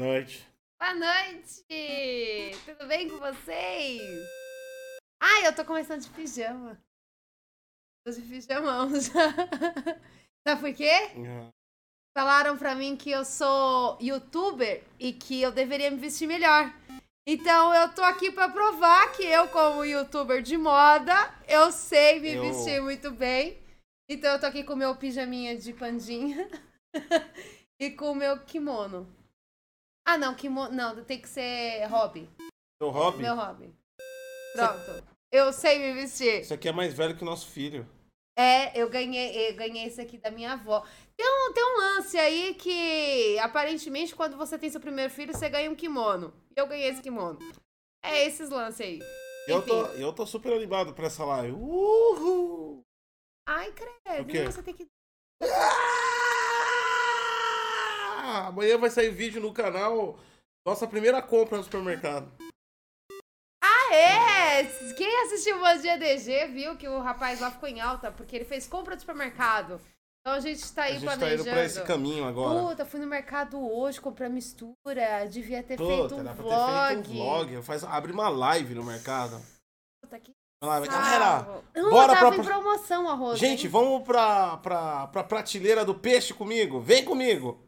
Boa noite. Boa noite! Tudo bem com vocês? Ai, eu tô começando de pijama. Tô de pijamão já. Sabe por quê? Não. Falaram pra mim que eu sou youtuber e que eu deveria me vestir melhor. Então eu tô aqui pra provar que eu, como youtuber de moda, eu sei me vestir muito bem. Então eu tô aqui com o meu pijaminha de pandinha e com o meu kimono. Ah não, kimono não, tem que ser hobby. Seu hobby? Meu hobby. Pronto, eu sei me vestir. Isso aqui é mais velho que o nosso filho. É, eu ganhei esse aqui da minha avó. Tem um lance aí que, aparentemente, quando você tem seu primeiro filho, você ganha um kimono. Eu ganhei esse kimono. É esses lances aí. Eu tô super animado pra essa live. Uhul! Ai, credo. Você tem que... Ah! Amanhã vai sair vídeo no canal. Nossa primeira compra no supermercado. Ah, é? Quem assistiu o Bom Dia DG viu que o rapaz lá ficou em alta, porque ele fez compra no supermercado. Então a gente tá aí planejando. A gente tá indo pra esse caminho agora. Puta, fui no mercado hoje comprar mistura, devia ter feito um vlog. Puta, ter feito um vlog. Abre uma live no mercado. Puta, que live. Galera, bora pra... em promoção, arroz. Gente, hein? Vamos pra prateleira do peixe comigo. Vem comigo.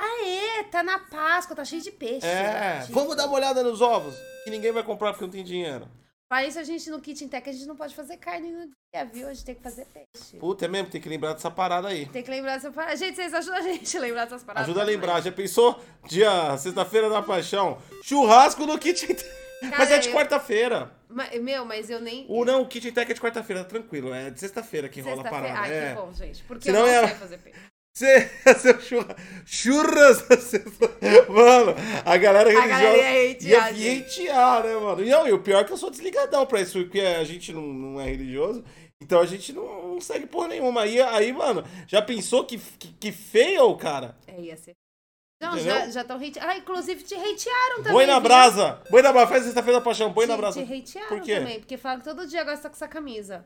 Aê, tá na Páscoa, tá cheio de peixe. É, né? Vamos dar uma olhada nos ovos, que ninguém vai comprar porque não tem dinheiro. Para isso, a gente no Kitchen Tech, a gente não pode fazer carne no dia, viu? A gente tem que fazer peixe. Puta, é mesmo? Tem que lembrar dessa parada aí. Tem que lembrar dessa parada. Gente, vocês ajudam a gente a lembrar dessas paradas. Ajuda a lembrar. Mãe. Já pensou? Dia sexta-feira da paixão. Churrasco no Kitchen Tech. Cara, mas é de quarta-feira. Meu, mas eu nem... Ou não, o Kitchen Tech é de quarta-feira, tranquilo. É de sexta-feira que rola a parada. Ai, é. Que bom, gente. Porque senão eu não sei fazer peixe. Seu churras. Mano, a galera religiosa ia hatear, né, mano? Não, e o pior é que eu sou desligadão pra isso, porque a gente não é religioso, então a gente não segue porra nenhuma. Aí mano, já pensou que fail, cara? É, ia ser. Não, já estão hateando. Ah, inclusive te hatearam também. Põe na brasa. Põe na brasa. Faz sexta-feira da paixão. Põe na brasa. Te hatearam. Por quê? Também, porque falam que todo dia agora você tá com essa camisa.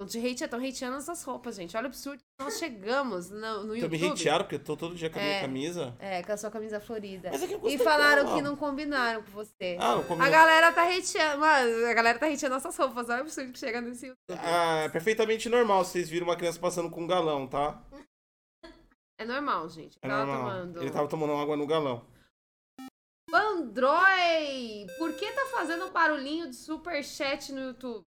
Estão hateando essas roupas, gente. Olha o absurdo que nós chegamos no YouTube. Então me hatearam porque eu tô todo dia com a minha camisa. É, com a sua camisa florida. Mas é que eu gostei. E falaram que não combinaram com você. Ah, não combinou. A galera tá hateando. Mano, a galera tá hateando essas roupas. Olha o absurdo que chega nesse YouTube. Ah, é perfeitamente normal vocês viram uma criança passando com um galão, tá? É normal, gente. Ele tava tomando água no galão. Bandroy! Por que tá fazendo um barulhinho de superchat no YouTube?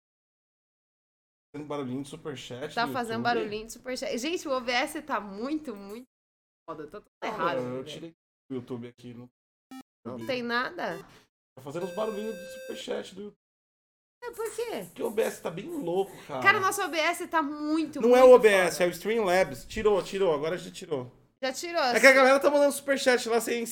Fazendo barulhinho de superchat. Tá fazendo barulhinho de superchat. Gente, o OBS tá muito, muito foda. Tá tudo errado. Eu tirei o YouTube aqui. Não tem nada? Tá fazendo os barulhinhos do superchat do YouTube. É, por quê? Porque o OBS tá bem louco, cara. Cara, o nosso OBS tá muito, não muito é o OBS, foda. É o Streamlabs. Tirou. Agora já tirou. Já tirou. É que a galera tá mandando superchat lá sem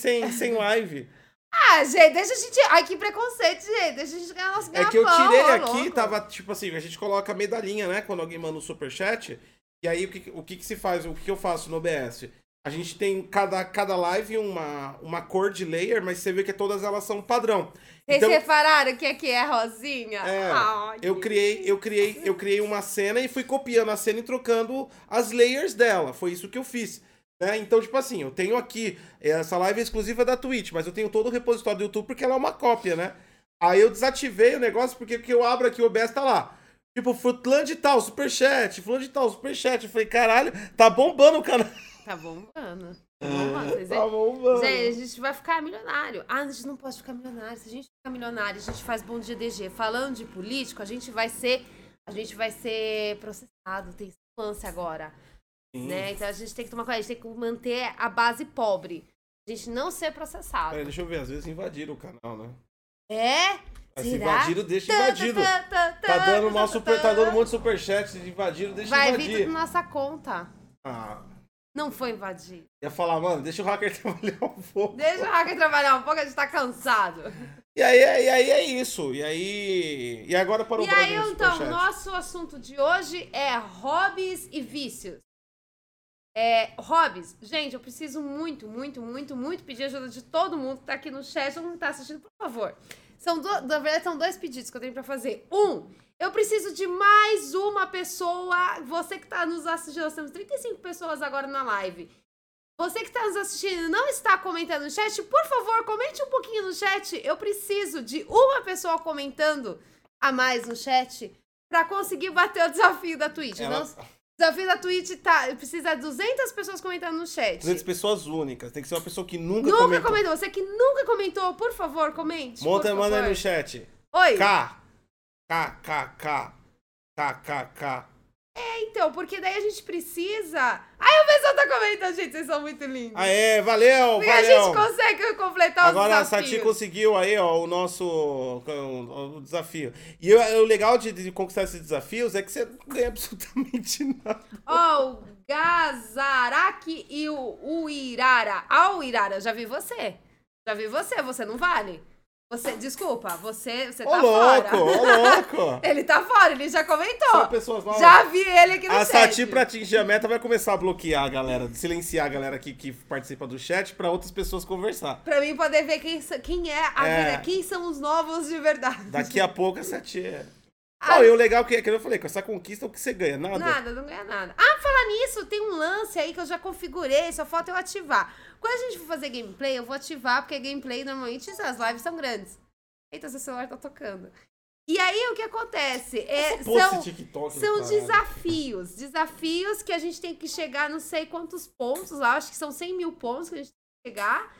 live. Ah, gente, deixa a gente... Ai, que preconceito, gente. Deixa a gente ganhar nosso ganha-pão. É que eu tirei aqui, louco. Tava tipo assim, a gente coloca a medalhinha, né? Quando alguém manda um superchat. E aí, o que se faz? O que eu faço no OBS? A gente tem cada live uma cor de layer, mas você vê que todas elas são padrão. Vocês então, separaram o que é rosinha? É, ai, eu criei uma cena e fui copiando a cena e trocando as layers dela. Foi isso que eu fiz. Né? Então, tipo assim, eu tenho aqui, essa live é exclusiva da Twitch, mas eu tenho todo o repositório do YouTube porque ela é uma cópia, né? Aí eu desativei o negócio porque que eu abro aqui o OBS tá lá. Tipo, fulano de tal, superchat. Eu falei, caralho, tá bombando o canal. Tá bombando. Tá bombando. Gente, a gente vai ficar milionário. Ah, a gente não pode ficar milionário. Se a gente ficar milionário, a gente faz Bom Dia DG. Falando de político, a gente vai ser processado, tem lance agora. Né? Então a gente tem que tomar cuidado, a gente tem que manter a base pobre. A gente não ser processado. Peraí, deixa eu ver, às vezes invadiram o canal, né? É? Se invadiram, deixa invadido. Tá dando um monte de superchat, se invadiram, deixa invadir. Vai vir tudo na nossa conta. Ah. Não foi invadir. Ia falar, mano, deixa o hacker trabalhar um pouco. A gente tá cansado. E aí é isso. E agora parou o Brasil. E aí, então, nosso assunto de hoje é hobbies e vícios. Hobbies, gente, eu preciso muito pedir ajuda de todo mundo que tá aqui no chat, todo mundo que tá assistindo, por favor. Na verdade, são dois pedidos que eu tenho pra fazer. Um, eu preciso de mais uma pessoa, você que tá nos assistindo, nós temos 35 pessoas agora na live. Você que está nos assistindo e não está comentando no chat, por favor, comente um pouquinho no chat. Eu preciso de uma pessoa comentando a mais no chat para conseguir bater o desafio da Twitch. Ela... Não? O desafio da Twitch tá, precisa de 200 pessoas comentando no chat. 200 pessoas únicas. Tem que ser uma pessoa que nunca comentou. Você que nunca comentou, por favor, comente. Manda aí no chat. Oi. K. É, então, porque daí a gente precisa... Ai, o pessoal tá comentando, gente, vocês são muito lindos. Aê, valeu, porque valeu. A gente consegue completar o desafio. Agora a Sati conseguiu aí, ó, o nosso o desafio. E o legal de conquistar esses desafios é que você não ganha absolutamente nada. Ó, o Gazaraki e o Uirara. Ah, Uirara, já vi você. Você não vale. Você, desculpa, você tá fora. Ô louco! Ele tá fora, ele já comentou. São pessoas novas. Já vi ele aqui no chat. A Sati, pra atingir a meta, vai começar a bloquear a galera, silenciar a galera que participa do chat pra outras pessoas conversar. Pra mim poder ver quem é a galera, quem são os novos de verdade. Daqui a pouco a Sati é... Ah, e o legal que eu falei, com essa conquista, o que você ganha? Nada. Nada, não ganha nada. Ah, falar nisso, tem um lance aí que eu já configurei, só falta eu ativar. Quando a gente for fazer gameplay, eu vou ativar, porque gameplay, normalmente, as lives são grandes. Eita, seu celular tá tocando. E aí, o que acontece? São desafios. Desafios que a gente tem que chegar, não sei quantos pontos lá, acho que são 100 mil pontos que a gente tem que chegar,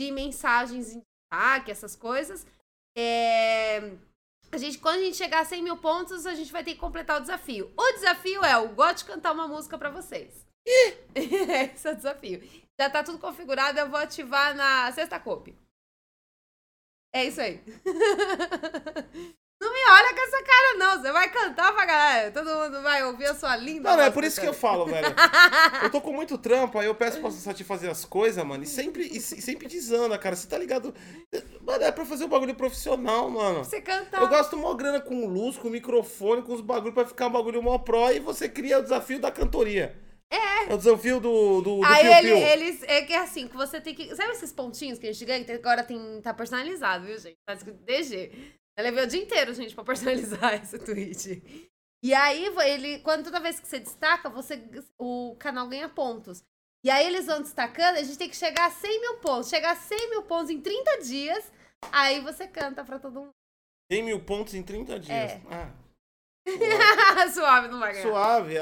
de mensagens em destaque, essas coisas. Quando a gente chegar a 100 mil pontos, a gente vai ter que completar o desafio. O desafio é o Gotti cantar uma música pra vocês. Esse é o desafio. Já tá tudo configurado, eu vou ativar na sexta copy. É isso aí. Não me olha com essa cara, não. Você vai cantar pra galera. Todo mundo vai ouvir a sua linda música. Não, é por isso que eu falo, velho. Eu tô com muito trampo, aí eu peço pra Sati fazer as coisas, mano. E sempre desanda, cara. Você tá ligado? Mano, é pra fazer um bagulho profissional, mano. Você cantar. Eu gasto mó grana com luz, com microfone, com os bagulhos pra ficar um bagulho mó pró. E você cria o desafio da cantoria. É o desafio do aí piu-piu. Eles é que é assim, que você tem que... Sabe esses pontinhos que a gente ganha? Que agora tá personalizado, viu, gente? Tá escrito DG. Eu levei o dia inteiro, gente, pra personalizar esse tweet. E aí, toda vez que você destaca, o canal ganha pontos. E aí eles vão destacando, a gente tem que chegar a 100 mil pontos. Chegar a 100 mil pontos em 30 dias, aí você canta pra todo mundo. 100 mil pontos em 30 dias? É. Ah. Suave, não vai ganhar. Suave,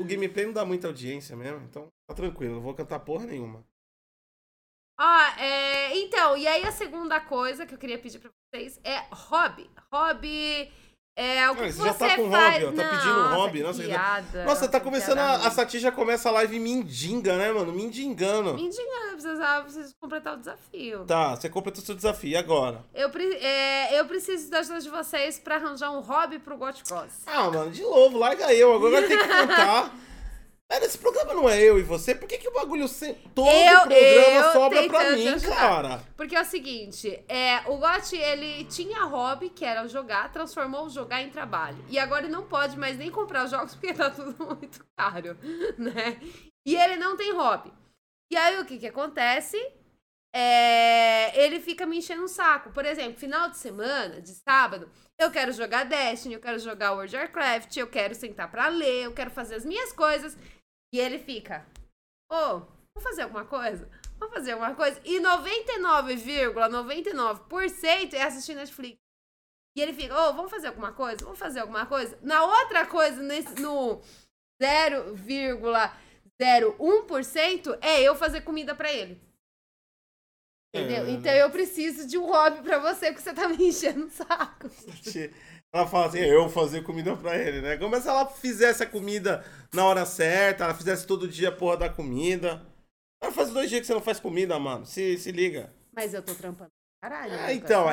o gameplay não dá muita audiência mesmo, então tá tranquilo, não vou cantar porra nenhuma. Então, e aí a segunda coisa que eu queria pedir pra vocês é hobby. Hobby é o que você tá com faz... hobby, ó, tá pedindo um hobby. Nossa, tá começando, a Sati já começa a live mendiga, né, mano? Mendigando, eu preciso completar o desafio. Tá, você completou o seu desafio, e agora? Eu preciso da ajuda de vocês pra arranjar um hobby pro Goticose. Ah, mano, de novo, larga eu, agora vai ter que contar... Pera, esse programa não é eu e você? Por que o bagulho todo programa sobra pra mim, cara? Porque é o seguinte, o Gotti, ele tinha hobby, que era jogar, transformou o jogar em trabalho. E agora ele não pode mais nem comprar os jogos, porque tá tudo muito caro, né? E ele não tem hobby. E aí, o que acontece? Ele fica me enchendo o saco. Por exemplo, final de semana, de sábado, eu quero jogar Destiny, eu quero jogar World of Warcraft, eu quero sentar pra ler, eu quero fazer as minhas coisas. E ele fica, vamos fazer alguma coisa? E 99,99% é assistir Netflix. E ele fica, vamos fazer alguma coisa? Na outra coisa, no 0,01% é eu fazer comida pra ele. Entendeu? Então eu preciso de um hobby pra você, porque você tá me enchendo o saco. Ela fala assim, eu fazer comida pra ele, né? Como se ela fizesse a comida na hora certa, ela fizesse todo dia a porra da comida. Ela faz 2 dias que você não faz comida, mano. Se liga. Mas eu tô trampando caralho. Então,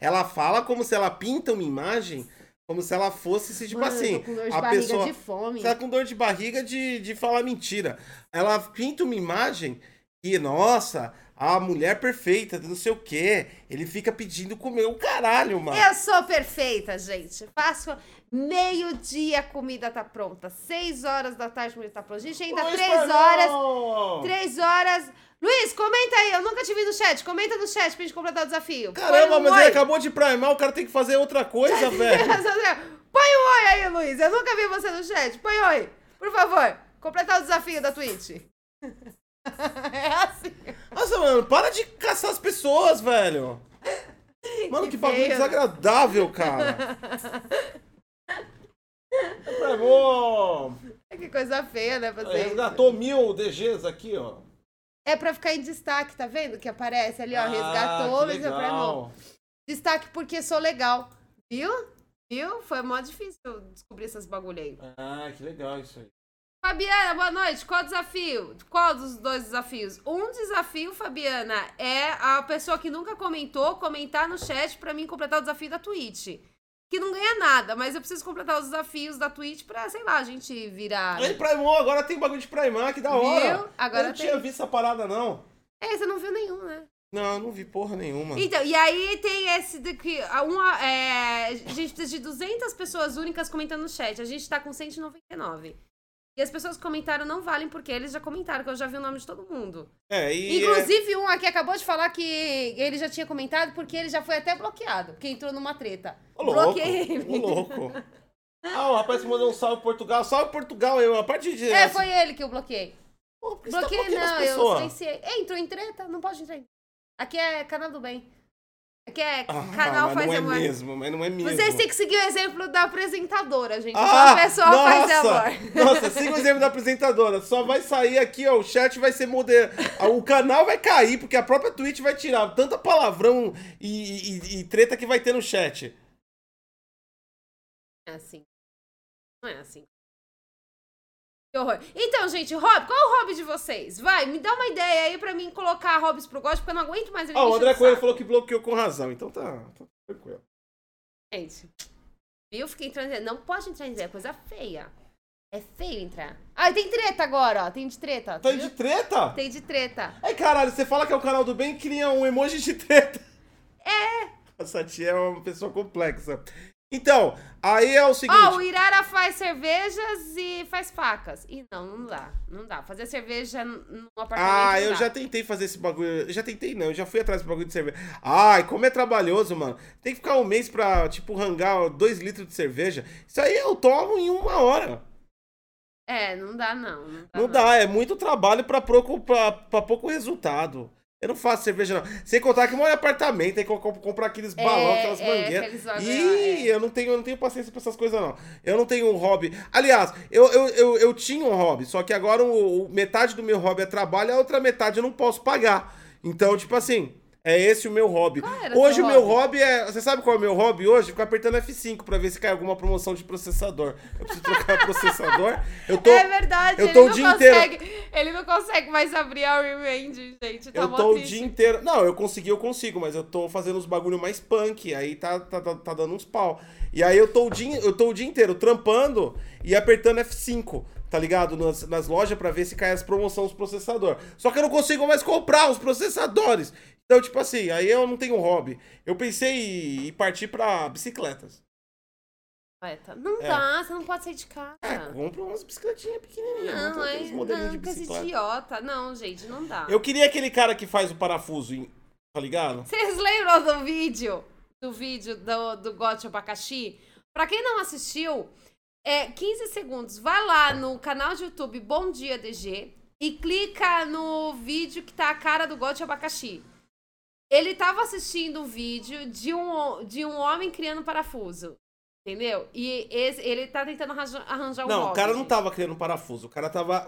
ela fala como se ela pinta uma imagem, como se ela fosse, tipo, mano, assim... Eu tô com dor de barriga pessoa, de fome. Você tá com dor de barriga de falar mentira. Ela pinta uma imagem e, nossa... A mulher perfeita, não sei o quê. Ele fica pedindo comer o caralho, mano. Eu sou perfeita, gente. Faço meio-dia, a comida tá pronta. 6 horas da tarde, a comida tá pronta. Gente, ainda 3 horas. Luiz, comenta aí. Eu nunca te vi no chat. Comenta no chat pra gente completar o desafio. Caramba, mas ele acabou de primar. O cara tem que fazer outra coisa, velho. Põe um oi aí, Luiz. Eu nunca vi você no chat. Põe oi. Por favor, completar o desafio da Twitch. É assim. Nossa, mano, para de caçar as pessoas, velho. Mano, que bagulho desagradável, cara. Pegou. Que coisa feia, né? Você resgatou 1000 DGs aqui, ó. É pra ficar em destaque, tá vendo? Que aparece ali, ó. Resgatou, mas eu prego. Destaque porque sou legal. Viu? Viu? Foi mó difícil descobrir essas bagulho aí. Ah, que legal isso aí. Fabiana, boa noite. Qual o desafio? Qual dos dois desafios? Um desafio, Fabiana, é a pessoa que nunca comentou, comentar no chat pra mim completar o desafio da Twitch. Que não ganha nada, mas eu preciso completar os desafios da Twitch pra, sei lá, a gente virar... Ele primou, agora tem um bagulho de primar, que da hora. Viu? Agora eu não tinha visto essa parada, não. É, você não viu nenhum, né? Não, eu não vi porra nenhuma. Então, e aí tem esse daqui... a gente precisa de 200 pessoas únicas comentando no chat. A gente tá com 199. E as pessoas que comentaram não valem porque eles já comentaram, que eu já vi o nome de todo mundo. É, e inclusive um aqui acabou de falar que ele já tinha comentado porque ele já foi até bloqueado, porque entrou numa treta. Bloqueei ele. Louco. Ah, o rapaz mandou um salve Portugal. Salve Portugal, eu, a partir de... É, foi ele que eu bloqueei. Pô, por que bloqueei você tá não, eu silenciei. Entrou em treta, não pode entrar em... Aqui é canal do bem. Que é canal mas faz não é amor. Mesmo, mas não é mesmo. Vocês têm que seguir o exemplo da apresentadora, gente. Só o pessoal faz amor. Nossa, siga o exemplo da apresentadora. Só vai sair aqui, ó. O chat vai ser moderado. O canal vai cair, porque a própria Twitch vai tirar tanta palavrão e treta que vai ter no chat. É assim. Não é assim. Que horror. Então, gente, hobby, qual é o hobby de vocês? Vai, me dá uma ideia aí pra mim colocar hobbies pro gosto, porque eu não aguento mais... Ó, o André Coelho falou que bloqueou com razão, então tá tranquilo. Gente, viu? Fiquei entrando em... Não pode entrar em... É coisa feia. É feio entrar. Ah, tem treta agora, ó. Tem de treta, ó. Tem de treta? Tem de treta. Ai, caralho, você fala que é o canal do bem e cria um emoji de treta. É. Essa tia é uma pessoa complexa. Então, aí é o seguinte... Ó, o Irara faz cervejas e faz facas. E não dá, não dá. Fazer cerveja num apartamento eu dá. Já tentei fazer esse bagulho. Já tentei não, eu já fui atrás do bagulho de cerveja. Ai, como é trabalhoso, mano. Tem que ficar um mês pra, tipo, rangar 2 litros de cerveja. Isso aí eu tomo em 1 hora. É, não dá não. Não dá, é muito trabalho pra pouco resultado. Eu não faço cerveja, não. Sem contar que eu moro em apartamento, tem que comprar aqueles balões, aquelas mangueiras. Ih, eu não tenho paciência pra essas coisas, não. Eu não tenho um hobby. Aliás, eu tinha um hobby, só que agora metade do meu hobby é trabalho, a outra metade eu não posso pagar. Então, tipo assim, é esse o meu hobby. Hoje o meu hobby é... Você sabe qual é o meu hobby hoje? Ficar apertando F5 pra ver se cai alguma promoção de processador. Eu preciso trocar processador. É verdade, eu tô o dia inteiro... Ele não consegue mais abrir a Revenge, gente. Tá, eu tô o dia inteiro... Não, eu consigo, mas eu tô fazendo uns bagulho mais punk, aí tá dando uns pau. E aí eu tô o dia inteiro trampando e apertando F5, tá ligado? Nas lojas pra ver se cai as promoções dos processadores. Só que eu não consigo mais comprar os processadores. Então, tipo assim, aí eu não tenho hobby. Eu pensei em partir pra bicicletas. Não dá, você não pode sair de casa. É, compra umas bicicletinhas pequenininhas. Não, de bicicleta. Esse idiota. Não, gente, não dá. Eu queria aquele cara que faz o parafuso, tá ligado? Vocês lembram do vídeo? Do vídeo do Gotcha Abacaxi? Pra quem não assistiu, 15 segundos. Vai lá no canal de YouTube Bom Dia DG e clica no vídeo que tá a cara do Gotcha Abacaxi. Ele tava assistindo um vídeo de um homem criando parafuso. Entendeu? E ele tá tentando arranjar um hobby. Não, o cara não tava criando parafuso. O cara tava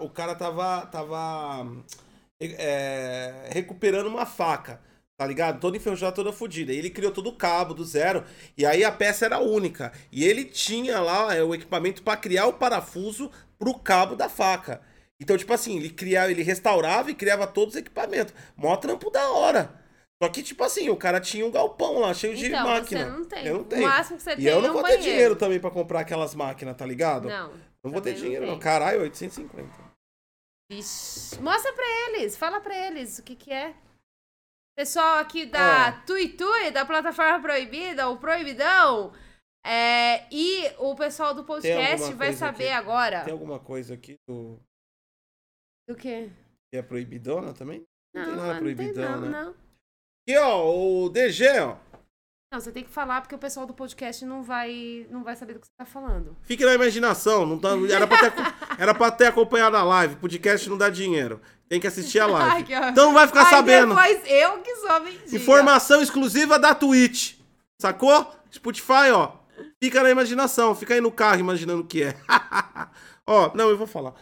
recuperando uma faca, tá ligado? Toda enferrujada, toda fodida. E ele criou todo o cabo do zero. E aí a peça era única. E ele tinha lá o equipamento pra criar o parafuso pro cabo da faca. Então, tipo assim, ele restaurava e criava todos os equipamentos. Mó trampo da hora. Só que, tipo assim, o cara tinha um galpão lá, cheio de máquina. Você não tem. Eu não tenho. O máximo que você tem é um banheiro. E eu não vou ter dinheiro também pra comprar aquelas máquinas, tá ligado? Não. Não vou ter dinheiro, não. Caralho, 850. Ixi. Mostra pra eles, fala pra eles o que que é. Pessoal aqui da Tui Tui, da Plataforma Proibida, o Proibidão, e o pessoal do podcast vai saber aqui agora. Tem alguma coisa aqui do... Do quê? Que é proibidona também? Não tem nada proibidão, né? Não. Aqui, ó, o DG, ó. Não, você tem que falar porque o pessoal do podcast não vai saber do que você tá falando. Fique na imaginação. Não tá, era pra ter acompanhado a live. Podcast não dá dinheiro. Tem que assistir a live. Então vai ficar sabendo. Depois eu que sou mentira. Informação exclusiva da Twitch. Sacou? Spotify, ó. Fica na imaginação. Fica aí no carro imaginando o que é. Ó, não, eu vou falar.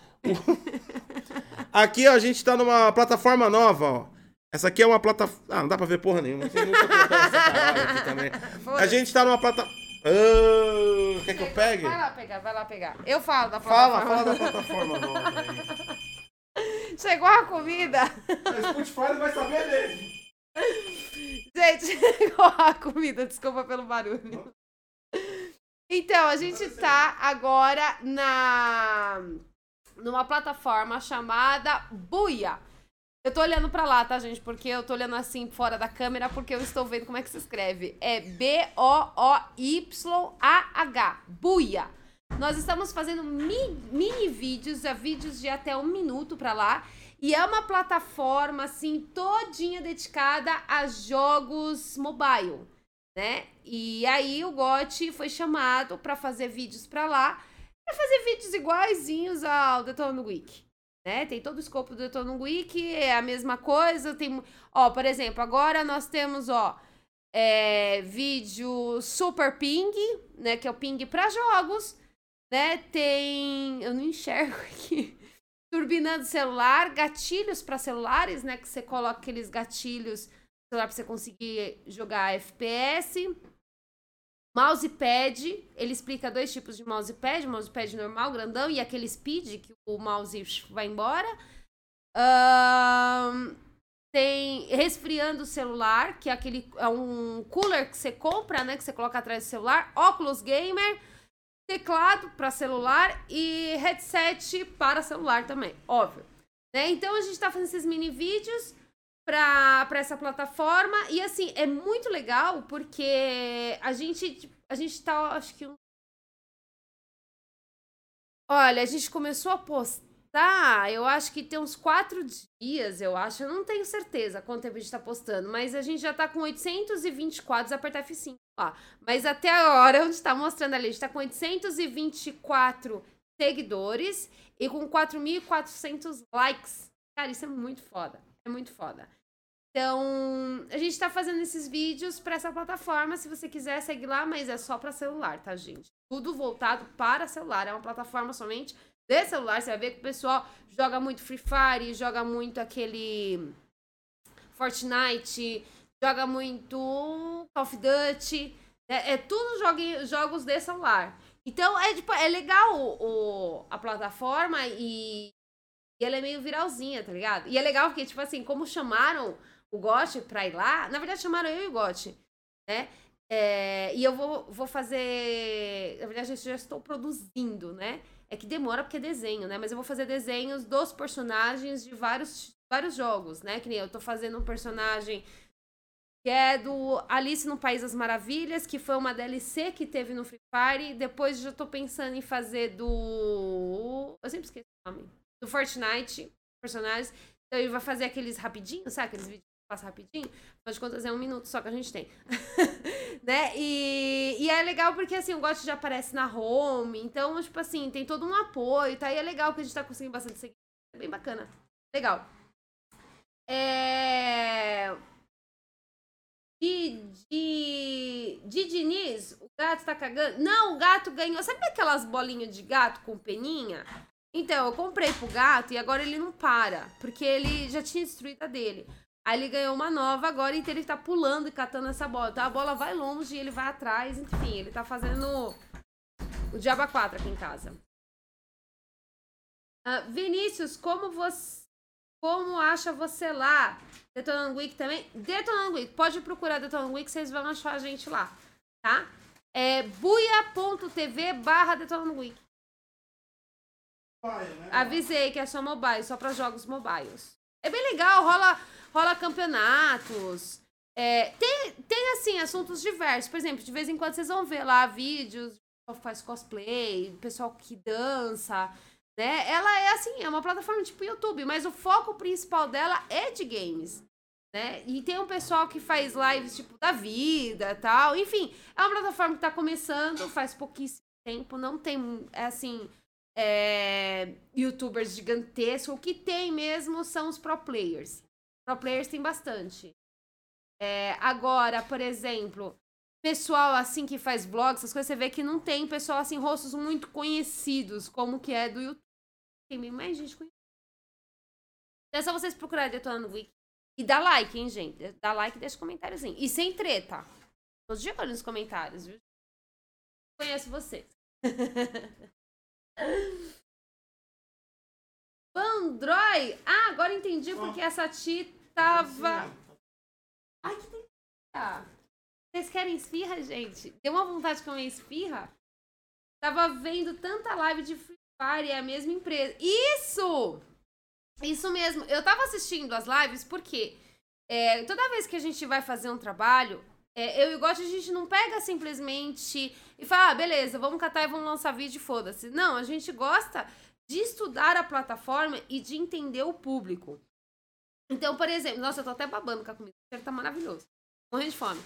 Aqui, ó, a gente tá numa plataforma nova, ó. Essa aqui é uma plataforma... Ah, não dá pra ver porra nenhuma. Vocês nunca colocaram essa parada aqui também. A gente tá numa plataforma... Oh, quer que eu pegue? Vai lá pegar. Eu falo da plataforma. Fala da plataforma nova aí. Chegou a comida. O Spotify não vai saber dele. Gente, chegou a comida. Desculpa pelo barulho. Então, a gente tá agora numa plataforma chamada Booyah. Eu tô olhando pra lá, tá, gente? Porque eu tô olhando assim, fora da câmera, porque eu estou vendo como é que se escreve. É B-O-O-Y-A-H. Booyah. Nós estamos fazendo mini vídeos, vídeos de até 1 minuto pra lá. E é uma plataforma, assim, todinha dedicada a jogos mobile, né? E aí o Gotti foi chamado pra fazer vídeos pra lá, pra fazer vídeos iguaizinhos ao Detonando Wiki. Né? Tem todo o escopo do Detonando Wiki, é a mesma coisa, tem... Ó, por exemplo, agora nós temos, ó, vídeo Super Ping, né, que é o ping para jogos, né, tem... Eu não enxergo aqui. Turbinando celular, gatilhos para celulares, né, que você coloca aqueles gatilhos no celular para você conseguir jogar FPS. Mousepad, ele explica 2 tipos de mousepad, mousepad normal, grandão, e aquele speed, que o mouse vai embora. Tem resfriando o celular, que é aquele é um cooler que você compra, né, que você coloca atrás do celular, óculos gamer, teclado para celular e headset para celular também, óbvio. Né? Então a gente tá fazendo esses mini vídeos para essa plataforma, e assim, é muito legal, porque a gente tá, acho que... Olha, a gente começou a postar, eu acho que tem uns 4 dias, eu acho, eu não tenho certeza quanto tempo a gente tá postando, mas a gente já tá com 824, apertar F5 lá, mas até a hora onde tá mostrando ali, a gente tá com 824 seguidores e com 4.400 likes. Cara, isso é muito foda. É muito foda. Então, a gente tá fazendo esses vídeos pra essa plataforma. Se você quiser, segue lá, mas é só pra celular, tá, gente? Tudo voltado para celular. É uma plataforma somente de celular. Você vai ver que o pessoal joga muito Free Fire, joga muito aquele Fortnite, joga muito Call of Duty. É tudo jogos de celular. Então, é legal a plataforma e ela é meio viralzinha, tá ligado? E é legal porque, tipo assim, como chamaram o Gotti pra ir lá... Na verdade, chamaram eu e o Gotti, né? E eu vou fazer... Na verdade, eu já estou produzindo, né? É que demora porque é desenho, né? Mas eu vou fazer desenhos dos personagens de vários jogos, né? Que nem eu tô fazendo um personagem que é do Alice no País das Maravilhas, que foi uma DLC que teve no Free Fire. Depois já tô pensando em fazer do... Eu sempre esqueço o nome. Do Fortnite, personagens. Então ele vai fazer aqueles rapidinhos, sabe? Aqueles vídeos que passa rapidinho. Afinal de contas, é 1 minuto só que a gente tem. Né? E é legal porque, assim, o Gotti já aparece na home. Então, tipo assim, tem todo um apoio, tá? E é legal que a gente tá conseguindo bastante seguidores. É bem bacana. Legal. Diniz, o gato tá cagando. Não, o gato ganhou. Sabe aquelas bolinhas de gato com peninha? Então, eu comprei pro gato e agora ele não para, porque ele já tinha destruído a dele. Aí ele ganhou uma nova agora, então ele tá pulando e catando essa bola. Então a bola vai longe e ele vai atrás, enfim, ele tá fazendo o Diaba 4 aqui em casa. Vinícius, como acha você lá? Detonando Wiki também? Detonando Wiki, pode procurar Detonando Wiki, vocês vão achar a gente lá, tá? É buia.tv/Detonando Wiki. Avisei que é só mobile, só pra jogos mobiles. É bem legal, rola campeonatos. Tem, assim, assuntos diversos. Por exemplo, de vez em quando vocês vão ver lá vídeos, o pessoal faz cosplay, pessoal que dança, né? Ela é, assim, é uma plataforma tipo YouTube, mas o foco principal dela é de games, né? E tem um pessoal que faz lives, tipo, da vida e tal. Enfim, é uma plataforma que tá começando, faz pouquíssimo tempo. Não tem, assim, youtubers gigantescos. O que tem mesmo são os pro players. Pro players tem bastante. Agora, por exemplo, pessoal, assim, que faz vlogs, essas coisas, você vê que não tem pessoal, assim, rostos muito conhecidos, como que é do YouTube. Tem bem mais gente conhecida. É só vocês procurarem Detonando Wiki. E dá like, hein, gente? Dá like e deixa um comentáriozinho. E sem treta. Tô de olho nos comentários, viu? Conheço vocês. Bandroy! Ah, agora entendi porque essa Ti tava... Ai, que delícia! Vocês querem esfirra, gente? Deu uma vontade de comer esfirra? Tava vendo tanta live de Free Fire, é a mesma empresa. Isso! Isso mesmo, eu tava assistindo as lives porque toda vez que a gente vai fazer um trabalho, eu e o Gotti, a gente não pega simplesmente e fala, ah, beleza, vamos catar e vamos lançar vídeo, foda-se. Não, a gente gosta de estudar a plataforma e de entender o público. Então, por exemplo, nossa, eu tô até babando com a comida, o cheiro tá maravilhoso, morrendo de fome.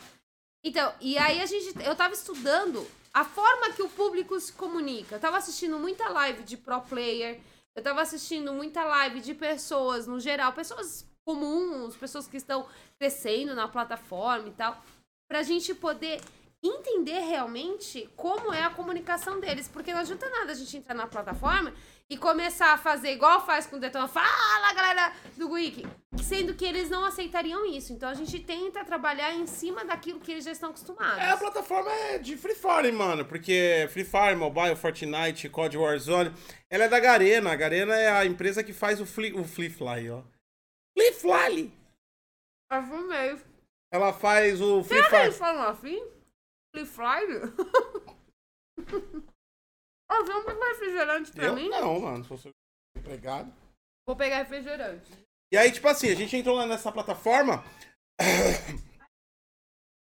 Então, e aí eu tava estudando a forma que o público se comunica. Eu tava assistindo muita live de pro player, eu tava assistindo muita live de pessoas, no geral, pessoas comuns, pessoas que estão crescendo na plataforma e tal, pra gente poder entender realmente como é a comunicação deles, porque não adianta nada a gente entrar na plataforma e começar a fazer igual faz com o Detona, fala galera do Wiki, sendo que eles não aceitariam isso, então a gente tenta trabalhar em cima daquilo que eles já estão acostumados. A plataforma é de Free Fire, mano, porque Free Fire, Mobile, Fortnite, COD Warzone, ela é da Garena. A Garena é a empresa que faz o Free Fly, ó. Free Fly! Eu fui meio. Ela faz o Free Fire. Será que eles falam assim? Free Fire? Ó, vem um refrigerante pra mim? Não, mano, se você for empregado. Vou pegar refrigerante. E aí, tipo assim, a gente entrou lá nessa plataforma.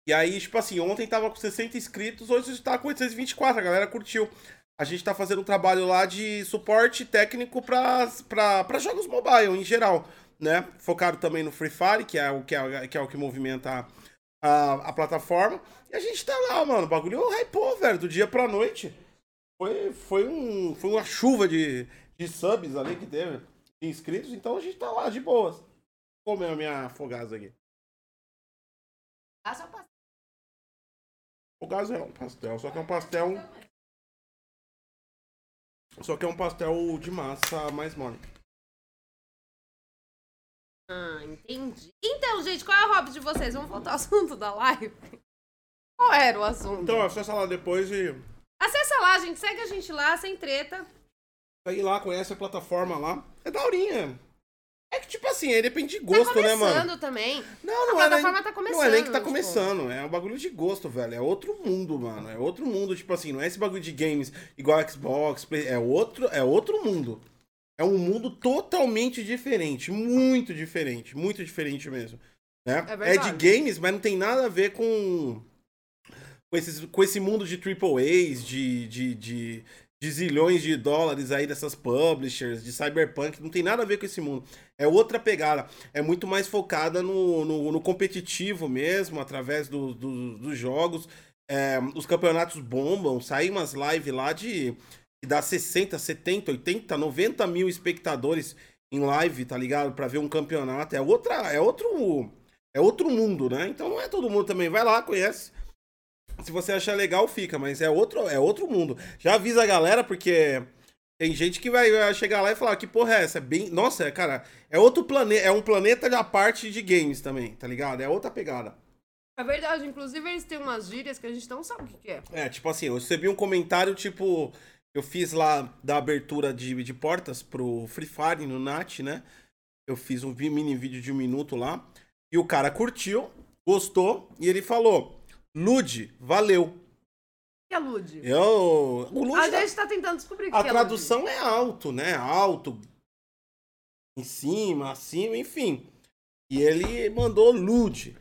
E aí, tipo assim, ontem tava com 60 inscritos, hoje a gente tá com 824, a galera curtiu. A gente tá fazendo um trabalho lá de suporte técnico pra jogos mobile em geral, né? Focado também no Free Fire, que é o que movimenta a plataforma. E a gente tá lá, mano, o bagulho hypou, velho, do dia pra noite. Foi uma chuva de subs ali que teve, de inscritos, então a gente tá lá de boas. Vou comer a minha fogasa aqui. Ah, só pastel. Fogasa é um pastel, só que é um pastel... Só que é um pastel de massa mais mole. Ah, entendi. Então, gente, qual é o hobby de vocês? Vamos voltar ao assunto da live? Qual era o assunto? Então, acessa lá depois e... Acessa lá, gente. Segue a gente lá, sem treta. Segue lá, conhece a plataforma lá. É daorinha. É que, tipo assim, aí depende de gosto, tá, né, mano? Tá começando também. Não, a plataforma tá começando. Não é nem que tá começando. É um bagulho de gosto, velho. É outro mundo, mano. É outro mundo, tipo assim. Não é esse bagulho de games igual Xbox, Play... É outro mundo. É um mundo totalmente diferente. Muito diferente. Muito diferente mesmo. Né? É de games, mas não tem nada a ver com esse mundo de AAAs, de zilhões de dólares aí dessas publishers, de cyberpunk, não tem nada a ver com esse mundo. É outra pegada, é muito mais focada no competitivo mesmo, através dos jogos. Os campeonatos bombam, saem umas lives lá que dá 60, 70, 80, 90 mil espectadores em live, tá ligado? Pra ver um campeonato, é outro mundo, né? Então não é todo mundo também, vai lá, conhece. Se você achar legal, fica, mas é outro mundo. Já avisa a galera, porque tem gente que vai chegar lá e falar, que porra é essa? Nossa, cara, é outro planeta, é um planeta da parte de games também, tá ligado? É outra pegada. É verdade, inclusive eles têm umas gírias que a gente não sabe o que é. É, tipo assim, eu recebi um comentário, tipo, eu fiz lá da abertura de portas pro Free Fire, no NAT, né? Eu fiz um mini vídeo de 1 minuto lá, e o cara curtiu, gostou, e ele falou... Lude, valeu. O que é Lude? A gente tá tentando descobrir o que é Lude. A tradução é alto, né? Alto, em cima, acima, enfim. E ele mandou Lude.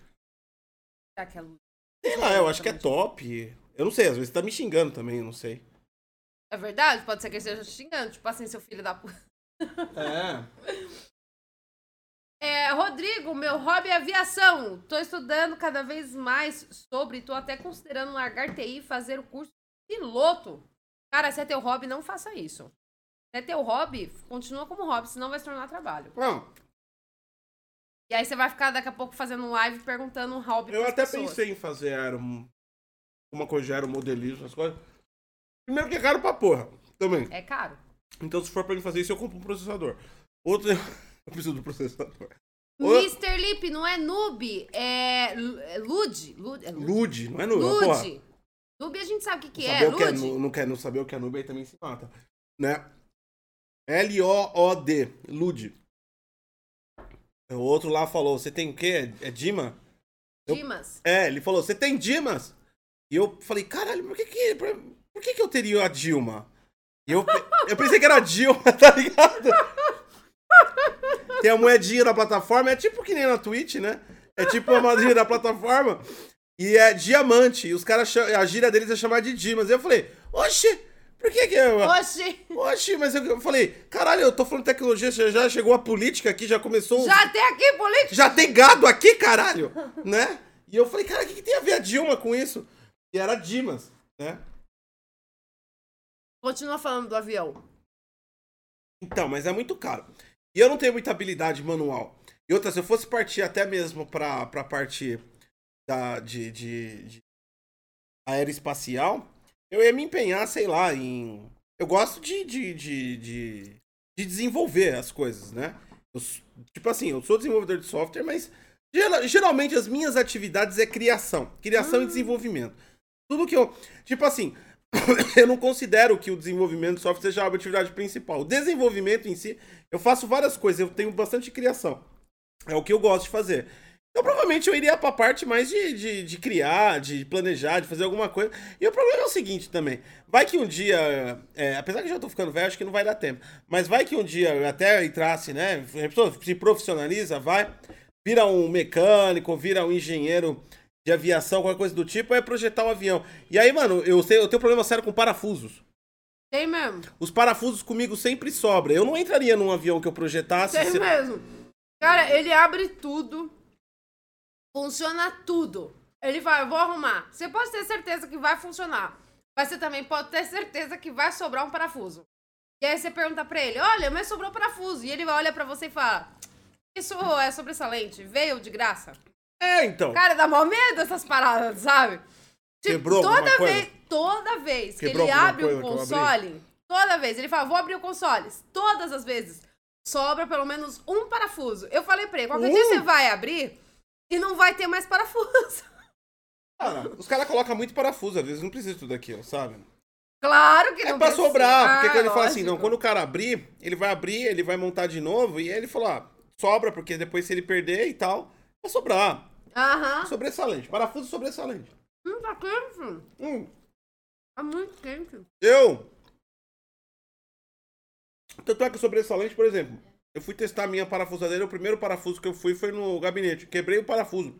Será que é Lude? Sei lá, eu acho que é top. Eu não sei, às vezes tá me xingando também, eu não sei. É verdade? Pode ser que ele esteja te xingando. Tipo assim, seu filho da puta. É. Rodrigo, meu hobby é aviação. Tô estudando cada vez mais sobre, tô até considerando largar TI e fazer o curso de piloto. Cara, se é teu hobby, não faça isso. Se é teu hobby, continua como hobby, senão vai se tornar trabalho. Não. E aí você vai ficar daqui a pouco fazendo um live perguntando um hobby pras pessoas. Eu até pensei em fazer uma coisa de aeromodelismo, essas coisas. Primeiro que é caro pra porra, também. É caro. Então se for pra mim fazer isso, eu compro um processador. Outro... Eu preciso do processador. Mr. Lipe, não é noob, é Lud. Lud, não é noob, Lud. Porra. Noob a gente sabe o que é, Lud. Não saber o que é noob, aí também se mata, né? L-O-O-D, Lud. O outro lá falou, você tem o quê? É Dimas? Dimas. Ele falou, você tem Dimas? E eu falei, caralho, mas por que eu teria a Dilma? E eu pensei que era a Dilma, tá ligado? Tem a moedinha da plataforma, é tipo que nem na Twitch, né? É tipo a moedinha da plataforma e é diamante. E os caras, a gíria deles é chamar de Dimas. E eu falei, oxe, por que que eu... Oxe, mas eu falei, caralho, eu tô falando tecnologia, já chegou a política aqui, já começou... Já tem aqui política? Já tem gado aqui, caralho, né? E eu falei, cara, o que tem a ver a Dilma com isso? E era Dimas, né? Continua falando do avião. Então, mas é muito caro. E eu não tenho muita habilidade manual. E outra, se eu fosse partir até mesmo pra parte de aeroespacial, eu ia me empenhar, sei lá, em... Eu gosto de desenvolver as coisas, né? Eu sou desenvolvedor de software, mas geralmente as minhas atividades é criação. Criação e desenvolvimento. Tudo que eu... Eu não considero que o desenvolvimento de software seja a atividade principal. O desenvolvimento em si, eu faço várias coisas, eu tenho bastante criação. É o que eu gosto de fazer. Então, provavelmente, eu iria pra parte mais de criar, de planejar, de fazer alguma coisa. E o problema é o seguinte também. Vai que um dia... apesar que eu já tô ficando velho, acho que não vai dar tempo. Mas vai que um dia eu até entrasse, né? A pessoa se profissionaliza, vira um mecânico, vira um engenheiro... de aviação, qualquer coisa do tipo, é projetar um avião. E aí, mano, eu tenho problema sério com parafusos. Tem mesmo. Os parafusos comigo sempre sobram. Eu não entraria num avião que eu projetasse. Tem mesmo. Cara, ele abre tudo. Funciona tudo. Ele fala, eu vou arrumar. Você pode ter certeza que vai funcionar. Mas você também pode ter certeza que vai sobrar um parafuso. E aí você pergunta pra ele, olha, mas sobrou parafuso. E ele olha pra você e fala, isso é sobressalente? Veio de graça? Então. Cara, dá mó medo essas paradas, sabe? Tipo, quebrou alguma coisa? Toda vez que ele abre o console, toda vez, ele fala, vou abrir o console, todas as vezes, sobra pelo menos um parafuso. Eu falei pra ele, qualquer dia você vai abrir e não vai ter mais parafuso. Cara, os caras colocam muito parafuso, às vezes não precisa de tudo aquilo, sabe? Claro que não precisa. É pra sobrar, porque quando ele fala assim, não, quando o cara abrir, ele vai montar de novo, e aí ele falou, sobra, porque depois se ele perder e tal... Vai sobrar. Aham. Sobressalente. Parafuso sobressalente. Tá quente. Tá muito quente. Tanto é que o sobressalente, por exemplo, eu fui testar a minha parafusadeira. O primeiro parafuso que eu fui foi no gabinete. Quebrei o parafuso.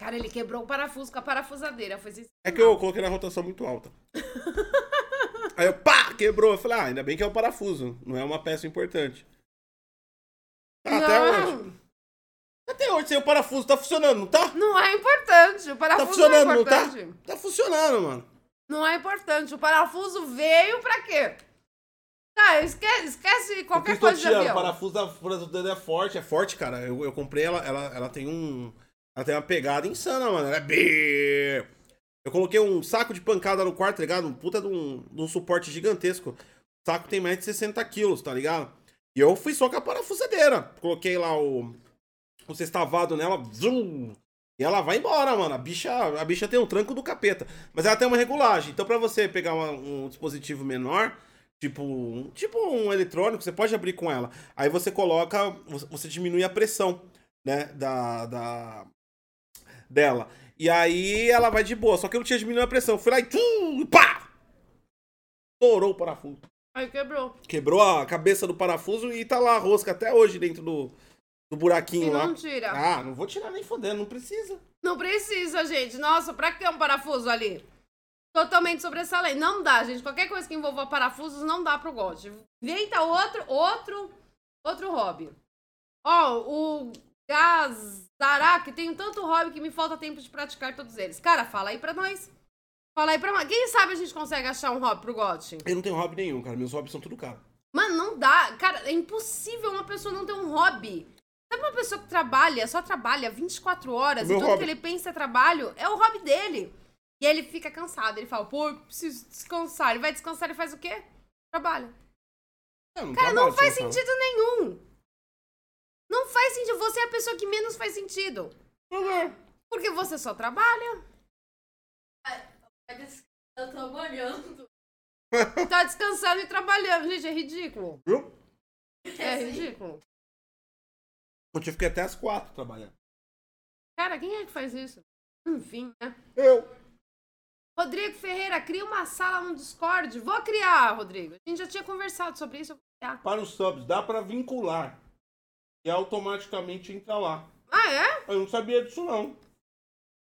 Cara, ele quebrou o parafuso com a parafusadeira. Foi assim. É que eu coloquei na rotação muito alta. Aí eu, quebrou. Eu falei, ainda bem que é um parafuso. Não é uma peça importante. Até hoje, sem o parafuso, tá funcionando, não tá? Não é importante, o parafuso não é importante. Tá funcionando, não tá? Tá funcionando, mano. Não é importante, o parafuso veio pra quê? Tá, esquece qualquer coisa de avião. O parafuso da Brasileira é forte, cara. Eu comprei ela tem ela tem uma pegada insana, mano. Ela é bem... Eu coloquei um saco de pancada no quarto, tá ligado? Um puta de um suporte gigantesco. O saco tem mais de 60 quilos, tá ligado? E eu fui só com a parafusadeira. Coloquei lá o sextavado nela, zoom, e ela vai embora, mano. A bicha tem um tranco do capeta, mas ela tem uma regulagem. Então, pra você pegar um dispositivo menor, tipo um eletrônico, você pode abrir com ela. Aí você coloca, você diminui a pressão, né, dela. E aí ela vai de boa, só que eu não tinha diminuído a pressão. Fui lá e pá! Estourou o parafuso. Aí quebrou. Quebrou a cabeça do parafuso e tá lá a rosca até hoje dentro do buraquinho lá. Não tira. Não vou tirar nem fodendo, não precisa. Não precisa, gente. Nossa, pra que é um parafuso ali? Totalmente sobressalente. Não dá, gente. Qualquer coisa que envolva parafusos não dá pro gosto. Inventa outro hobby. Ó, o Gazarak, tenho tanto hobby que me falta tempo de praticar todos eles. Cara, fala aí pra nós. Fala aí pra nós. Quem sabe a gente consegue achar um hobby pro Gotti? Eu não tenho hobby nenhum, cara. Meus hobbies são tudo caro. Mano, não dá. Cara, é impossível uma pessoa não ter um hobby. Sabe uma pessoa que trabalha, só trabalha 24 horas e tudo hobby que ele pensa é trabalho, é o hobby dele. E aí ele fica cansado. Ele fala, pô, eu preciso descansar. Ele vai descansar e faz o quê? Trabalha. Não, cara, não faz sentido nenhum. Não faz sentido. Você é a pessoa que menos faz sentido. Uhum. Porque você só trabalha. Eu tô trabalhando. Tá descansando e trabalhando. Gente, é ridículo. Viu? É ridículo. Eu tive que ir até as 4 trabalhando. Cara, quem é que faz isso? Enfim, né? Eu. Rodrigo Ferreira, cria uma sala no Discord. Vou criar, Rodrigo. A gente já tinha conversado sobre isso. Eu vou criar. Para os subs, dá pra vincular. E automaticamente entra lá. Ah, é? Eu não sabia disso, não.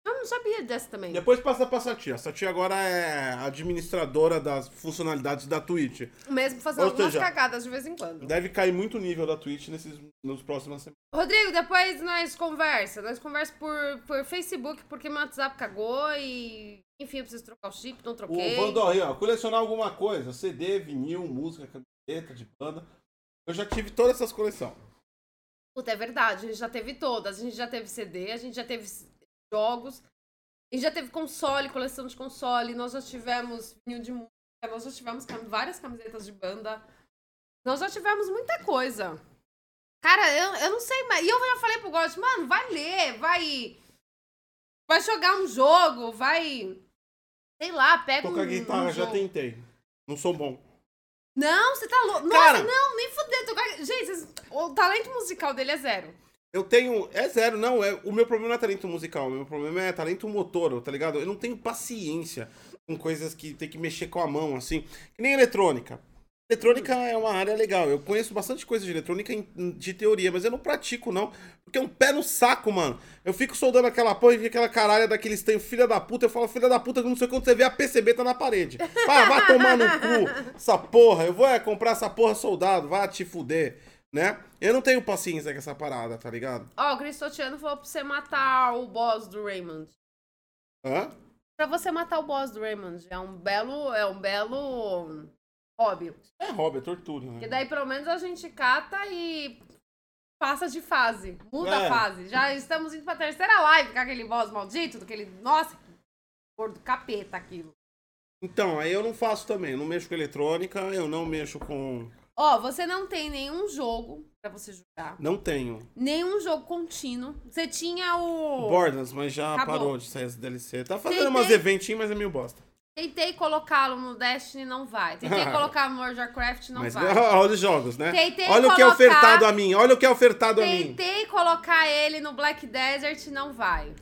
Eu não sabia dessa também. Depois passa pra Satia. A Satia agora é administradora das funcionalidades da Twitch. Mesmo fazendo algumas cagadas de vez em quando. Deve cair muito o nível da Twitch nos próximos semanas. Rodrigo, depois nós conversa. Nós conversamos por Facebook, porque meu WhatsApp cagou e... Enfim, eu preciso trocar o chip, não troquei. O Vandorri, ó. Colecionar alguma coisa. CD, vinil, música, camiseta de banda. Eu já tive todas essas coleções. Puta, é verdade. A gente já teve todas. A gente já teve CD, a gente já teve... jogos, e já teve console, coleção de console, nós já tivemos vinil de música, nós já tivemos várias camisetas de banda, nós já tivemos muita coisa. Cara, eu não sei mais, e eu já falei pro Gotti, mano, vai ler, vai jogar um jogo, vai, sei lá, pega um jogo. Tocar guitarra, já tentei, não sou bom. Não, você tá louco, nossa, não, nem fudeu, gente, o talento musical dele é zero. Eu tenho... É zero, não. O meu problema não é talento musical. O meu problema é talento motor, tá ligado? Eu não tenho paciência com coisas que tem que mexer com a mão, assim. Que nem eletrônica. Eletrônica é uma área legal. Eu conheço bastante coisa de eletrônica de teoria, mas eu não pratico, não. Porque é um pé no saco, mano. Eu fico soldando aquela porra e aquela caralha daquele estanho, filha da puta. Eu falo, filha da puta, não sei quando você vê a PCB tá na parede. Ah, vai tomar no cu essa porra. Eu vou comprar essa porra soldado. Vai te fuder. Né? Eu não tenho paciência com essa parada, tá ligado? Ó, o Cristotiano falou pra você matar o boss do Raymond. Hã? Pra você matar o boss do Raymond. É um belo hobby. É hobby, é tortura, né? Porque daí pelo menos a gente cata e passa de fase. Muda a fase. Já estamos indo pra terceira live com aquele boss maldito, daquele... Nossa, que gordo capeta aquilo. Então, aí eu não faço também. Eu não mexo com eletrônica, eu não mexo com... Ó, você não tem nenhum jogo pra você jogar. Não tenho. Nenhum jogo contínuo. Você tinha o... Borderlands, mas já parou de sair as DLC. Tá fazendo umas eventinhas, mas é meio bosta. Tentei colocá-lo no Destiny, não vai. Tentei colocar no World of Warcraft, não vai. Olha os jogos, né? Olha o que é ofertado a mim. Tentei colocar ele no Black Desert, não vai.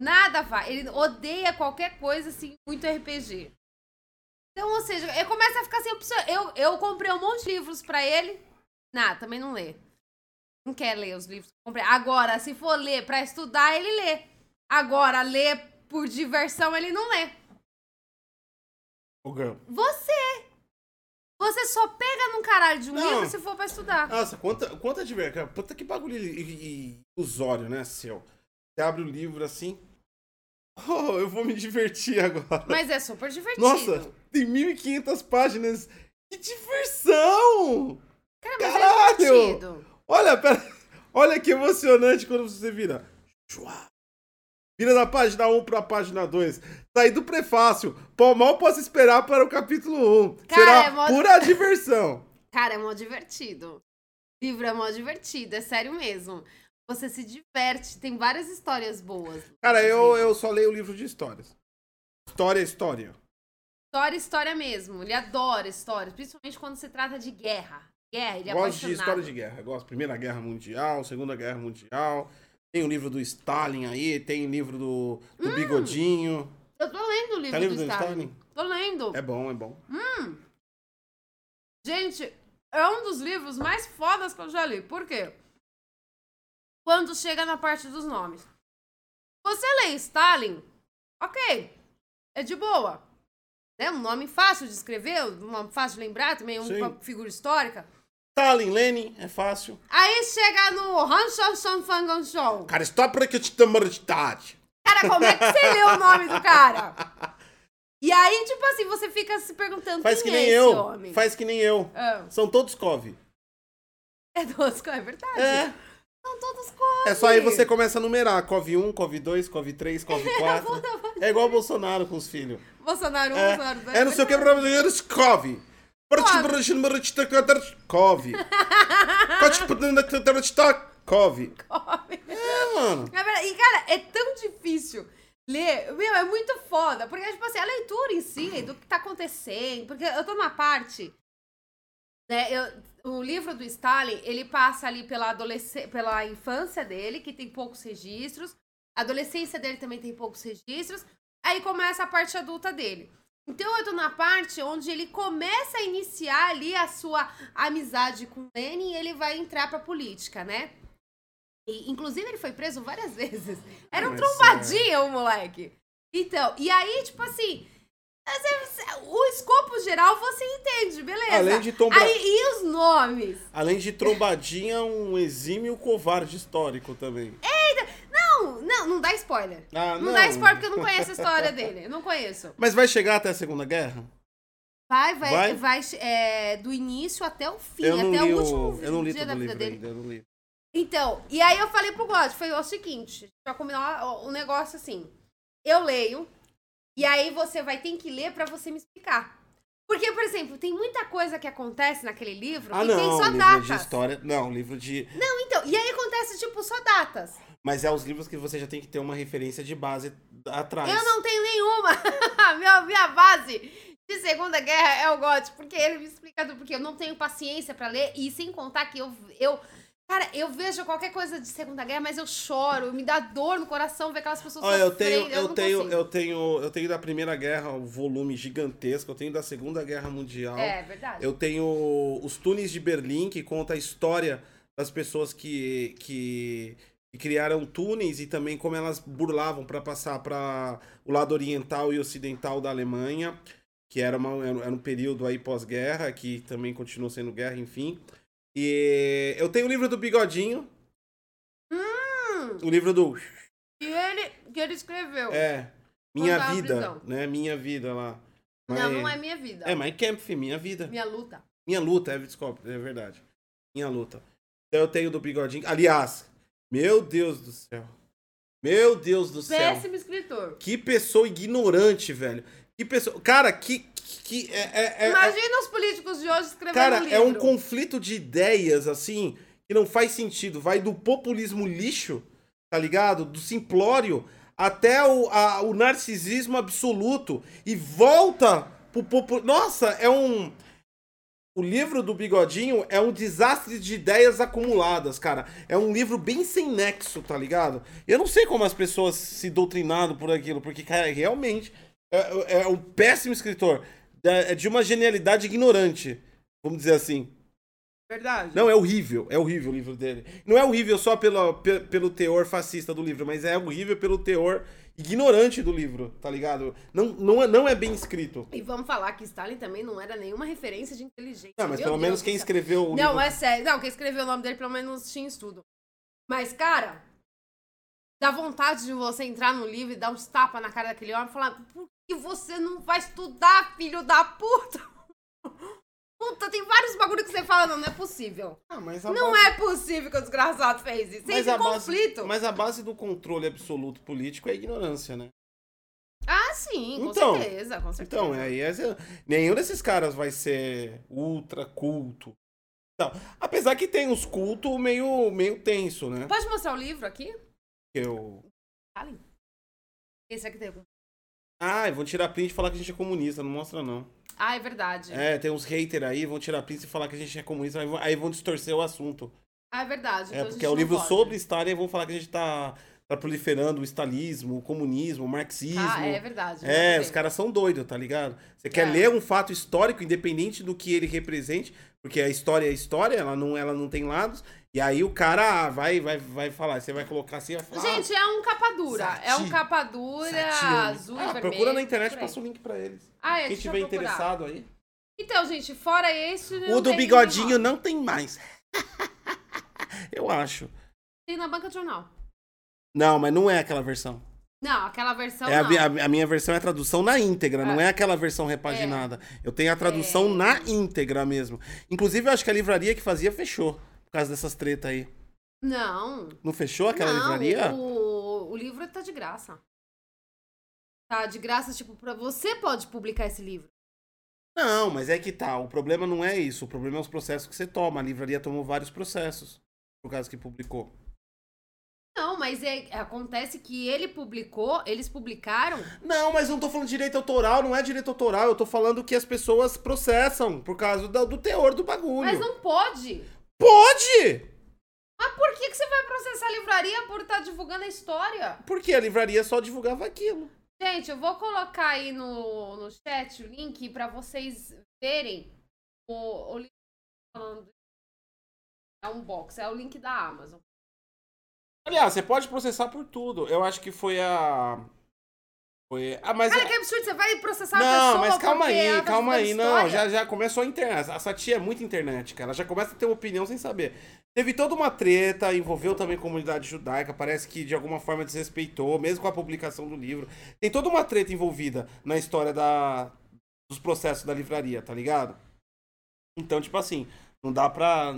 Nada vai. Ele odeia qualquer coisa, assim, muito RPG. Então, ou seja, eu começo a ficar sem opção. Eu comprei um monte de livros pra ele. Nada, também não lê. Não quer ler os livros que eu comprei. Agora, se for ler pra estudar, ele lê. Agora, ler por diversão, ele não lê. O girl. Você só pega num caralho de um livro se for pra estudar. Nossa, quanta diversão. Puta que bagulho ilusório, né, seu? Você abre o livro assim... Oh, eu vou me divertir agora. Mas é super divertido. Nossa, tem 1.500 páginas. Que diversão! Cara, mas caralho! É divertido. Olha que emocionante quando você vira. Vira da página 1 pra página 2. Sai do prefácio. Mal posso esperar para o capítulo 1. Cara, será pura diversão. Cara, é mó divertido. Livro é mó divertido, é sério mesmo. Você se diverte, tem várias histórias boas. Cara, eu só leio livro de histórias. História é história. História é história mesmo. Ele adora histórias, principalmente quando se trata de guerra. Guerra, ele é apaixonado. Gosto de história de guerra. Gosto Primeira Guerra Mundial, Segunda Guerra Mundial. Tem o livro do Stalin aí, tem o livro do Bigodinho. Eu tô lendo o livro do Stalin. Tô lendo. É bom, é bom. Gente, é um dos livros mais fodas que eu já li. Por quê? Quando chega na parte dos nomes. Você lê Stalin, ok, é de boa. É um nome fácil de escrever, um nome fácil de lembrar também, uma figura histórica. Tallinn Lenin, é fácil. Aí chega no Rancho Sanfangon Show. Cara, stop que eu te tomo de tarde. Cara, como é que você leu o nome do cara? E aí, tipo assim, você fica se perguntando quem é esse homem. Faz que nem eu. Oh. São todos Cove. É todos Cove, é verdade. É. São todos Cove. É só aí você começa a numerar. Cove 1, Cove 2, Cove 3, Cove 4. É igual o Bolsonaro com os filhos. Bolsonaro 1, é. Bolsonaro 2. É não sei o que, brasileiros Cove. Cove. Cove. É, mano. E, cara, é tão difícil ler. Meu, é muito foda. Porque, tipo assim, a leitura em si, do que tá acontecendo. Porque eu tô numa parte... Né, o livro do Stalin, ele passa ali pela infância dele, que tem poucos registros. A adolescência dele também tem poucos registros. Aí começa a parte adulta dele. Então eu tô na parte onde ele começa a iniciar ali a sua amizade com o Lenin e ele vai entrar pra política, né? E, inclusive ele foi preso várias vezes. Era um trombadinho o moleque. Então, e aí tipo assim, o escopo geral você entende, beleza? Além de aí, e os nomes? Além de trombadinha, um exímio covarde histórico também. Eita! Não dá spoiler. Não dá spoiler porque eu não conheço a história dele. Eu não conheço. Mas vai chegar até a Segunda Guerra? Vai, do início até o fim, até o último dia da vida dele. Eu não li. Então, e aí eu falei pro God, foi o seguinte, pra combinar um negócio assim, eu leio, e aí você vai ter que ler pra você me explicar. Porque, por exemplo, tem muita coisa que acontece naquele livro e tem só datas. Livro de história, Não, então, e aí acontece, tipo, só datas. Mas é os livros que você já tem que ter uma referência de base atrás. Eu não tenho nenhuma. Minha base de Segunda Guerra é o God, porque ele me explica tudo, porque eu não tenho paciência pra ler, e sem contar que cara, eu vejo qualquer coisa de Segunda Guerra, mas eu choro, me dá dor no coração ver aquelas pessoas sofrendo. Eu tenho da Primeira Guerra um volume gigantesco, eu tenho da Segunda Guerra Mundial. É, verdade. Eu tenho os túneis de Berlim, que conta a história das pessoas que criaram túneis e também como elas burlavam para passar para o lado oriental e ocidental da Alemanha, que era um período aí pós-guerra, que também continuou sendo guerra, enfim. E eu tenho o livro do Bigodinho. O livro do... Que ele escreveu. É. Minha Vida, né? Minha Vida lá. Mas... Não é Minha Vida. É Meu Kampf, Minha Vida. Minha Luta. Minha Luta, desculpa, é verdade. Minha Luta. Então eu tenho do Bigodinho. Aliás, meu Deus do céu. Meu Deus do céu. Péssimo escritor. Que pessoa ignorante, velho. Que pessoa... Cara, imagina os políticos de hoje escrevendo livro. Cara, é um conflito de ideias, assim, que não faz sentido. Vai do populismo lixo, tá ligado? Do simplório até o narcisismo absoluto. E volta pro populismo. Nossa, O livro do Bigodinho é um desastre de ideias acumuladas, cara. É um livro bem sem nexo, tá ligado? Eu não sei como as pessoas se doutrinaram por aquilo, porque, cara, realmente... É um péssimo escritor. É de uma genialidade ignorante, vamos dizer assim. Verdade. Não, é horrível o livro dele. Não é horrível só pelo teor fascista do livro, mas é horrível pelo teor ignorante do livro, tá ligado? Não é bem escrito. E vamos falar que Stalin também não era nenhuma referência de inteligência. Não, mas pelo menos quem escreveu o livro... Não, é sério. Não, quem escreveu o nome dele pelo menos tinha estudo. Mas, cara, dá vontade de você entrar no livro e dar uns tapas na cara daquele homem e falar... E você não vai estudar, filho da puta? Puta, tem vários bagulho que você fala, não é possível. É possível que o desgraçado fez isso. Tem um conflito. Mas a base do controle absoluto político é a ignorância, né? Ah, sim, com certeza. Então, nenhum desses caras vai ser ultra culto. Então, apesar que tem uns cultos meio tenso, né? Pode mostrar o livro aqui? Esse aqui tem... vão tirar print e falar que a gente é comunista, não mostra não. Ah, é verdade. É, tem uns haters aí, vão tirar print e falar que a gente é comunista, aí vão distorcer o assunto. Ah, é verdade. Então é, porque é um livro sobre Stalin, vão falar que a gente tá proliferando o stalinismo, o comunismo, o marxismo. Ah, é verdade. É, os caras são doidos, tá ligado? Você quer ler um fato histórico, independente do que ele represente, porque a história é história, ela não tem lados... E aí o cara vai falar, você vai colocar assim e vai falar... Gente, é um capa dura. Sati. É um capa dura, azul e vermelho. Procura na internet, passa o link pra eles. Quem tiver interessado aí. Então, gente, fora esse... O do bigodinho não tem mais. Eu acho. Tem na banca de jornal. Não, mas não é aquela versão. Não, aquela versão é não. A minha versão é a tradução na íntegra, não é aquela versão repaginada. Eu tenho a tradução na íntegra mesmo. Inclusive, eu acho que a livraria que fazia fechou, por causa dessas tretas aí. Não. Não fechou aquela livraria? O livro tá de graça. Tá de graça, tipo, pra você pode publicar esse livro. Não, mas é que tá. O problema não é isso. O problema é os processos que você toma. A livraria tomou vários processos, por causa que publicou. Não, mas acontece que ele publicou, eles publicaram... Não, mas não tô falando de direito autoral, não é direito autoral. Eu tô falando que as pessoas processam por causa do teor do bagulho. Mas não pode. Pode! Mas por que você vai processar a livraria por estar divulgando a história? Porque a livraria só divulgava aquilo. Gente, eu vou colocar aí no chat o link pra vocês verem o link falando. É um box, é o link da Amazon. Aliás, você pode processar por tudo. Eu acho que foi a... mas cara, que absurdo, você vai processar a pessoa. Não, mas calma aí. Não, já começou a internet. A Satia é muito internet, cara. Ela já começa a ter uma opinião sem saber. Teve toda uma treta, envolveu também a comunidade judaica, parece que de alguma forma desrespeitou, mesmo com a publicação do livro. Tem toda uma treta envolvida na história dos processos da livraria, tá ligado? Então, tipo assim, não dá pra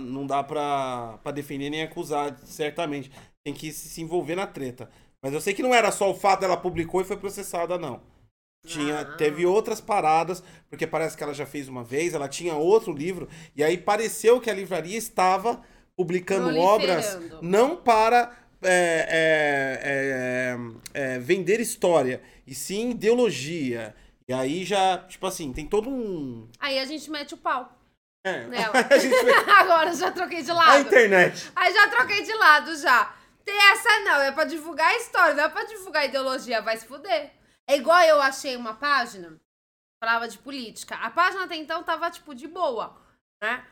defender nem acusar, certamente. Tem que se envolver na treta. Mas eu sei que não era só o fato dela publicou e foi processada, não. Teve outras paradas, porque parece que ela já fez uma vez, ela tinha outro livro, e aí pareceu que a livraria estava... publicando obras não para vender história, e sim ideologia. E aí já, tipo assim, tem todo um... Aí a gente mete o pau. Agora já troquei de lado. A internet. Aí já troquei de lado, já. Tem essa não, é pra divulgar a história, não é pra divulgar a ideologia, vai se fuder. É igual eu achei uma página, falava de política. A página até então tava, tipo, de boa, né?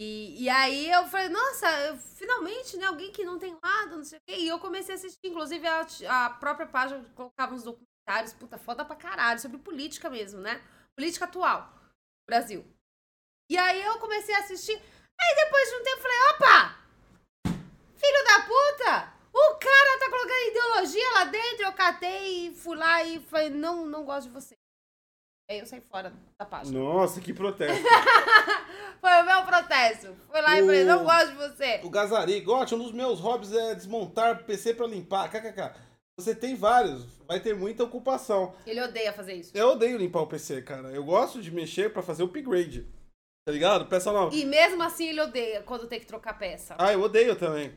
E aí eu falei, nossa, finalmente, né, alguém que não tem lado, não sei o quê. E eu comecei a assistir, inclusive a própria página colocava uns documentários, puta, foda pra caralho, sobre política mesmo, né? Política atual, Brasil. E aí eu comecei a assistir, aí depois de um tempo eu falei, opa, filho da puta, o cara tá colocando ideologia lá dentro, eu catei e fui lá e falei, não, não gosto de você. Aí eu saí fora da página. Nossa, que protesto. Foi o meu protesto. Foi lá e falei, não gosto de você. O Gazari, Gotti, um dos meus hobbies é desmontar PC pra limpar. KKK. Você tem vários, vai ter muita ocupação. Ele odeia fazer isso. Eu odeio limpar o PC, cara. Eu gosto de mexer pra fazer o upgrade. Tá ligado? Peça nova. E mesmo assim ele odeia quando tem que trocar peça. Ah, eu odeio também.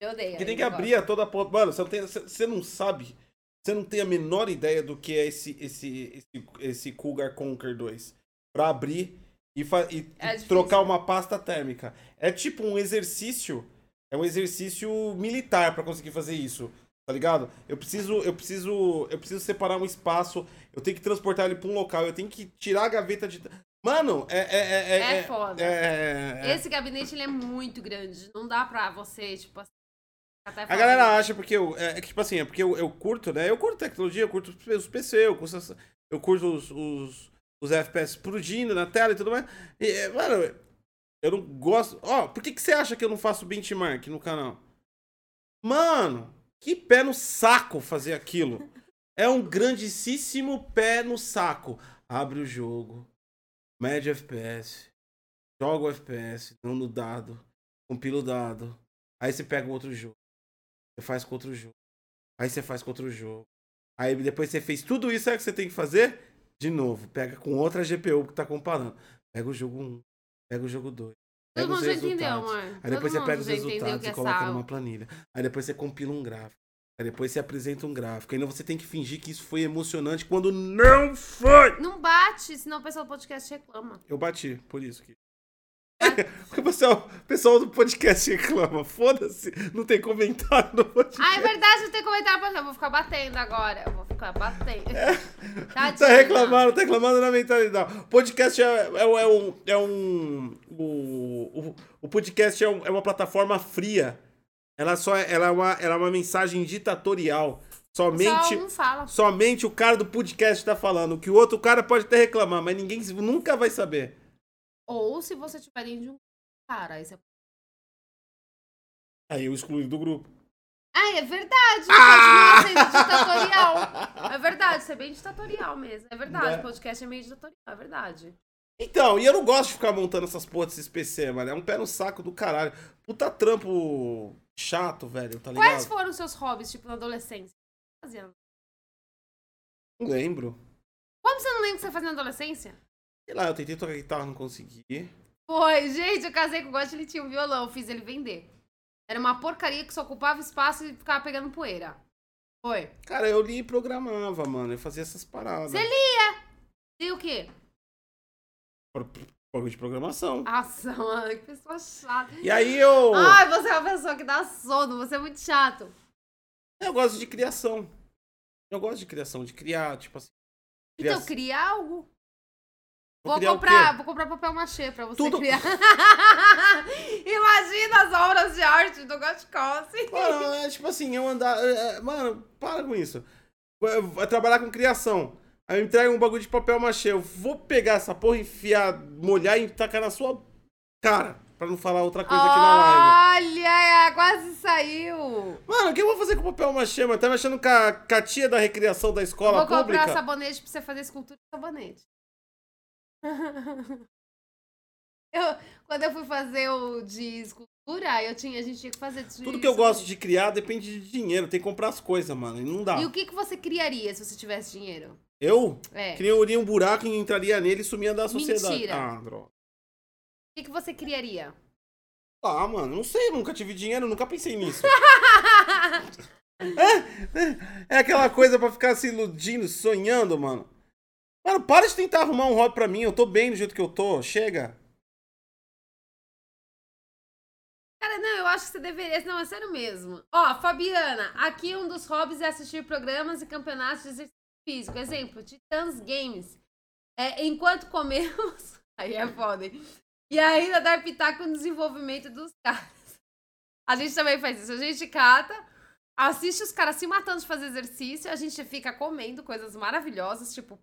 Eu odeio. Porque tem que abrir a toda a porta. Mano, você não sabe... Você não tem a menor ideia do que é esse Cougar Conquer 2. Pra abrir e trocar uma pasta térmica. É tipo um exercício. É um exercício militar pra conseguir fazer isso. Tá ligado? Eu preciso separar um espaço. Eu tenho que transportar ele pra um local. Eu tenho que tirar a gaveta de... Mano, é foda. Esse gabinete, ele é muito grande. Não dá pra você, tipo assim... A galera acha porque eu curto, né? Eu curto tecnologia, eu curto os PC, eu curto os FPS explodindo na tela e tudo mais. E, mano, eu não gosto... por que você acha que eu não faço benchmark no canal? Mano, que pé no saco fazer aquilo. É um grandíssimo pé no saco. Abre o jogo, mede FPS, joga o FPS, não no dado, compila o dado. Aí você pega o outro jogo. Você faz com outro jogo. Aí você faz com outro jogo. Aí depois você fez tudo isso, é o que você tem que fazer? De novo. Pega com outra GPU que tá comparando. Pega o jogo 1. Pega o jogo 2. Todo mundo já entendeu, mano. Aí depois você pega os resultados e coloca numa planilha. Aí depois você compila um gráfico. Aí depois você apresenta um gráfico. Ainda você tem que fingir que isso foi emocionante quando não foi! Não bate, senão o pessoal do podcast reclama. Eu bati, por isso que... Porque o pessoal do podcast reclama, foda-se, não tem comentário no podcast. Ah, é verdade, não tem comentário no podcast, eu vou ficar batendo agora, Tá reclamando na mentalidade. O podcast é uma plataforma fria, ela é uma mensagem ditatorial. Somente o cara do podcast tá falando, que o outro cara pode até reclamar, mas ninguém nunca vai saber. Ou se você tiver dentro de um cara, aí você... Aí eu excluí do grupo. Ah, é verdade. Pode não ser ditatorial. É verdade, você é bem ditatorial mesmo. É verdade, o podcast é meio ditatorial, é verdade. Então, e eu não gosto de ficar montando essas porras desses PC, mano. É um pé no saco do caralho. Puta trampo chato, velho, tá ligado? Quais foram os seus hobbies, tipo, na adolescência? O que você fazia? Não lembro. Como você não lembra o que você fazia na adolescência? Sei lá, eu tentei tocar guitarra, não consegui. Foi, gente, eu casei com o Gotti, ele tinha um violão, eu fiz ele vender. Era uma porcaria que só ocupava espaço e ficava pegando poeira. Foi. Cara, eu lia e programava, mano. Eu fazia essas paradas. Você lia? Lia o quê? Pouco de programação. Nossa, mano, que pessoa chata. E aí eu... Ai, você é uma pessoa que dá sono, você é muito chato. Eu gosto de criação. Eu gosto de criação, de criar, tipo assim... Então, criar algo? Vou comprar papel machê pra você criar. Imagina as obras de arte do Gotti Cossi. Mano, é tipo assim, eu andar... Mano, para com isso. Vai trabalhar com criação. Aí eu entrego um bagulho de papel machê. Eu vou pegar essa porra, enfiar, molhar e tacar na sua cara. Pra não falar outra coisa aqui na live. Olha, quase saiu. Mano, o que eu vou fazer com papel machê? Mano? Tá me achando catia da recreação da escola pública? Vou comprar sabonete pra você fazer escultura de sabonete. Quando eu fui fazer o de escultura, a gente tinha que fazer de... Tudo que eu gosto de criar depende de dinheiro. Tem que comprar as coisas, mano. E não dá. E o que você criaria se você tivesse dinheiro? Eu? É. Criaria um buraco e entraria nele e sumia da sociedade. Mentira. Ah, droga. O que você criaria? Ah, mano, não sei. Eu nunca tive dinheiro, nunca pensei nisso. É aquela coisa pra ficar se iludindo, sonhando, mano. Mano, para de tentar arrumar um hobby pra mim. Eu tô bem do jeito que eu tô. Chega. Cara, não, eu acho que você deveria... Não, é sério mesmo. Ó, Fabiana, aqui um dos hobbies é assistir programas e campeonatos de exercício físico. Exemplo, Titãs Games. Enquanto comemos... Aí é foda, hein? E ainda dar pitaco no desenvolvimento dos caras. A gente também faz isso. A gente cata, assiste os caras se matando de fazer exercício, a gente fica comendo coisas maravilhosas, tipo...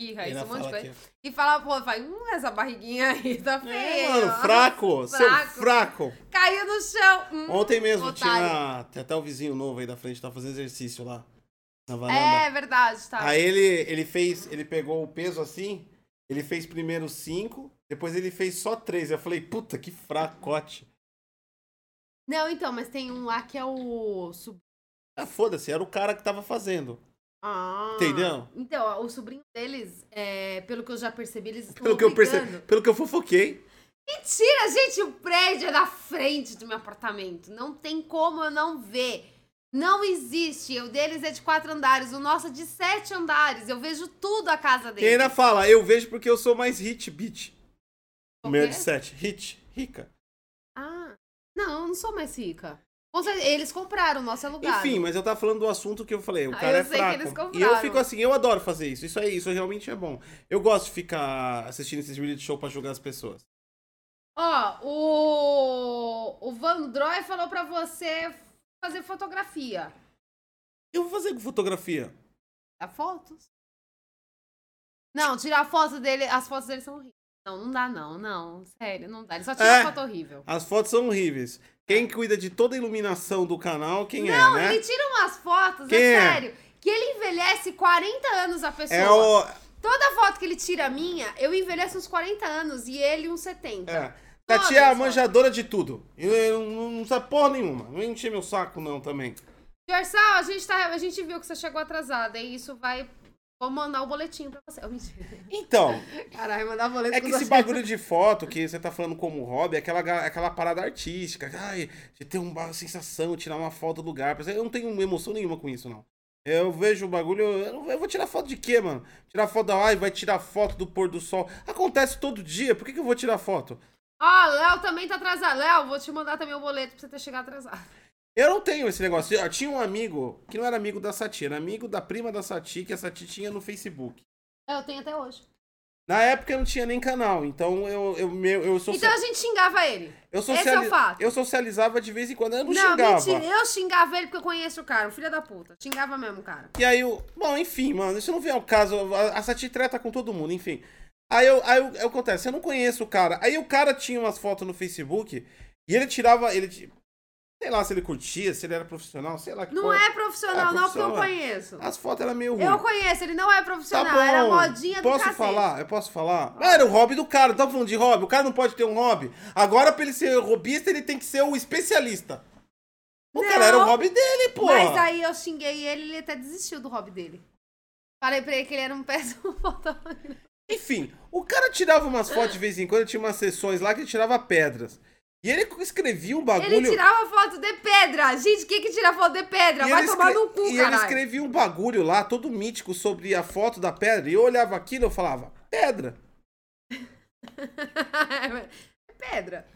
Isso, um monte de coisa. E fala, pô, vai, essa barriguinha aí tá feia. É, mano, fraco, fraco. Caiu no chão. Ontem mesmo tinha até o vizinho novo aí da frente, tava fazendo exercício lá na varanda. É verdade, tá. Aí ele pegou o peso assim, ele fez primeiro 5, depois ele fez só 3. Eu falei, puta, que fracote. Não, então, mas tem um lá que é o... Ah, foda-se, era o cara que tava fazendo. Ah, entendeu? Então, ó, o sobrinho deles, pelo que eu já percebi, eles estão pelo que eu fofoquei. Mentira, gente, o prédio é da frente do meu apartamento. Não tem como eu não ver. Não existe. O deles é de 4 andares, o nosso é de 7 andares. Eu vejo tudo a casa deles. E ainda fala, eu vejo porque eu sou mais hit, bitch. O meu é de 7. Hit, rica. Ah, não, eu não sou mais rica. Eles compraram o nosso lugar. Enfim, mas eu tava falando do assunto que eu falei, o cara é fraco. E eu fico assim, eu adoro fazer isso. Isso aí, isso realmente é bom. Eu gosto de ficar assistindo esses vídeos de show pra julgar as pessoas. Ó, o Van Droy falou pra você fazer fotografia. Eu vou fazer com fotografia? Tirar fotos? Não, tirar foto dele, as fotos dele são horríveis. Não, não dá não, sério, não dá. Ele só tira foto horrível. As fotos são horríveis. Quem cuida de toda a iluminação do canal, não, né? Não, ele tira umas fotos, sério, que ele envelhece 40 anos a pessoa. Toda foto que ele tira minha, eu envelheço uns 40 anos e ele uns 70. É. Tati é a manjadora de tudo. Eu não sabe porra nenhuma. Não enche meu saco não também. Gersal, a gente viu que você chegou atrasada e isso vai... Vou mandar o boletim pra você. Então. Caralho, mandar o boletim. É que esse bagulho de foto que você tá falando como hobby, é aquela parada artística. Ai, de ter uma sensação, tirar uma foto do lugar. Eu não tenho emoção nenhuma com isso, não. Eu vejo o bagulho... Eu vou tirar foto de quê, mano? Tirar foto da live, vai tirar foto do pôr do sol. Acontece todo dia. Por que eu vou tirar foto? Ah, Léo também tá atrasado. Léo, vou te mandar também o boleto pra você ter chegado atrasado. Eu não tenho esse negócio. Eu tinha um amigo que não era amigo da Sati, era amigo da prima da Sati, que a Sati tinha no Facebook. Eu tenho até hoje. Na época eu não tinha nem canal, então Então a gente xingava ele. Esse é o fato. Eu socializava de vez em quando, eu não xingava. Mentira, eu xingava ele porque eu conheço o cara, o filho da puta. Xingava mesmo o cara. E aí, bom, enfim, mano, isso não vem ao caso. A Sati treta com todo mundo, enfim. Aí acontece, eu não conheço o cara. Aí o cara tinha umas fotos no Facebook e ele tirava... Sei lá se ele curtia, se ele era profissional, sei lá que não é profissional, é profissional, não, porque eu conheço. As fotos eram meio ruim. Eu conheço, ele não é profissional, tá bom, era modinha do cacete. Posso falar? Ah, era o hobby do cara, não tava falando de hobby, o cara não pode ter um hobby. Agora, pra ele ser hobbyista, ele tem que ser o especialista. O cara era o hobby dele, pô. Mas aí eu xinguei ele e ele até desistiu do hobby dele. Falei pra ele que ele era um péssimo fotógrafo. Enfim, o cara tirava umas fotos de vez em quando, tinha umas sessões lá que ele tirava pedras. E ele escrevia um bagulho... Ele tirava foto de pedra! Gente, quem que tira foto de pedra? Vai tomar no cu, cara. E ele escrevia um bagulho lá, todo mítico, sobre a foto da pedra. E eu olhava aquilo e eu falava, pedra! Pedra.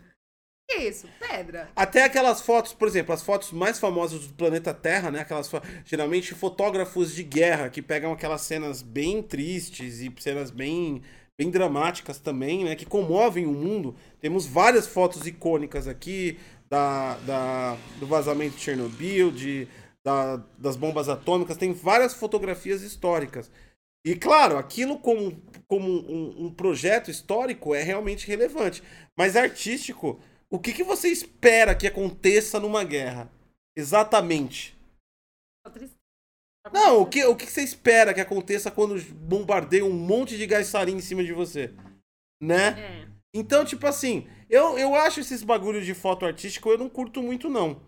Que isso? Pedra. Até aquelas fotos, por exemplo, as fotos mais famosas do planeta Terra, né? Aquelas geralmente fotógrafos de guerra, que pegam aquelas cenas bem tristes e cenas bem dramáticas também, né, que comovem o mundo. Temos várias fotos icônicas aqui, do vazamento de Chernobyl, das bombas atômicas, tem várias fotografias históricas. E, claro, aquilo como um projeto histórico é realmente relevante. Mas artístico, o que você espera que aconteça numa guerra? Exatamente. Não, o que você espera que aconteça quando bombardeia um monte de gás sarin em cima de você? Né? É. Então, tipo assim, eu acho esses bagulhos de foto artístico, eu não curto muito, não.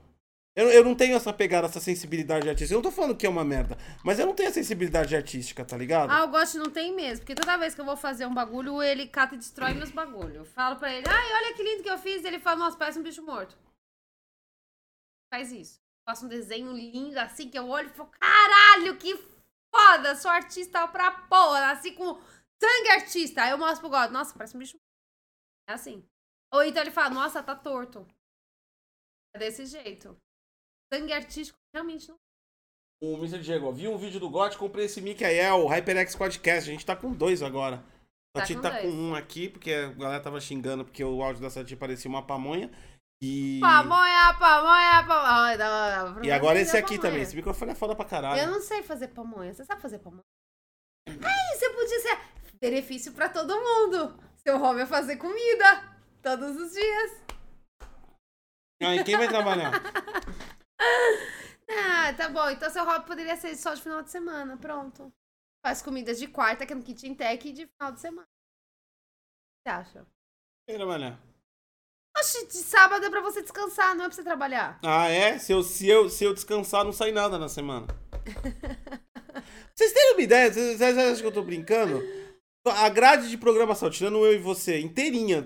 Eu não tenho essa pegada, essa sensibilidade artística. Eu não tô falando que é uma merda, mas eu não tenho a sensibilidade artística, tá ligado? Ah, o Gosto não tem mesmo, porque toda vez que eu vou fazer um bagulho, ele cata e destrói meus bagulhos. Eu falo pra ele, ai, olha que lindo que eu fiz. Ele fala, nossa, parece um bicho morto. Faz isso. Faço um desenho lindo, assim, que eu olho e falo, caralho, que foda, sou artista pra porra, assim, com sangue artista. Aí eu mostro pro God, nossa, parece um bicho. É assim. Ou então ele fala, nossa, tá torto. É desse jeito. Sangue artístico, realmente não. O Mr. Diego, ó, vi um vídeo do God, comprei esse mic aí, é o HyperX Quadcast, a gente tá com 2 agora. A Tati tá com 1 aqui, porque a galera tava xingando, porque o áudio da Tati parecia uma pamonha. E... Pamonha. Não. E agora esse aqui pamonha também. Esse microfone é foda pra caralho. Eu não sei fazer pamonha. Você sabe fazer pamonha? Ai, você podia ser benefício pra todo mundo. Seu hobby é fazer comida todos os dias. Ah, e quem vai trabalhar? Ah, tá bom. Então seu hobby poderia ser só de final de semana. Pronto. Faz comidas de quarta, que é no Kitchen Tech, e de final de semana. O que você acha? Quem trabalhar? De sábado é pra você descansar, não é pra você trabalhar. Ah, é? Se eu descansar, não sai nada na semana. Vocês têm uma ideia? Vocês acham que eu tô brincando? A grade de programação, tirando eu e você, inteirinha,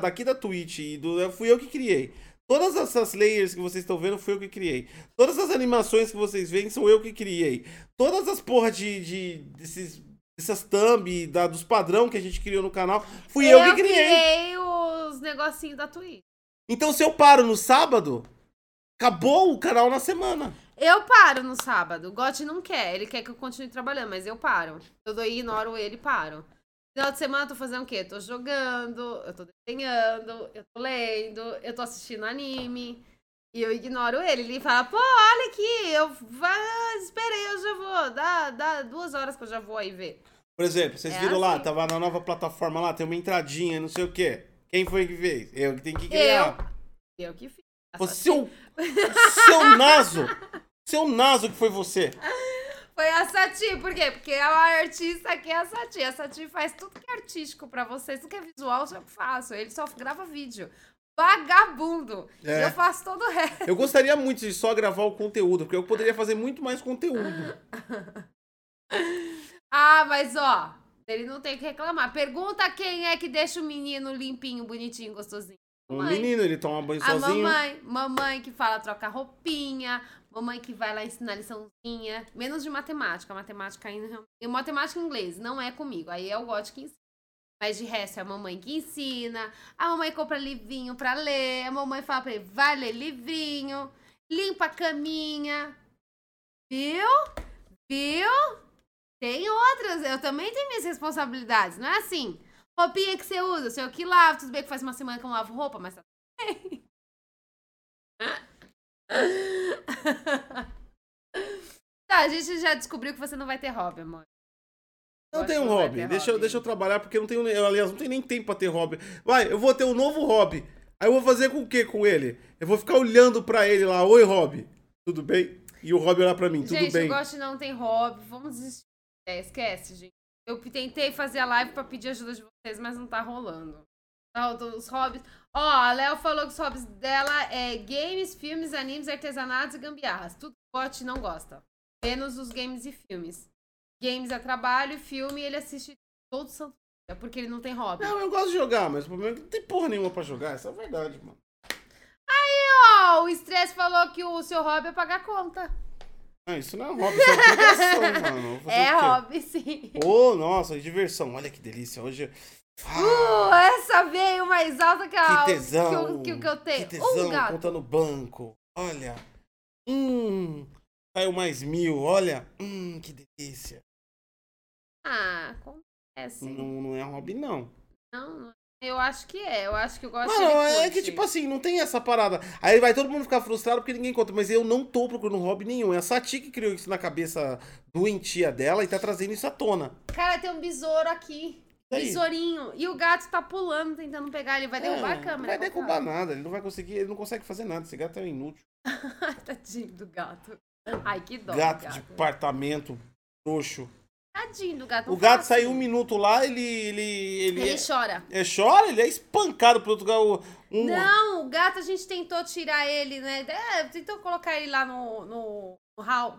daqui da Twitch, fui eu que criei. Todas essas layers que vocês estão vendo, fui eu que criei. Todas as animações que vocês veem, são eu que criei. Todas as porra dessas thumb, dos padrão que a gente criou no canal, fui eu que criei. Os negocinhos da Twitch. Então se eu paro no sábado, acabou o canal na semana. Eu paro no sábado. O God não quer. Ele quer que eu continue trabalhando, mas eu paro. Eu dou, ignoro ele e paro. Final de semana eu tô fazendo o quê? Eu tô jogando, eu tô desenhando, eu tô lendo, eu tô assistindo anime. E eu ignoro ele. Ele fala, pô, olha aqui, esperei, eu já vou. Dá 2 horas que eu já vou aí ver. Por exemplo, vocês viram assim. Lá, tava na nova plataforma lá, tem uma entradinha, não sei o quê. Quem foi que fez? Eu que tenho que criar. Eu que fiz. Você é um... Seu naso! Seu naso que foi você! Foi a Sati, por quê? Porque a artista que é a Sati. A Sati faz tudo que é artístico pra vocês, tudo que é visual eu faço. Ele só grava vídeo. Vagabundo! É. Eu faço todo o resto. Eu gostaria muito de só gravar o conteúdo, porque eu poderia fazer muito mais conteúdo. Ah, mas ó... Ele não tem o que reclamar. Pergunta quem é que deixa o menino limpinho, bonitinho, gostosinho. O menino, ele toma banho sozinho. A mamãe que fala, troca roupinha. Mamãe que vai lá ensinar liçãozinha. Menos de matemática. Matemática ainda... Matemática em inglês, não é comigo. Aí é o God que ensina. Mas de resto, é a mamãe que ensina. A mamãe compra livrinho pra ler. A mamãe fala pra ele, vai ler livrinho. Limpa a caminha. Viu? Tem outras, eu também tenho minhas responsabilidades, não é assim? Roupinha que você usa, sei eu que lavo, tudo bem que faz uma semana que eu não lavo roupa, mas tá bem. Tá, a gente já descobriu que você não vai ter hobby, amor. Não tenho um hobby. Deixa eu trabalhar, porque não tenho, aliás, não tenho nem tempo pra ter hobby. Vai, eu vou ter um novo hobby. Aí eu vou fazer com o que com ele? Eu vou ficar olhando pra ele lá. Oi, hobby. Tudo bem? E o hobby olhar pra mim. Tudo bem? Gente, eu gosto de não ter hobby. Vamos desistir. É, esquece, gente. Eu tentei fazer a live pra pedir ajuda de vocês, mas não tá rolando. Os hobbies... Ó, a Léo falou que os hobbies dela é games, filmes, animes, artesanatos e gambiarras. Tudo que gosta e não gosta. Menos os games e filmes. Games é trabalho, filme, ele assiste todo santo dia, porque ele não tem hobby. Não, eu gosto de jogar, mas o problema é que não tem porra nenhuma pra jogar. Essa é a verdade, mano. Aí, ó, o Stress falou que o seu hobby é pagar conta. Não, isso não é hobby, isso é diversão, mano. É hobby, sim. Oh, nossa, diversão. Olha que delícia. Hoje... essa veio mais alta que a que eu tenho. Que tesão, gato. Conta no banco. Olha. Saiu mais 1000, olha. Que delícia. Ah, acontece. Não, não é hobby, não. Não, eu acho que é. Eu acho que eu gosto de... Não, é que tipo assim, não tem essa parada. Aí vai todo mundo ficar frustrado porque ninguém conta. Mas eu não tô procurando hobby nenhum. É a Sati que criou isso na cabeça doentia dela e tá trazendo isso à tona. Cara, tem um besouro aqui. Besourinho. E o gato tá pulando, tentando pegar. Ele vai derrubar a câmera. Não vai derrubar nada. Ele não vai conseguir. Ele não consegue fazer nada. Esse gato é inútil. Tadinho do gato. Ai, que dó. Gato de apartamento, roxo. Tadinho do gato. O gato sai um minuto lá, ele chora. Ele chora? Ele é espancado por outro gato. Não, o gato a gente tentou tirar ele, né? Tentou colocar ele lá no hall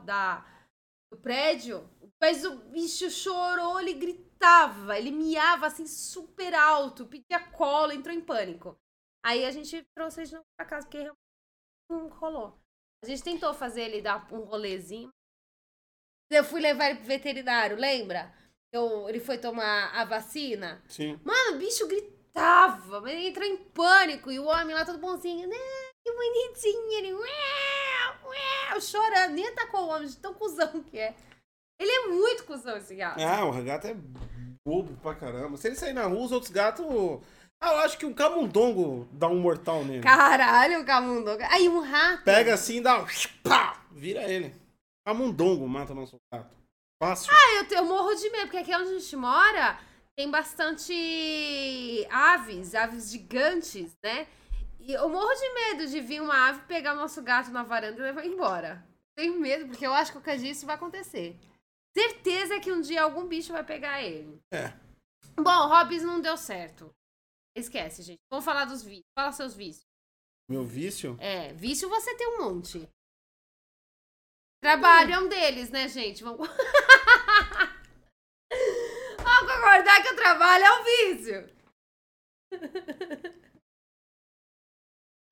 do prédio. Mas o bicho chorou, ele gritava, ele miava assim super alto, pedia cola, entrou em pânico. Aí a gente trouxe ele de novo pra casa, porque realmente não rolou. A gente tentou fazer ele dar um rolezinho. Eu fui levar ele pro veterinário, lembra? Ele foi tomar a vacina. Sim. Mano, o bicho gritava, mas ele entrou em pânico. E o homem lá todo bonzinho, né? Que bonitinho, ele chorando. Nem atacou o homem, de tão cuzão que é. Ele é muito cuzão, esse gato. Ah, o gato é bobo pra caramba. Se ele sair na rua, os outros gatos... Ah, eu acho que um camundongo dá um mortal nele. Caralho, um camundongo. Aí um rato. Pega assim e dá... Pá! Vira ele. Camundongo mata nosso gato. Fácil. Ah, eu morro de medo, porque aqui onde a gente mora tem bastante aves gigantes, né? E eu morro de medo de vir uma ave pegar o nosso gato na varanda e levar embora. Tenho medo, porque eu acho que qualquer dia isso vai acontecer. Certeza que um dia algum bicho vai pegar ele. É. Bom, hobbies não deu certo. Esquece, gente. Vamos falar dos vícios. Fala seus vícios. Meu vício? É, vício você tem um monte. Trabalho é um deles, né, gente? Vamos concordar que o trabalho é um vício.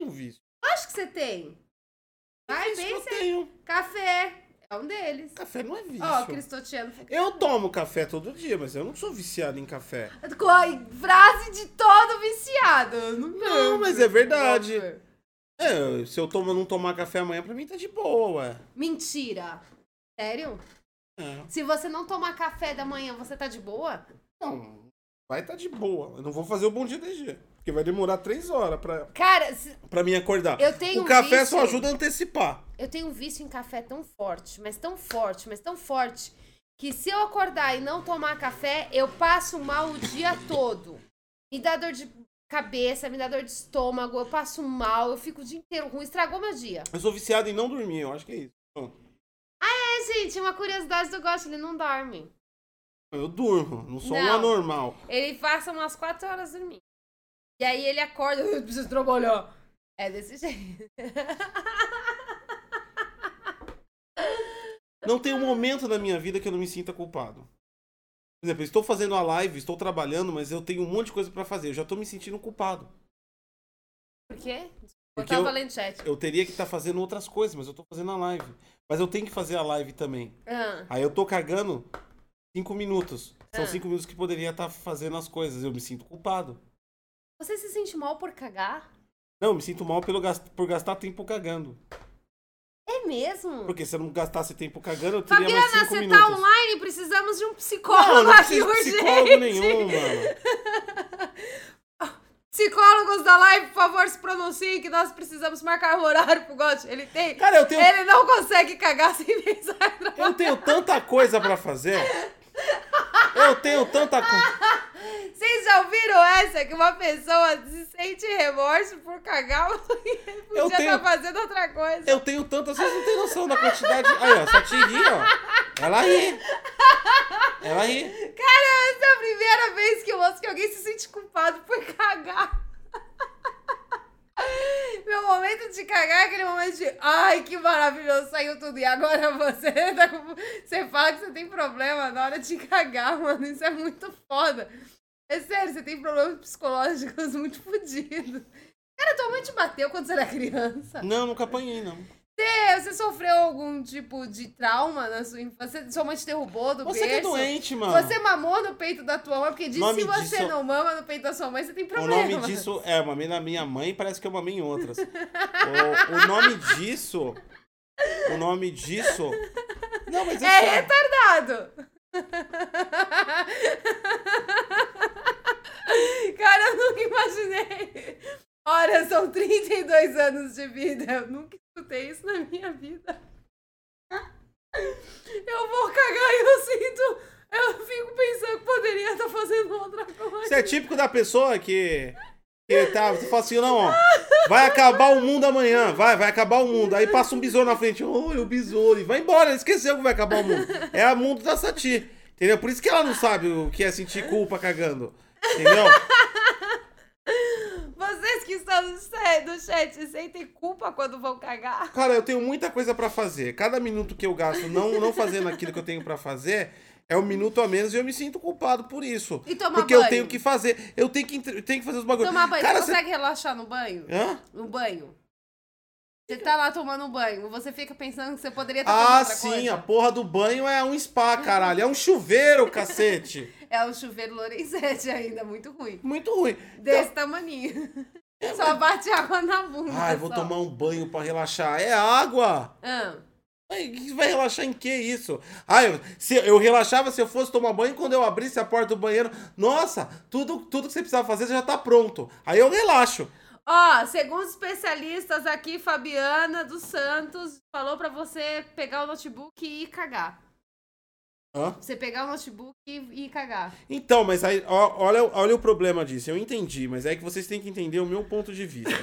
Um vício. Acho que você tem. Vai bem, eu tenho. Café. É um deles. Café não é vício. Ó, Cristotiano. Eu tomo café todo dia, mas eu não sou viciado em café. Frase de todo viciado. Não, mas é verdade. É, se eu não tomar café amanhã, pra mim tá de boa, ué. Mentira. Sério? É. Se você não tomar café da manhã, você tá de boa? Não, vai tá de boa. Eu não vou fazer o Bom Dia DG. Porque vai demorar 3 horas pra mim acordar. Eu tenho o café só ajuda a antecipar. Eu tenho um vício em café tão forte, mas tão forte, mas tão forte, que se eu acordar e não tomar café, eu passo mal o dia todo. Me dá dor de cabeça, me dá dor de estômago, eu passo mal, eu fico o dia inteiro ruim, estragou meu dia. Eu sou viciado em não dormir, eu acho que é isso. Bom. Ah, é, gente, uma curiosidade do Gosto, ele não dorme. Eu durmo, não sou um anormal. Ele passa umas 4 horas dormindo. E aí ele acorda, eu preciso trabalhar. É desse jeito. Não tem um momento na minha vida que eu não me sinta culpado. Por exemplo, eu estou fazendo a live, estou trabalhando, mas eu tenho um monte de coisa pra fazer. Eu já estou me sentindo culpado. Por quê? Porque eu teria que estar fazendo outras coisas, mas eu estou fazendo a live. Mas eu tenho que fazer a live também. Aí eu estou cagando 5 minutos. São 5 minutos que poderia estar fazendo as coisas. Eu me sinto culpado. Você se sente mal por cagar? Não, eu me sinto mal por gastar tempo cagando. É mesmo? Porque se eu não gastasse tempo cagando, eu teria mais 5 minutos. Fabiana, você tá online? Precisamos de um psicólogo aqui urgente. Não, não precisa de psicólogo nenhum, mano. Psicólogos da live, por favor, se pronunciem que nós precisamos marcar um horário pro Gotti. Ele tem... Cara, eu tenho... Ele não consegue cagar sem pensar. Eu tenho tanta coisa pra fazer... Eu tenho tanta culpa. Vocês já ouviram essa? Que uma pessoa sente remorso por cagar, podia estar fazendo outra coisa. Eu tenho tantas, vocês não têm noção da quantidade. Aí, ó, só te ri, ó. Ela ri. Ela ri. Cara, essa é a primeira vez que eu ouço que alguém se sente culpado por cagar. Meu momento de cagar é aquele momento de ai, que maravilhoso, saiu tudo. E agora você tá com... Você fala que você tem problema na hora de cagar, mano. Isso é muito foda. É sério, você tem problemas psicológicos muito fodidos. Cara, tua mãe te bateu quando você era criança? Não, nunca apanhei, não. Você sofreu algum tipo de trauma na sua infância? Sua mãe te derrubou do berço? Você que é doente, mano. Você mamou no peito da tua mãe? Porque diz que se você disso... não mama no peito da sua mãe, você tem problema. O nome disso é, eu mamei na minha mãe, parece que eu mamei em outras. O nome disso... Não, mas é retardado. Cara, eu nunca imaginei. Ora, são 32 anos de vida. Eu nunca escutei isso na minha vida. Eu vou cagar e eu sinto... Eu fico pensando que poderia estar fazendo outra coisa. Isso é típico da pessoa que tá... Você fala assim, não, ó. Vai acabar o mundo amanhã. Vai acabar o mundo. Aí passa um besouro na frente. Oi, o besouro. E vai embora. Esqueceu que vai acabar o mundo. É o mundo da Sati. Entendeu? Por isso que ela não sabe o que é sentir culpa cagando. Entendeu? Vocês que estão no chat sentem culpa quando vão cagar? Cara, eu tenho muita coisa pra fazer. Cada minuto que eu gasto não fazendo aquilo que eu tenho pra fazer é um minuto a menos e eu me sinto culpado por isso. E tomar porque banho? Porque eu tenho que fazer. Eu tenho que fazer os bagulhos. Tomar banho. Cara, você consegue relaxar no banho? Hã? No banho. Você tá lá tomando banho, você fica pensando que você poderia estar tomando outra coisa. Ah, sim, a porra do banho é um spa, caralho. É um chuveiro, cacete. É um chuveiro Lorenzetti ainda, muito ruim. Muito ruim. Desse tamaninho. Só bate água na bunda. Ah, eu vou tomar um banho pra relaxar. É água. Vai relaxar em que isso? Ah, eu relaxava se eu fosse tomar banho, quando eu abrisse a porta do banheiro. Nossa, tudo que você precisava fazer já tá pronto. Aí eu relaxo. Ó, segundo especialistas aqui, Fabiana dos Santos falou pra você pegar o notebook e ir cagar. Hã? Você pegar o notebook e ir cagar. Então, mas aí, olha o problema disso. Eu entendi, mas é que vocês têm que entender o meu ponto de vista.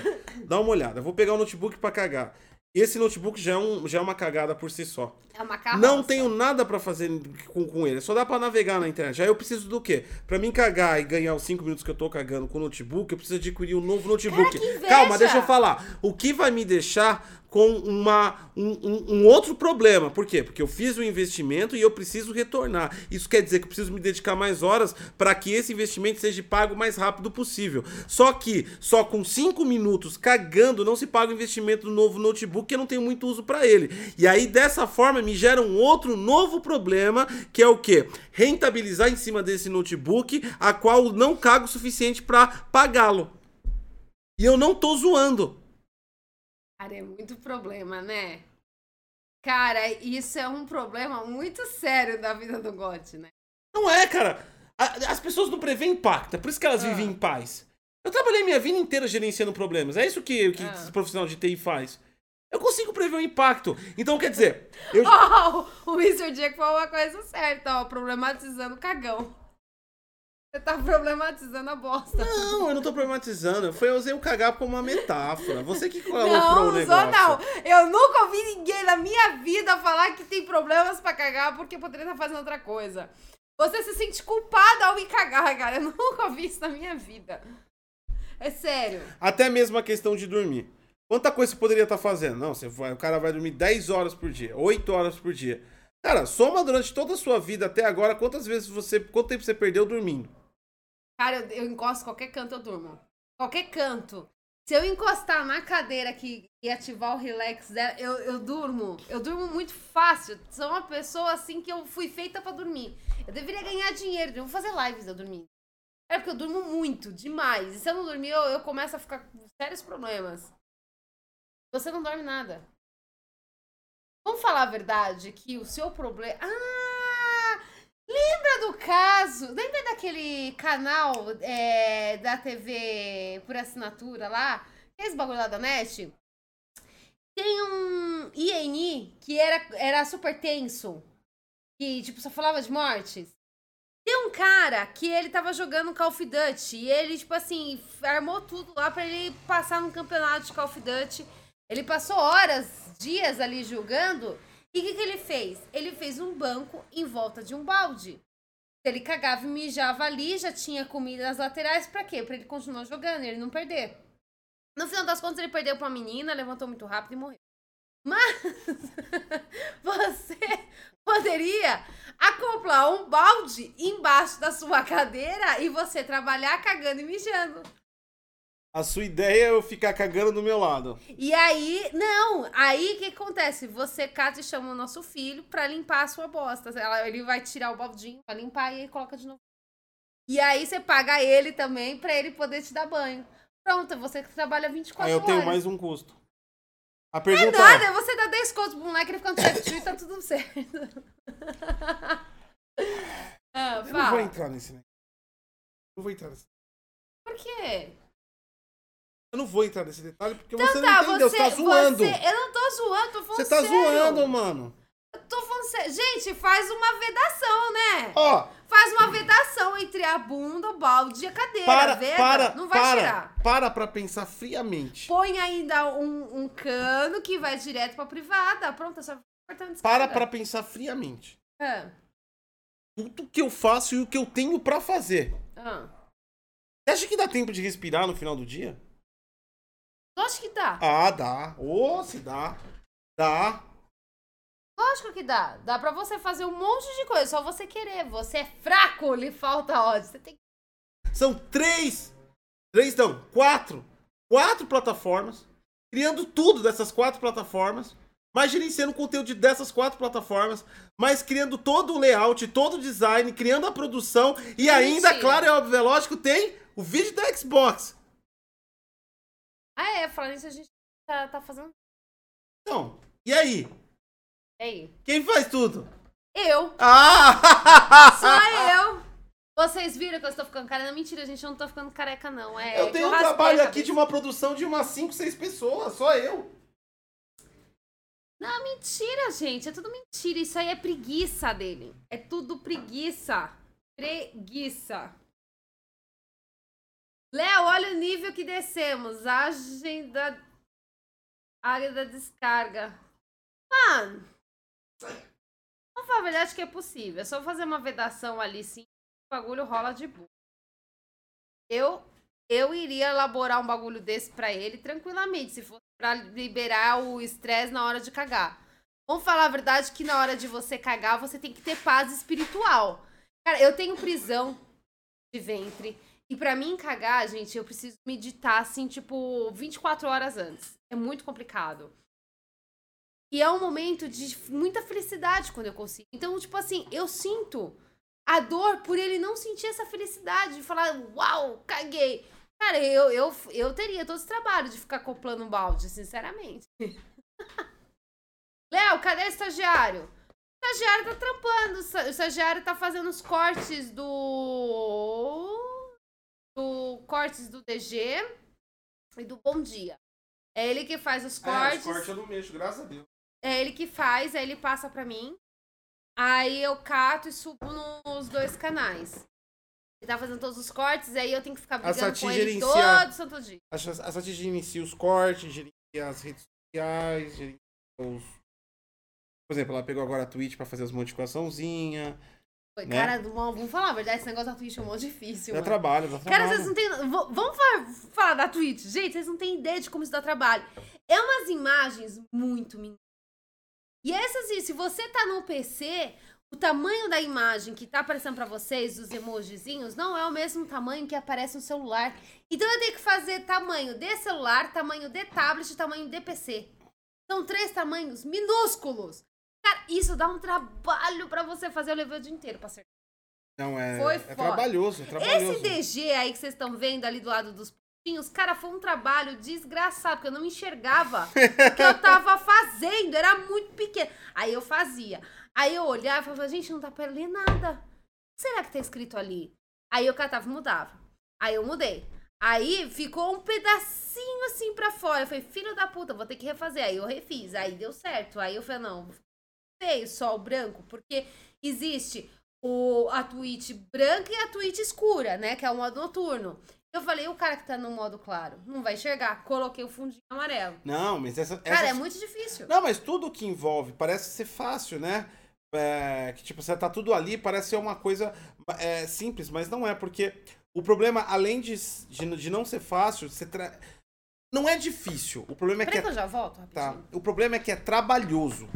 Dá uma olhada. Eu vou pegar o notebook pra cagar. Esse notebook já é uma cagada por si só. É uma carroça. Não tenho nada pra fazer com ele. Só dá pra navegar na internet. Aí eu preciso do quê? Pra mim cagar e ganhar os 5 minutos que eu tô cagando com o notebook, eu preciso adquirir um novo notebook. Cara, calma, deixa eu falar. O que vai me deixar com um outro problema. Por quê? Porque eu fiz um investimento e eu preciso retornar. Isso quer dizer que eu preciso me dedicar mais horas para que esse investimento seja pago o mais rápido possível. Só que só com 5 minutos cagando não se paga o investimento do novo notebook, que eu não tenho muito uso para ele. E aí, dessa forma, me gera um outro novo problema, que é o quê? Rentabilizar em cima desse notebook, a qual não cago o suficiente para pagá-lo. E eu não tô zoando. Cara, é muito problema, né? Cara, isso é um problema muito sério da vida do GOT, né? Não é, cara. As pessoas não prevêem impacto, é por isso que elas vivem em paz. Eu trabalhei minha vida inteira gerenciando problemas. É isso que esse profissional de TI faz. Eu consigo prever o impacto. Então, quer dizer... o Mr. Jack falou uma coisa certa, ó. Problematizando o cagão. Você tá problematizando a bosta. Não, eu não tô problematizando. Eu usei o cagar como uma metáfora. Você que colocou o negócio. Não, eu nunca ouvi ninguém na minha vida falar que tem problemas pra cagar porque poderia estar fazendo outra coisa. Você se sente culpada ao ir cagar, cara. Eu nunca ouvi isso na minha vida. É sério. Até mesmo a questão de dormir. Quanta coisa você poderia estar fazendo? Não, o cara vai dormir 10 horas por dia, 8 horas por dia. Cara, soma durante toda a sua vida até agora quanto tempo você perdeu dormindo. Cara, eu encosto qualquer canto, eu durmo. Qualquer canto. Se eu encostar na cadeira aqui e ativar o relax dela, eu durmo. Eu durmo muito fácil. Sou uma pessoa assim que eu fui feita pra dormir. Eu deveria ganhar dinheiro. Eu vou fazer lives eu dormindo. É porque eu durmo muito, demais. E se eu não dormir, eu começo a ficar com sérios problemas. Você não dorme nada. Vamos falar a verdade que o seu problema... Lembra do caso? Lembra daquele canal da TV por assinatura lá? Esse bagulho lá da NET? Tem um INI que era super tenso. Que, tipo, só falava de mortes. Tem Tinha um cara que ele tava jogando Call of Duty e ele, tipo assim, armou tudo lá pra ele passar num campeonato de Call of Duty. Ele passou horas, dias ali jogando. E o que ele fez? Ele fez um banco em volta de um balde. Ele cagava e mijava ali, já tinha comida nas laterais. Pra quê? Pra ele continuar jogando, ele não perder. No final das contas, ele perdeu pra menina, levantou muito rápido e morreu. Mas você poderia acoplar um balde embaixo da sua cadeira e você trabalhar cagando e mijando. A sua ideia é eu ficar cagando do meu lado. E aí, não, aí o que acontece? Você cata e chama o nosso filho pra limpar a sua bosta. Ele vai tirar o baldinho, vai limpar e coloca de novo. E aí você paga ele também pra ele poder te dar banho. Pronto, você que trabalha 24 horas. Aí eu tenho mais um custo. A pergunta é nada, você dá 10 contos pro moleque, ele fica no certinho e tá tudo certo. Ah, eu não vou entrar nesse negócio. Por quê? Eu não vou entrar nesse detalhe porque então, você não entendeu, você tá zoando. Eu não tô zoando, tô falando sério. Você tá zoando, mano. Eu tô falando sério. Gente, faz uma vedação, né? Ó. Faz uma vedação entre a bunda, o balde e a cadeira. Não vai tirar. Para pensar friamente. Põe ainda um cano que vai direto pra privada. Pronto, é só cortando esse cara. Para pensar friamente. Tudo que eu faço e o que eu tenho pra fazer. Você acha que dá tempo de respirar no final do dia? Lógico que dá. Ah, dá. Se dá. Dá. Lógico que dá. Dá pra você fazer um monte de coisa, só você querer. Você é fraco, lhe falta ódio. Você tem que... São quatro. 4 plataformas. Criando tudo dessas 4 plataformas. Mais gerenciando o conteúdo dessas 4 plataformas. Mas criando todo o layout, todo o design, criando a produção. E ainda, claro, é óbvio, é lógico, tem o vídeo da Xbox. Falando isso, a gente tá fazendo... Então, e aí? Quem faz tudo? Eu. Só eu. Vocês viram que eu estou ficando careca? Não, mentira, gente, eu não estou ficando careca, não. Eu tenho um trabalho aqui de uma produção de umas 5, 6 pessoas, só eu. Não, mentira, gente, é tudo mentira. Isso aí é preguiça dele. É tudo preguiça. Léo, olha o nível que descemos. Área da descarga. Mano, vamos falar a verdade que é possível. É só fazer uma vedação ali, sim. O bagulho rola de boa. Eu iria elaborar um bagulho desse pra ele tranquilamente, se fosse pra liberar o estresse na hora de cagar. Vamos falar a verdade que na hora de você cagar, você tem que ter paz espiritual. Cara, eu tenho prisão de ventre. E pra mim cagar, gente, eu preciso meditar, assim, tipo, 24 horas antes. É muito complicado. E é um momento de muita felicidade quando eu consigo. Então, tipo assim, eu sinto a dor por ele não sentir essa felicidade. De falar, uau, caguei. Cara, eu teria todo esse trabalho de ficar acoplando um balde, sinceramente. Léo, cadê o estagiário? O estagiário tá trampando. O estagiário tá fazendo os cortes do DG e do Bom Dia. É ele que faz os cortes. Os cortes eu não mexo, graças a Deus. É ele que faz, aí ele passa pra mim. Aí eu cato e subo nos 2 canais. Ele tá fazendo todos os cortes, aí eu tenho que ficar brigando com ele todo santo dia. A Sati gerencia os cortes, gerencia as redes sociais, gerencia os... Por exemplo, ela pegou agora a Twitch pra fazer as modificaçãozinhas. Né? Cara, vamos falar a verdade, esse negócio da Twitch é muito difícil. Dá trabalho, Cara, vocês não têm... Vamos falar da Twitch. Gente, vocês não têm ideia de como isso dá trabalho. É umas imagens muito minúsculas. E essas, se você tá no PC, o tamanho da imagem que tá aparecendo pra vocês, os emojizinhos, não é o mesmo tamanho que aparece no celular. Então eu tenho que fazer tamanho de celular, tamanho de tablet e tamanho de PC. São 3 tamanhos minúsculos. Cara, isso dá um trabalho pra você fazer. Eu levei o dia inteiro pra acertar. Não, é trabalhoso, Esse DG aí que vocês estão vendo ali do lado dos pontinhos, cara, foi um trabalho desgraçado, porque eu não enxergava o que eu tava fazendo. Era muito pequeno. Aí eu fazia. Aí eu olhava e falava, gente, não dá pra ler nada. O que será que tá escrito ali? Aí eu catava e mudava. Aí eu mudei. Aí ficou um pedacinho assim pra fora. Eu falei, filho da puta, vou ter que refazer. Aí eu refiz. Aí deu certo. Aí eu falei, não... feio, sol branco, porque existe a Twitch branca e a Twitch escura, né? Que é o modo noturno. Eu falei, o cara que tá no modo claro não vai enxergar. Coloquei o fundinho amarelo. Não, mas essa... Cara, é muito difícil. Não, mas tudo que envolve parece ser fácil, né? É, que tipo, você tá tudo ali, parece ser uma coisa simples, mas não é, porque o problema, além de não ser fácil, você não é difícil. O problema é que eu já volto rapidinho. Tá. O problema é que é trabalhoso.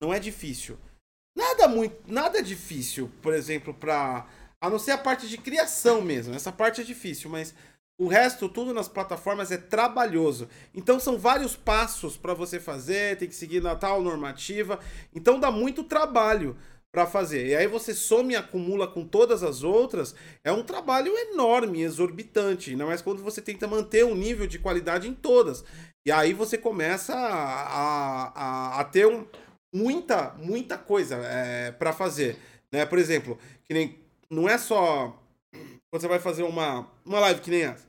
Não é difícil. Nada difícil, por exemplo, pra... A não ser a parte de criação mesmo. Essa parte é difícil, mas o resto, tudo nas plataformas é trabalhoso. Então são vários passos para você fazer, tem que seguir na tal normativa. Então dá muito trabalho para fazer. E aí você some e acumula com todas as outras. É um trabalho enorme, exorbitante. Ainda mais quando você tenta manter um nível de qualidade em todas. E aí você começa a ter muita coisa para fazer. Né? Por exemplo, que nem... Não é só quando você vai fazer uma live que nem essa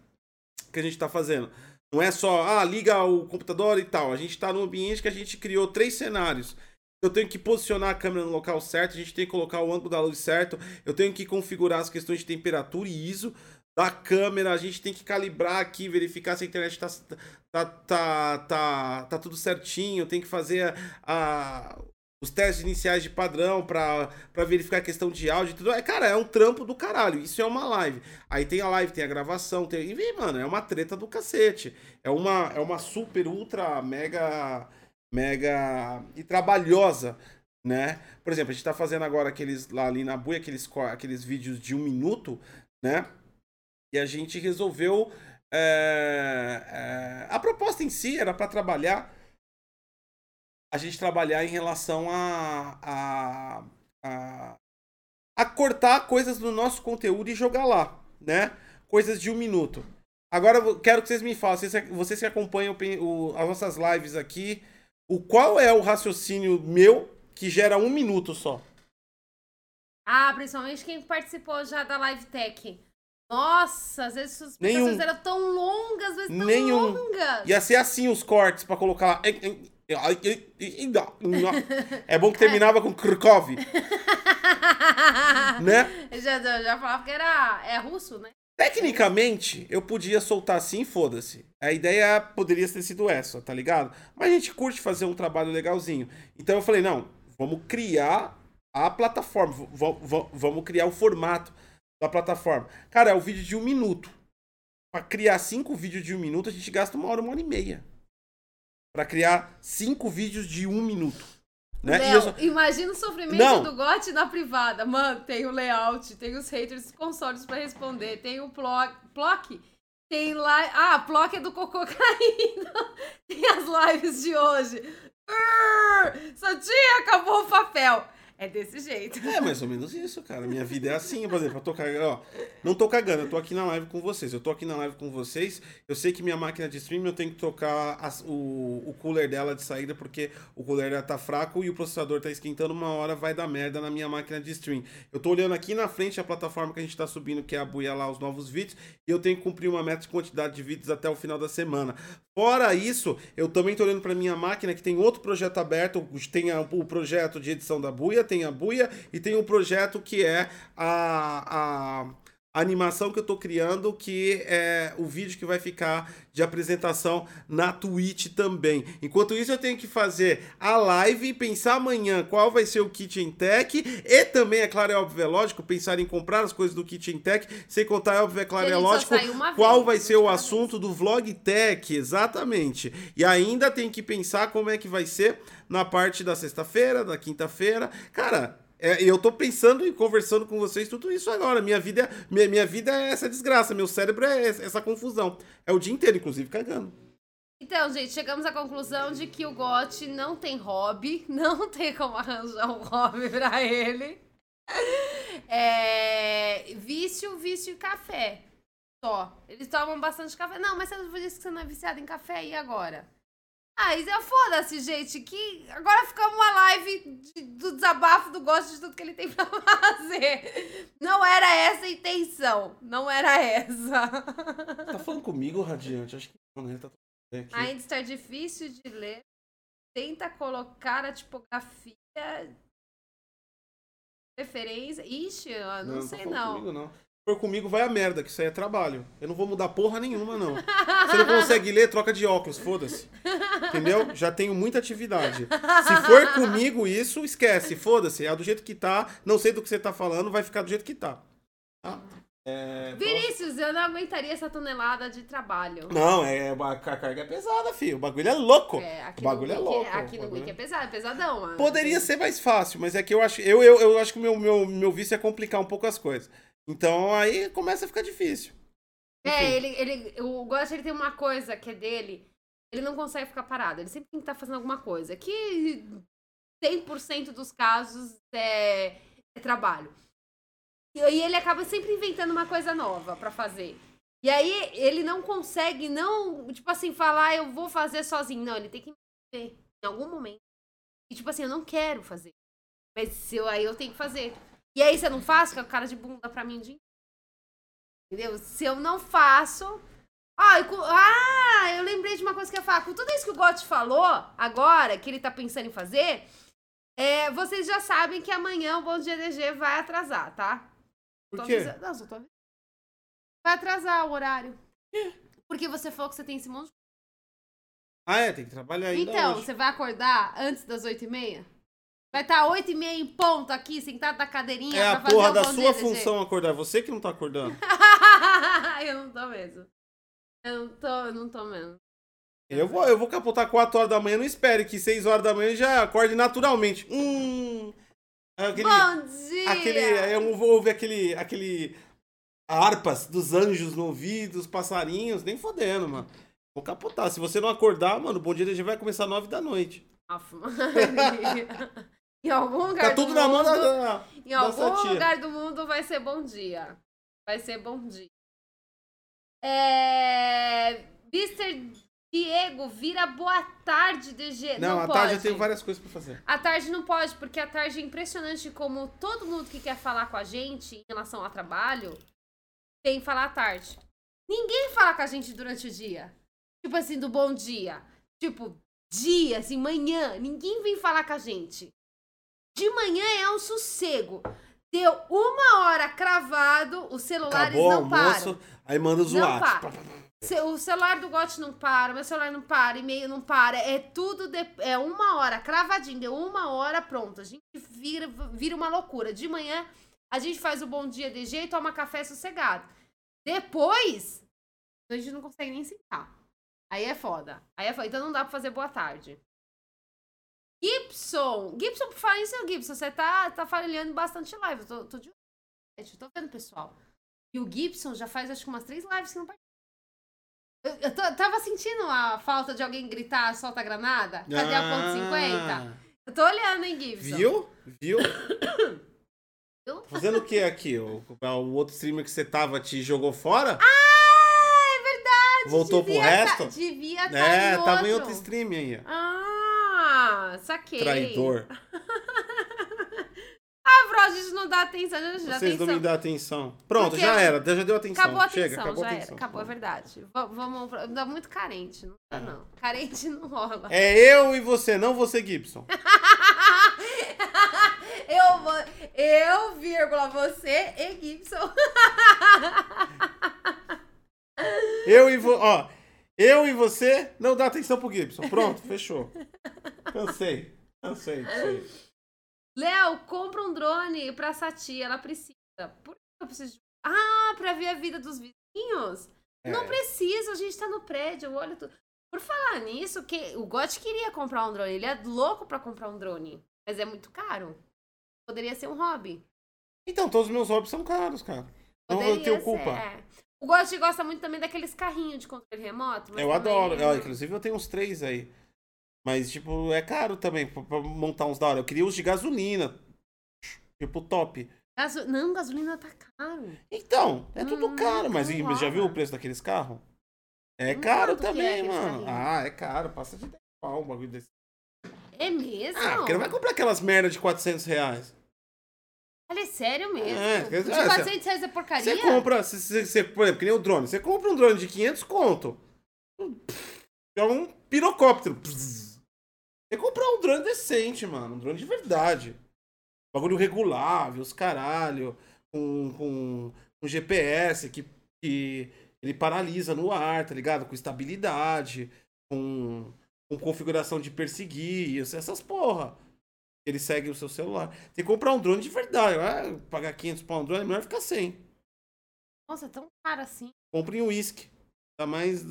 que a gente tá fazendo. Não é só, liga o computador e tal. A gente tá num ambiente que a gente criou 3 cenários. Eu tenho que posicionar a câmera no local certo, a gente tem que colocar o ângulo da luz certo, eu tenho que configurar as questões de temperatura e ISO da câmera, a gente tem que calibrar aqui, verificar se a internet tá tudo certinho, tem que fazer os testes iniciais de padrão pra verificar a questão de áudio e tudo. Cara, é um trampo do caralho. Isso é uma live. Aí tem a live, tem a gravação, tem... E, mano, é uma treta do cacete. É uma super, ultra, mega e trabalhosa, né? Por exemplo, a gente tá fazendo agora aqueles lá ali na Booyah, aqueles vídeos de 1 minuto, né? E a gente resolveu... A proposta em si era pra trabalhar... A gente trabalhar em relação a cortar coisas do nosso conteúdo e jogar lá, né? Coisas de 1 minuto. Agora eu quero que vocês me falem, vocês que acompanham as nossas lives aqui, qual é o raciocínio meu que gera 1 minuto só? Principalmente quem participou já da Live Tech. Nossa, às vezes as pessoas eram tão longas, às vezes tão longas. Ia ser assim os cortes pra colocar lá... É bom que terminava com Krkov. Né? Eu já falava que é russo, né? Tecnicamente, eu podia soltar assim, foda-se. A ideia poderia ter sido essa, tá ligado? Mas a gente curte fazer um trabalho legalzinho. Então eu falei, não, vamos criar a plataforma. Vamos criar o formato da plataforma. Cara, é um vídeo de 1 minuto. Pra criar 5 vídeos de 1 minuto, a gente gasta 1 hora, 1 hora e meia. Pra criar 5 vídeos de 1 minuto. Né? Léo, imagina o sofrimento do GOT na privada. Mano, tem o layout, tem os haters, os consoles pra responder, tem o Plock, tem lá... Plock é do cocô caindo. Tem as lives de hoje. Santinha, acabou o papel. É desse jeito. É mais ou menos isso, cara. Minha vida é assim, por exemplo, eu tô cagando, não tô cagando, eu tô aqui na live com vocês. Eu sei que minha máquina de stream eu tenho que trocar o cooler dela de saída, porque o cooler dela tá fraco e o processador tá esquentando, uma hora vai dar merda na minha máquina de stream. Eu tô olhando aqui na frente a plataforma que a gente tá subindo, que é a Booyah lá, os novos vídeos, e eu tenho que cumprir uma meta de quantidade de vídeos até o final da semana. Fora isso, eu também tô olhando pra minha máquina, que tem outro projeto aberto, tem o projeto de edição da Booyah, tem a Booyah e tem um projeto que é a animação que eu tô criando, que é o vídeo que vai ficar de apresentação na Twitch também. Enquanto isso, eu tenho que fazer a live e pensar amanhã qual vai ser o Kitchen Tech e também, é claro, é óbvio, é lógico, pensar em comprar as coisas do Kitchen Tech, sem contar, é óbvio, é claro, é lógico, qual vai ser o assunto do Vlog Tech, exatamente. E ainda tem que pensar como é que vai ser na parte da sexta-feira, da quinta-feira. Cara... eu tô pensando e conversando com vocês tudo isso agora. Minha vida é essa desgraça. Meu cérebro é essa confusão. É o dia inteiro, inclusive, cagando. Então, gente, chegamos à conclusão de que o GOT não tem hobby. Não tem como arranjar um hobby pra ele. Vício e café. Só. Eles tomam bastante café. Não, mas você disse que você não é viciado em café. E agora? Isso é foda-se, gente, que agora ficamos uma live do desabafo do gosto de tudo que ele tem pra fazer. Não era essa a intenção, não era essa. Tá falando comigo, Radiante? Acho que não, tá falando aqui. Ainda está difícil de ler, tenta colocar a tipografia Referência? Ixi, eu não sei não. Comigo, não. Se for comigo, vai a merda, que isso aí é trabalho. Eu não vou mudar porra nenhuma, não. Se não consegue ler, troca de óculos, foda-se. Entendeu? Já tenho muita atividade. Se for comigo isso, esquece, foda-se. É do jeito que tá, não sei do que você tá falando, vai ficar do jeito que tá. Tá? É, Vinícius, eu não aguentaria essa tonelada de trabalho. Não, a carga é pesada, filho. O bagulho é louco. O bagulho é louco. Aqui no Wiki é pesado, é pesadão. Mano. Poderia ser mais fácil, mas é que eu acho, eu acho que o meu vício é complicar um pouco as coisas. Então aí começa a ficar difícil. Enfim. É, o Gosh, ele tem uma coisa que é dele, ele não consegue ficar parado, ele sempre tem que estar fazendo alguma coisa. Que 100% dos casos é trabalho. E ele acaba sempre inventando uma coisa nova pra fazer. E aí ele não consegue, não, tipo assim, falar eu vou fazer sozinho. Não, ele tem que me ver em algum momento. E tipo assim, eu não quero fazer. Mas aí eu tenho que fazer. E aí se eu não faço, fica com cara de bunda pra mim. Entendeu? Se eu não faço... eu lembrei de uma coisa que eu ia falar. Com tudo isso que o Gotti falou, agora, que ele tá pensando em fazer... vocês já sabem que amanhã o Bom Dia DG vai atrasar, tá? Por quê? Vai atrasar o horário. Porque você falou que você tem esse monte de... tem que trabalhar ainda. Então, hoje. Você vai acordar antes das 8h30? Vai estar 8h30 em ponto aqui, sentado na cadeirinha pra fazer o Bom Dia DG. É a porra da sua função acordar, você que não tá acordando. Eu não tô mesmo. Eu não tô mesmo. Eu vou capotar 4 horas da manhã, não espere que 6 horas da manhã já acorde naturalmente. Bom dia! Eu vou ouvir aquele harpas dos anjos no ouvido, os passarinhos, nem fodendo, mano. Vou capotar. Se você não acordar, mano, o Bom Dia DG vai começar às 9 da noite. Em algum lugar do mundo... Tá tudo na mão da Em algum lugar do mundo vai ser bom dia. Vai ser bom dia. Mr. Diego, vira boa tarde, DG. Não, à tarde eu tenho várias coisas pra fazer. À tarde não pode, porque à tarde é impressionante como todo mundo que quer falar com a gente em relação ao trabalho tem que falar à tarde. Ninguém fala com a gente durante o dia. Tipo assim, do bom dia. Tipo, dia, assim, manhã. Ninguém vem falar com a gente. De manhã é um sossego. Deu 1 hora cravado, os celulares acabou, não almoço, param. Aí manda zoar. Não para. O celular do Gotti não para, o meu celular não para, e-mail não para, é tudo, é 1 hora, cravadinho, deu 1 hora, pronto, a gente vira uma loucura. De manhã, a gente faz o bom dia de jeito, toma café sossegado. Depois, a gente não consegue nem sentar. Aí é foda, então não dá pra fazer boa tarde. Gibson, por falar isso, Gibson, você tá falhando bastante live, eu tô vendo o pessoal. E o Gibson já faz, acho que umas 3 lives que não participa. Eu tava sentindo a falta de alguém gritar, solta a granada. Cadê a ponto 50? Eu tô olhando, hein, Gibson? Viu? Tá fazendo o que aqui? O outro streamer que você tava te jogou fora? É verdade! Voltou pro resto? Devia estar em outro. Tava em outro stream aí. Saquei. Traidor. A gente não dá atenção. Vocês não me dão atenção. Pronto, porque já era. Já deu atenção. Acabou a atenção. Chega, acabou já a atenção. Era. Acabou, é verdade. Vamos. Dá muito carente. Não dá, não. Carente não rola. É eu e você, não você, Gibson. Eu, vírgula, você e Gibson. Eu e você não dá atenção pro Gibson. Pronto, fechou. Cansei disso aí. Léo, compra um drone pra Sati, ela precisa. Por que eu preciso de... pra ver a vida dos vizinhos? É. Não precisa, a gente tá no prédio, eu olho tudo. Por falar nisso, o Gotti queria comprar um drone, ele é louco pra comprar um drone, mas é muito caro. Poderia ser um hobby. Então, todos os meus hobbies são caros, cara. Não eu tenho culpa. O Gotti gosta muito também daqueles carrinhos de controle remoto. Mas eu adoro, inclusive eu tenho uns 3 aí. Mas, tipo, é caro também pra montar uns da hora. Eu queria os de gasolina. Tipo, top. Não, gasolina tá caro. Então, é tudo caro. Mas já viu o preço daqueles carros? É caro também, mano. É caro. Passa de 10 pau um bagulho desse. É mesmo? Porque não vai comprar aquelas merdas de R$400. Olha, é sério mesmo? De R$400 é porcaria? Você compra, por exemplo, que nem o drone. Você compra um drone de 500 conto. É um pirocóptero. Pss. É comprar um drone decente, mano. Um drone de verdade. bagulho regulável, os caralho, com GPS que ele paralisa no ar, tá ligado? Com estabilidade, com configuração de perseguir, essas porra. Ele segue o seu celular. Tem que comprar um drone de verdade. Né? Pagar 500 pra um drone é melhor ficar 100. Nossa, é tão caro assim. Compre um uísque. Tá mais...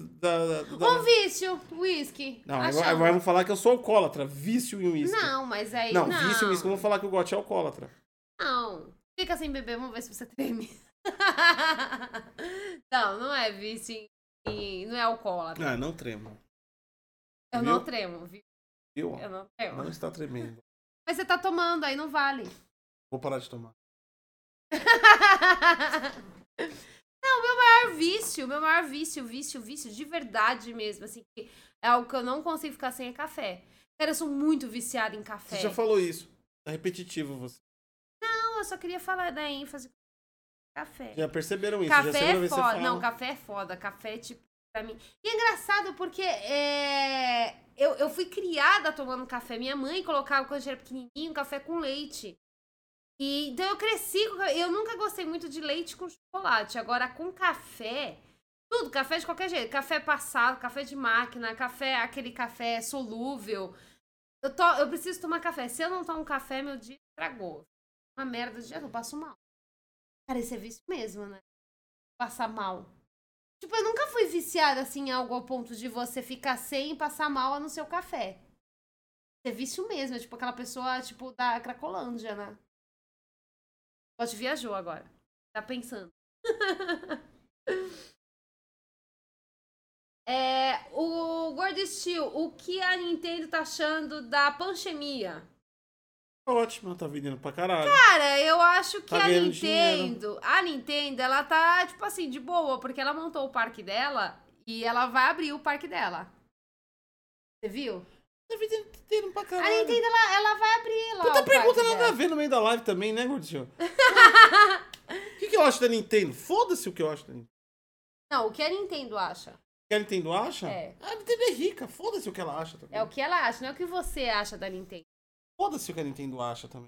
vício, uísque. Não, agora vão falar que eu sou alcoólatra. Vício em uísque. Não, mas aí... Não, vício em uísque. Vamos falar que o Gotti é alcoólatra. Não. Fica sem beber. Vamos ver se você treme. não é vício em... Não é alcoólatra. Não tremo. Eu não tremo, viu? Eu não tremo. Não está tremendo. Mas você tá tomando, aí não vale. Vou parar de tomar. Não, meu maior vício, de verdade mesmo, assim, que é algo que eu não consigo ficar sem é café. Cara, eu sou muito viciada em café. Você já falou isso. É repetitivo você. Não, eu só queria falar da ênfase. Café. Já perceberam isso? Café já é foda. Não, café é foda. Café é tipo, pra mim... E é engraçado porque eu fui criada tomando café. Minha mãe colocava, quando eu era pequenininho, café com leite. E, então eu cresci, eu nunca gostei muito de leite com chocolate. Agora com café, tudo, café de qualquer jeito. Café passado, café de máquina, café, aquele café solúvel. Eu preciso tomar café. Se eu não tomo café, meu dia estragou. Uma merda de dia, eu passo mal. Cara, esse é vício mesmo, né? Passar mal. Tipo, eu nunca fui viciada, assim, em algo ao ponto de você ficar sem e passar mal no seu café. É vício mesmo, é tipo aquela pessoa, tipo, da Cracolândia, né? Pode viajou agora. Tá pensando. O Gordo Steel, o que a Nintendo tá achando da pandemia? Ótimo, tá vendendo pra caralho. Cara, eu acho que a Nintendo, ela tá, tipo assim, de boa, porque ela montou o parque dela e ela vai abrir o parque dela. Você viu? Tá vendendo pra caralho. A Nintendo, ela vai abrir lá. Puta pergunta nada a ver no meio da live também, né, Gordinho? O que eu acho da Nintendo? Foda-se o que eu acho da Nintendo. Não, o que a Nintendo acha? O que a Nintendo acha? É. A Nintendo é rica, foda-se o que ela acha também. É o que ela acha, não é o que você acha da Nintendo. Foda-se o que a Nintendo acha também.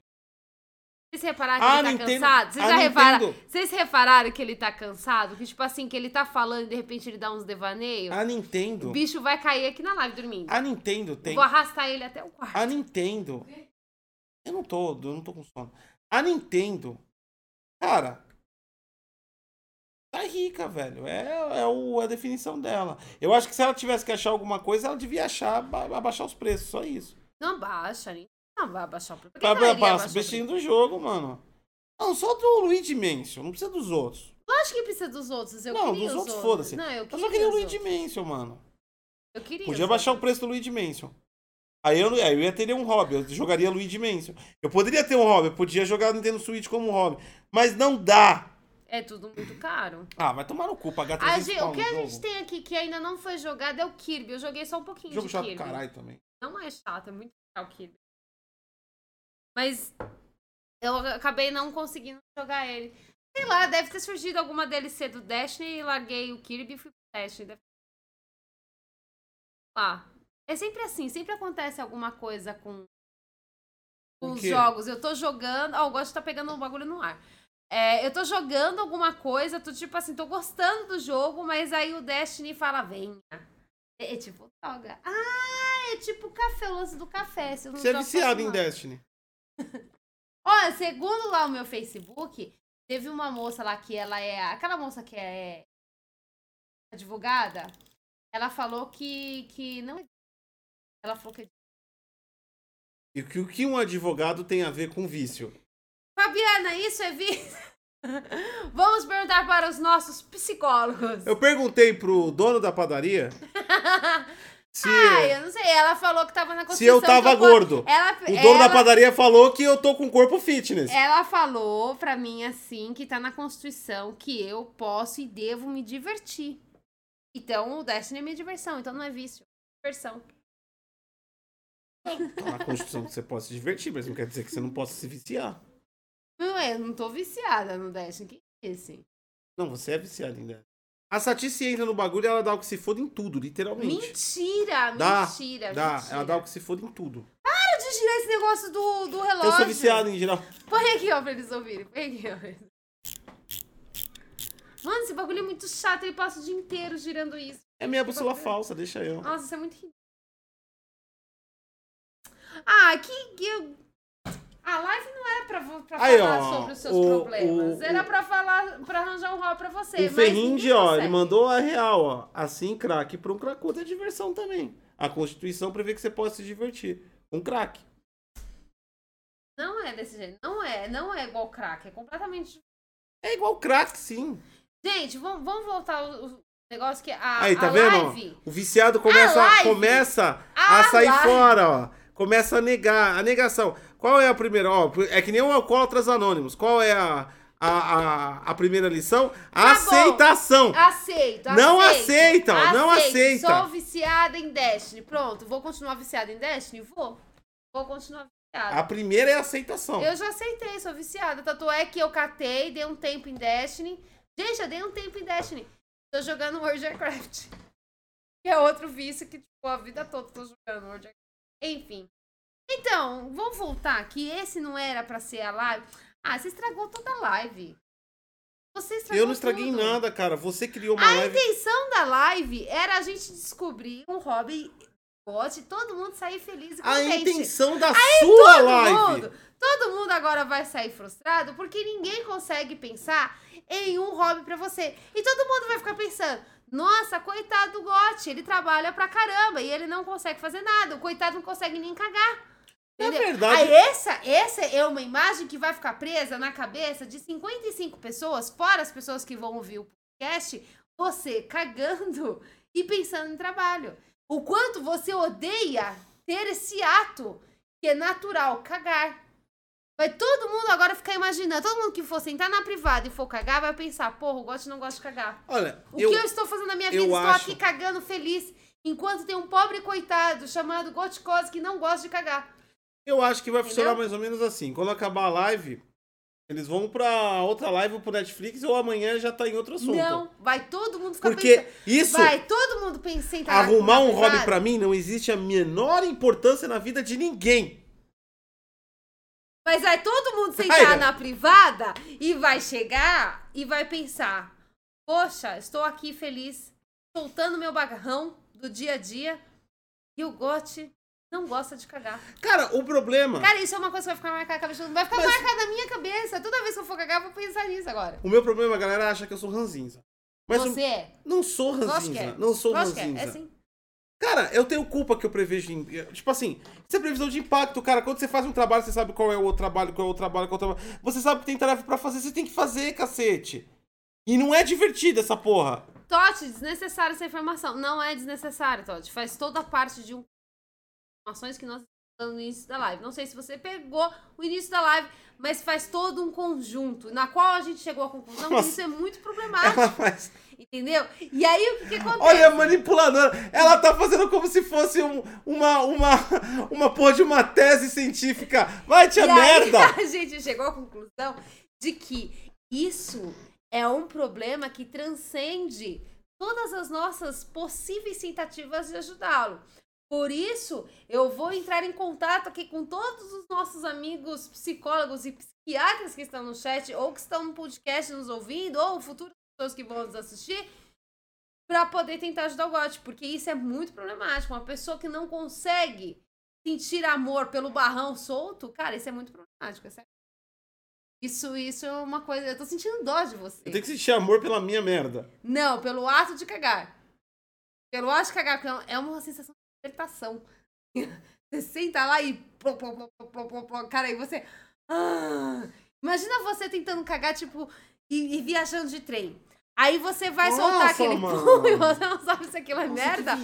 Vocês repararam que ele tá cansado? Vocês repararam que ele tá cansado? Que tipo assim, que ele tá falando e de repente ele dá uns devaneios? A Nintendo... O bicho vai cair aqui na live dormindo. A Nintendo tem... Vou arrastar ele até o quarto. A Nintendo... Eu não tô com sono. A Nintendo... Cara... Tá rica, velho. É a definição dela. Eu acho que se ela tivesse que achar alguma coisa, ela devia abaixar os preços, só isso. Não abaixa, hein? Não vai abaixar o preço. Abaixa o peixinho do jogo, mano. Não, só do Luigi Mansion. Não precisa dos outros. Eu acho que precisa dos outros. Não, dos outros, foda-se. Eu só queria o Luigi Mansion, mano. Eu queria. Podia abaixar o preço do Luigi Mansion. Aí eu ia ter um hobby. Eu jogaria Luigi Mansion. Eu poderia ter um hobby. Eu podia jogar Nintendo Switch como um hobby. Mas não dá. É tudo muito caro. Vai tomar no cu, pagar 300 pau no jogo. O que a gente tem aqui que ainda não foi jogado é o Kirby. Eu joguei só um pouquinho de Kirby. Jogo chato pro caralho também. Não é chato, é muito legal o Kirby. Mas eu acabei não conseguindo jogar ele. Sei lá, deve ter surgido alguma DLC do Destiny e larguei o Kirby e fui pro Destiny. É sempre assim, sempre acontece alguma coisa com os jogos. Eu tô jogando... o Gosto tá pegando um bagulho no ar. Eu tô jogando alguma coisa, tô tipo assim, tô gostando do jogo, mas aí o Destiny fala, venha. É tipo, toga. É tipo café, o lance do café. Você é viciado em Destiny. Olha, segundo lá o meu Facebook, teve uma moça lá que ela é... Aquela moça que é advogada, ela falou que não... Ela falou que... E o que um advogado tem a ver com vício? Fabiana, isso é vício? Vamos perguntar para os nossos psicólogos. Eu perguntei pro dono da padaria... eu não sei, ela falou que tava na constituição. Se eu tava gordo. O dono da padaria falou que eu tô com corpo fitness. Ela falou pra mim, assim, que tá na Constituição que eu posso e devo me divertir. Então, o Destiny é minha diversão. Então, não é vício. É diversão. Tá na Constituição que você pode se divertir, mas não quer dizer que você não possa se viciar. Eu não tô viciada no Destiny. Que é esse? Não, você é viciada em Destiny. A Satice entra no bagulho e ela dá o que se foda em tudo, literalmente. Mentira! Ela dá o que se foda em tudo. Para de tirar esse negócio do relógio. Eu sou viciado em geral. Põe aqui, ó, pra eles ouvirem. Põe aqui, ó. Mano, esse bagulho é muito chato. Ele passa o dia inteiro girando isso. É minha bússola falsa, deixa eu. Nossa, isso é muito ridículo. Ah, a live não era pra falar sobre os seus problemas. Era pra falar, pra arranjar um hobby pra você. O Ferrindi, ó, ele mandou a real, ó. Assim, crack pra um cracudo é diversão também. A Constituição prevê que você possa se divertir. Um crack. Não é desse jeito. Não é igual crack. É completamente... É igual crack, sim. Gente, vamos voltar o negócio que a Aí, tá a vendo? Live, ó, o viciado começa a sair live. Fora, ó. Começa a negar. A negação. Qual é a primeira? Ó, é que nem o Alcoólatras Anônimos. Qual é a primeira lição? Tá aceitação. Bom. Aceito. Não aceita, ó. Não aceita. Sou viciada em Destiny. Pronto, vou continuar viciada em Destiny? Vou continuar viciada. A primeira é a aceitação. Eu já aceitei, sou viciada. Tanto é que eu catei, dei um tempo em Destiny. Gente, já dei um tempo em Destiny. Tô jogando World of Warcraft. Que é outro vício que, tipo, a vida toda tô jogando World of Warcraft. Enfim. Então, vamos voltar aqui. Esse não era pra ser a live. Ah, você estragou toda a live. Você estragou. Eu não estraguei nada, cara. Você criou uma live. A intenção da live era a gente descobrir um hobby e todo mundo sair feliz e contente. A intenção da sua live. Todo mundo agora vai sair frustrado porque ninguém consegue pensar em um hobby pra você. E todo mundo vai ficar pensando... Nossa, coitado do Gotti, ele trabalha pra caramba e ele não consegue fazer nada. O coitado não consegue nem cagar. É verdade. Aí essa é uma imagem que vai ficar presa na cabeça de 55 pessoas, fora as pessoas que vão ouvir o podcast, você cagando e pensando em trabalho. O quanto você odeia ter esse ato que é natural, cagar. Vai todo mundo agora ficar imaginando. Todo mundo que for sentar na privada e for cagar vai pensar, porra, o Gotti não gosta de cagar. Olha, que eu estou fazendo na minha vida? Estou aqui cagando feliz, enquanto tem um pobre coitado chamado Gotti Cos que não gosta de cagar. Eu acho que vai funcionar mais ou menos assim. Quando acabar a live, eles vão pra outra live ou pro Netflix ou amanhã já tá em outro assunto. Não, vai todo mundo ficar pensando. Isso, vai todo mundo pensando. Arrumar um hobby pra mim não existe a menor importância na vida de ninguém. Mas vai todo mundo sentar na privada e vai chegar e vai pensar, poxa, estou aqui feliz, soltando meu bagarrão do dia a dia e o Gotti não gosta de cagar. Cara, o problema... Cara, isso é uma coisa que vai ficar marcada na cabeça. Vai ficar marcada na minha cabeça. Toda vez que eu for cagar, eu vou pensar nisso agora. O meu problema, a galera acha que eu sou ranzinza. Mas você é? Não sou ranzinza. Não sou ranzinza. É sim. Cara, eu tenho culpa que eu prevejo... Tipo assim, isso é previsão de impacto, cara. Quando você faz um trabalho, você sabe qual é o outro trabalho, qual é o outro trabalho, qual é o trabalho. Você sabe que tem tarefa pra fazer, você tem que fazer, cacete. E não é divertido essa porra. Totti, desnecessária essa informação. Não é desnecessário, Totti. Faz toda a parte de informações que nós estamos no início da live. Não sei se você pegou o início da live, mas faz todo um conjunto, na qual a gente chegou à conclusão que isso é muito problemático. Ela faz... Entendeu? E aí, o que acontece? Olha a manipuladora. Ela tá fazendo como se fosse uma porra de uma tese científica. Vai, tia merda! Aí, a gente chegou à conclusão de que isso é um problema que transcende todas as nossas possíveis tentativas de ajudá-lo. Por isso, eu vou entrar em contato aqui com todos os nossos amigos psicólogos e psiquiatras que estão no chat, ou que estão no podcast nos ouvindo, ou futuras pessoas que vão nos assistir, para poder tentar ajudar o Gotti, porque isso é muito problemático. Uma pessoa que não consegue sentir amor pelo barrão solto, cara, isso é muito problemático, é certo? Isso é uma coisa... Eu tô sentindo dó de você. Eu tenho que sentir amor pela minha merda. Não, pelo ato de cagar. Pelo ato de cagar, é uma sensação libertação. Você senta lá e... Cara, aí você... Imagina você tentando cagar, tipo, e viajando de trem. Aí você vai soltar aquele pum e você não sabe se aquilo é merda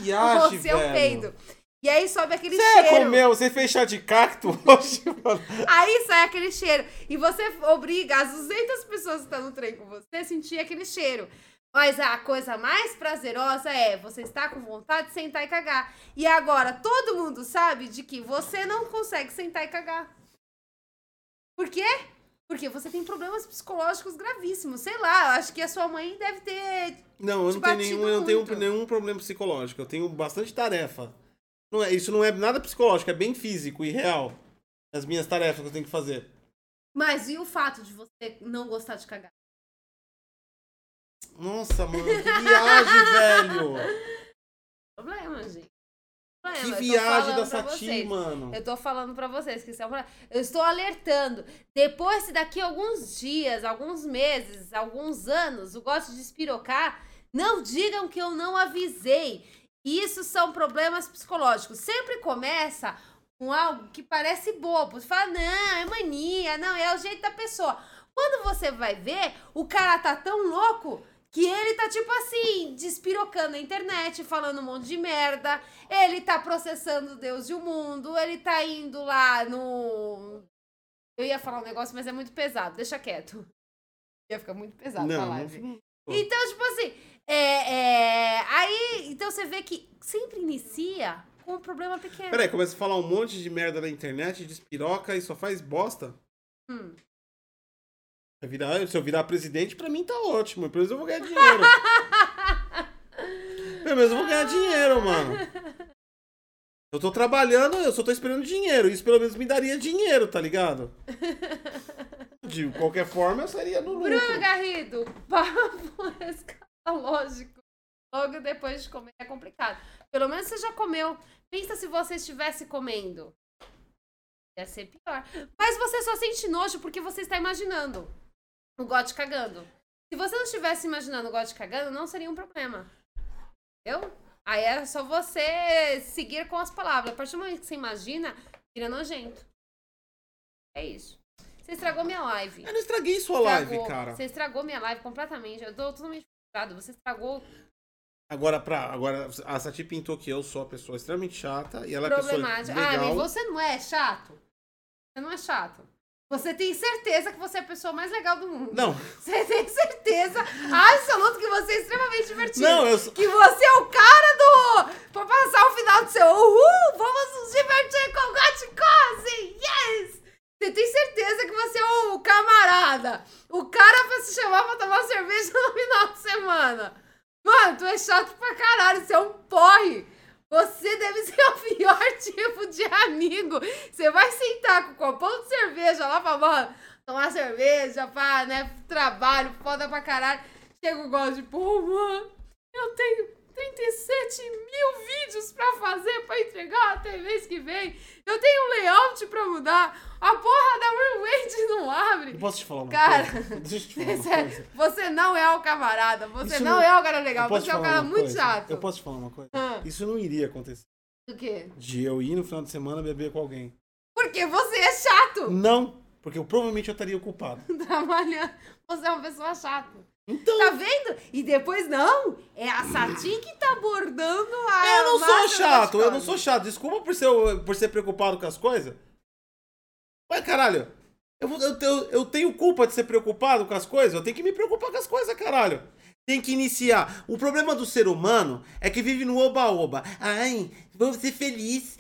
ou se é um peido. E aí sobe aquele cheiro. Você comeu, você fez chá de cacto hoje, mano. Aí sai aquele cheiro. E você obriga as 200 pessoas que estão no trem com você a sentir aquele cheiro. Mas a coisa mais prazerosa é você estar com vontade de sentar e cagar. E agora todo mundo sabe de que você não consegue sentar e cagar. Por quê? Porque você tem problemas psicológicos gravíssimos. Sei lá, eu acho que a sua mãe deve ter... Não, eu não tenho nenhum problema psicológico. Eu tenho bastante tarefa. Isso não é nada psicológico, é bem físico e real. as minhas tarefas que eu tenho que fazer. Mas e o fato de você não gostar de cagar? Nossa, mano, que viagem, velho! Problema, gente. Que viagem da Sati, mano. Eu tô falando pra vocês que isso é um problema. Eu estou alertando. Depois, se daqui a alguns dias, alguns meses, alguns anos, eu gosto de espirocar, não digam que eu não avisei. Isso são problemas psicológicos. Sempre começa com algo que parece bobo. Você fala, não, é mania, não, é o jeito da pessoa. Quando você vai ver, o cara tá tão louco que ele tá, tipo assim, despirocando a internet, falando um monte de merda, ele tá processando Deus e o mundo, ele tá indo lá no... Eu ia falar um negócio, mas é muito pesado, deixa quieto. Ia ficar muito pesado na live. Não... Então, tipo assim, aí, então você vê que sempre inicia com um problema pequeno. Peraí, começa a falar um monte de merda na internet, despiroca e só faz bosta? Se eu virar presidente, pra mim tá ótimo. Pelo menos eu vou ganhar dinheiro. Pelo menos eu vou ganhar dinheiro, mano. Eu tô trabalhando, eu só tô esperando dinheiro. Isso pelo menos me daria dinheiro, tá ligado? De qualquer forma, eu seria no lucro. Bruno Garrido, papo escatológico. Logo depois de comer é complicado. Pelo menos você já comeu. Pensa se você estivesse comendo. Ia ser pior. Mas você só sente nojo porque você está imaginando o God cagando. Se você não estivesse imaginando o God cagando, não seria um problema. Entendeu? Aí é só você seguir com as palavras. A partir do momento que você imagina, vira nojento. É isso. Você estragou minha live. Eu não estraguei sua live, cara. Você estragou minha live completamente. Eu tô totalmente frustrado. Você estragou... Agora, a Sati pintou que eu sou uma pessoa extremamente chata e ela é uma pessoa legal. Ah, você não é chato? Você não é chato. Você tem certeza que você é a pessoa mais legal do mundo. Não. Você tem certeza absoluta que você é extremamente divertido. Não, eu sou... Que você é o cara do... Pra passar o final do seu... Uhul! Vamos nos divertir com o Gaticose! Yes! Você tem certeza que você é o camarada. O cara pra se chamar pra tomar cerveja no final de semana. Mano, tu é chato pra caralho, você é um porre. Você deve ser o pior tipo de amigo. Você vai sentar com o copão de cerveja lá pra bola, tomar cerveja, pá, né, trabalho, foda pra caralho. Chega o gol de, pô, mano, eu tenho 37 mil vídeos pra fazer, pra entregar até mês que vem. Eu tenho um layout pra mudar. A porra da Rewind não abre. Eu posso te falar uma coisa? Deixa eu te falar uma coisa. Você não é o camarada. Você não é o cara legal. Você é um cara muito chato. Eu posso te falar uma coisa? Isso não iria acontecer. O quê? De eu ir no final de semana beber com alguém. Porque você é chato. Não, porque eu provavelmente eu estaria ocupado. Trabalhando. Você é uma pessoa chata. Então... Tá vendo? E depois, não, é a Sati que tá abordando a... Eu não sou chato. Desculpa por ser preocupado com as coisas. Ué, caralho, eu tenho culpa de ser preocupado com as coisas? Eu tenho que me preocupar com as coisas, caralho. Tem que iniciar. O problema do ser humano é que vive no oba-oba. Ai, eu vou ser feliz,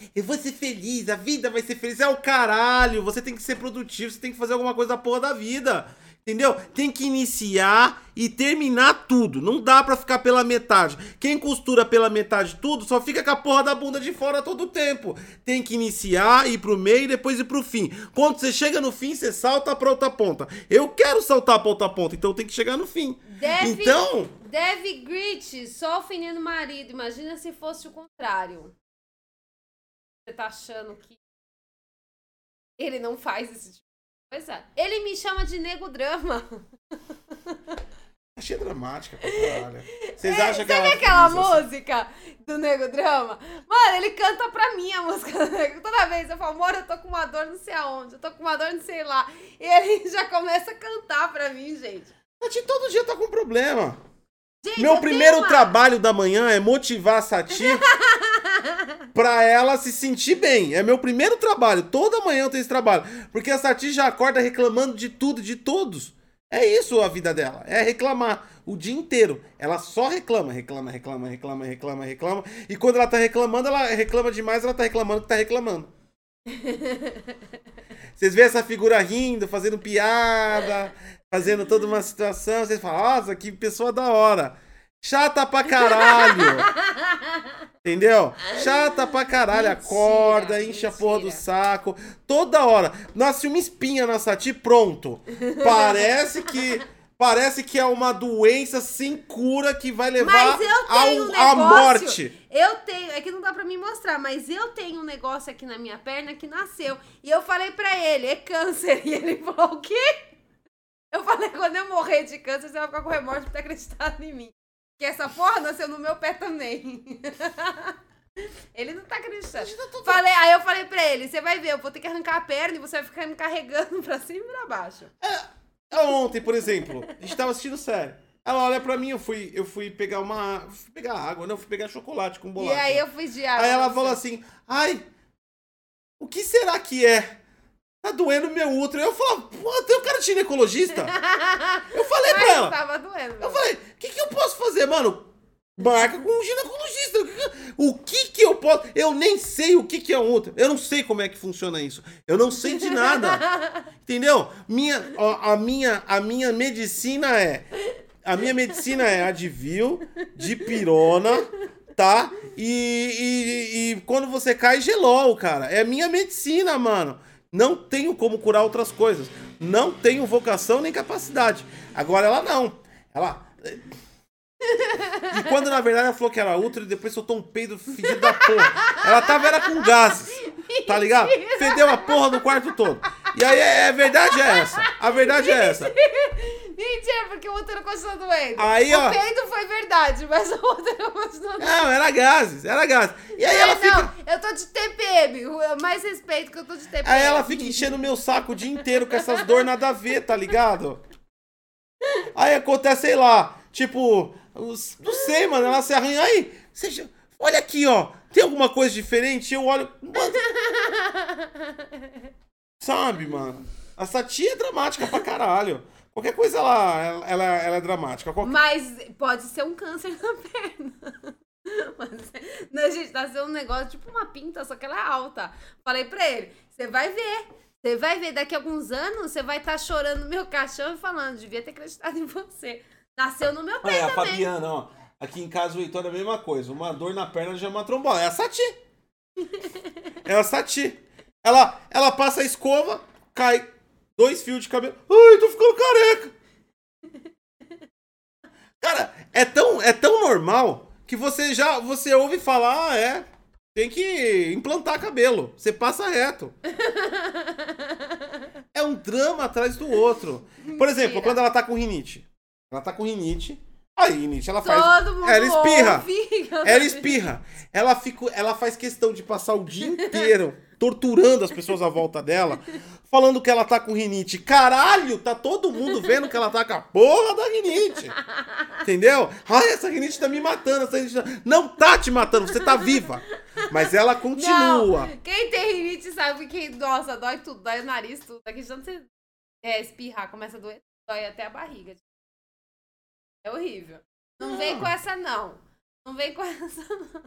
a vida vai ser feliz. É o caralho, você tem que ser produtivo, você tem que fazer alguma coisa da porra da vida. Entendeu? Tem que iniciar e terminar tudo. Não dá pra ficar pela metade. Quem costura pela metade tudo só fica com a porra da bunda de fora todo o tempo. Tem que iniciar, ir pro meio e depois ir pro fim. Quando você chega no fim, você salta pra outra ponta. Eu quero saltar pra outra ponta, então tem que chegar no fim. Deve Grit, só ofendendo o marido. Imagina se fosse o contrário. Você tá achando que ele não faz esse tipo? Pois é. Ele me chama de nego drama. Achei dramática pra caralho. Vocês acham que sabe aquela música do nego drama? Mano, ele canta pra mim a música do nego. Toda vez eu falo, amor, eu tô com uma dor não sei aonde, eu tô com uma dor não sei lá. E ele já começa a cantar pra mim, gente. Sati todo dia tá com problema. Gente, meu primeiro trabalho da manhã é motivar a Sati... pra ela se sentir bem. É meu primeiro trabalho. Toda manhã eu tenho esse trabalho. Porque a Sati já acorda reclamando de tudo e de todos. É isso a vida dela. É reclamar o dia inteiro. Ela só reclama. E quando ela tá reclamando, ela reclama demais. Ela tá reclamando que tá reclamando. Vocês veem essa figura rindo, fazendo piada, fazendo toda uma situação. Vocês falam, nossa, que pessoa da hora. Chata pra caralho. Entendeu? Chata pra caralho. Mentira, acorda, enche a porra do saco. Toda hora. Nasce uma espinha na Sati, pronto. Parece que é uma doença sem cura que vai levar à morte. Eu tenho, é que não dá pra me mostrar, mas eu tenho um negócio aqui na minha perna que nasceu. E eu falei pra ele, é câncer. E ele falou, o quê? Eu falei, quando eu morrer de câncer, você vai ficar com remorso por ter acreditado em mim. Que essa porra nasceu no meu pé também. Ele não tá acreditando. Aí eu falei pra ele, você vai ver, eu vou ter que arrancar a perna e você vai ficar me carregando pra cima e pra baixo. É, ontem, por exemplo, a gente tava assistindo série. Ela olha pra mim, eu fui pegar uma... Fui pegar água, né? Eu fui pegar chocolate com bolacha. E aí eu fui de água. Aí ela falou assim, ai, o que será que é? Tá doendo meu útero. Eu falo, pô, tem um cara de ginecologista? Eu falei pra ela. Tava doendo, eu falei, o que eu posso fazer, mano? Marca com um ginecologista. O que eu posso... Eu nem sei o que é um útero. Eu não sei como é que funciona isso. Eu não sei de nada. Entendeu? A minha medicina é... A minha medicina é Advil, dipirona, tá? E quando você cai, gelol, cara. É a minha medicina, mano. Não tenho como curar outras coisas. Não tenho vocação nem capacidade. Agora ela não. Ela... E quando na verdade ela falou que era útero e depois soltou um peido fedido da porra. Ela tava era com gases. Tá ligado? Fedeu a porra do quarto todo. E aí a verdade é essa. A verdade é essa. Mentira, porque o útero continua doendo. Aí, o peido foi verdade, mas o útero continua doendo. Não, era gases. E aí ela fica... Não, eu tô de TPM, mais respeito que eu tô de TPM. Aí ela fica enchendo o meu saco o dia inteiro com essas dores nada a ver, tá ligado? Aí acontece, sei lá, tipo... Não sei, mano, ela se arranha aí. Seja, olha aqui, ó, tem alguma coisa diferente? Eu olho... Mano, sabe, mano? A Sati é dramática pra caralho. Qualquer coisa ela é dramática. Qualquer... Mas pode ser um câncer na perna. Mas, não, gente, tá sendo um negócio tipo uma pinta, só que ela é alta. Falei pra ele, você vai ver, daqui a alguns anos você vai estar chorando no meu caixão e falando, devia ter acreditado em você. Nasceu no meu pé também. É, a Fabiana, ó, aqui em casa o Heitor é a mesma coisa, uma dor na perna já é uma trombola. É a Sati. Ela passa a escova, cai... 2 fios de cabelo. Ai, tô ficando careca. Cara, é tão normal que você ouve falar, tem que implantar cabelo. Você passa reto. É um drama atrás do outro. Por exemplo, quando ela tá com rinite. A rinite, ela faz... Todo mundo ela espirra. Ela faz questão de passar o dia inteiro torturando as pessoas à volta dela, falando que ela tá com rinite. Caralho, tá todo mundo vendo que ela tá com a porra da rinite. Entendeu? Ai, essa rinite tá me matando, essa rinite tá... Não tá te matando, você tá viva. Mas ela continua. Não, quem tem rinite sabe que, nossa, dói tudo, dói o nariz, tudo. Daqui de tanto você espirrar, começa a doer, dói até a barriga. É horrível. Não vem com essa, não. Não vem com essa, não.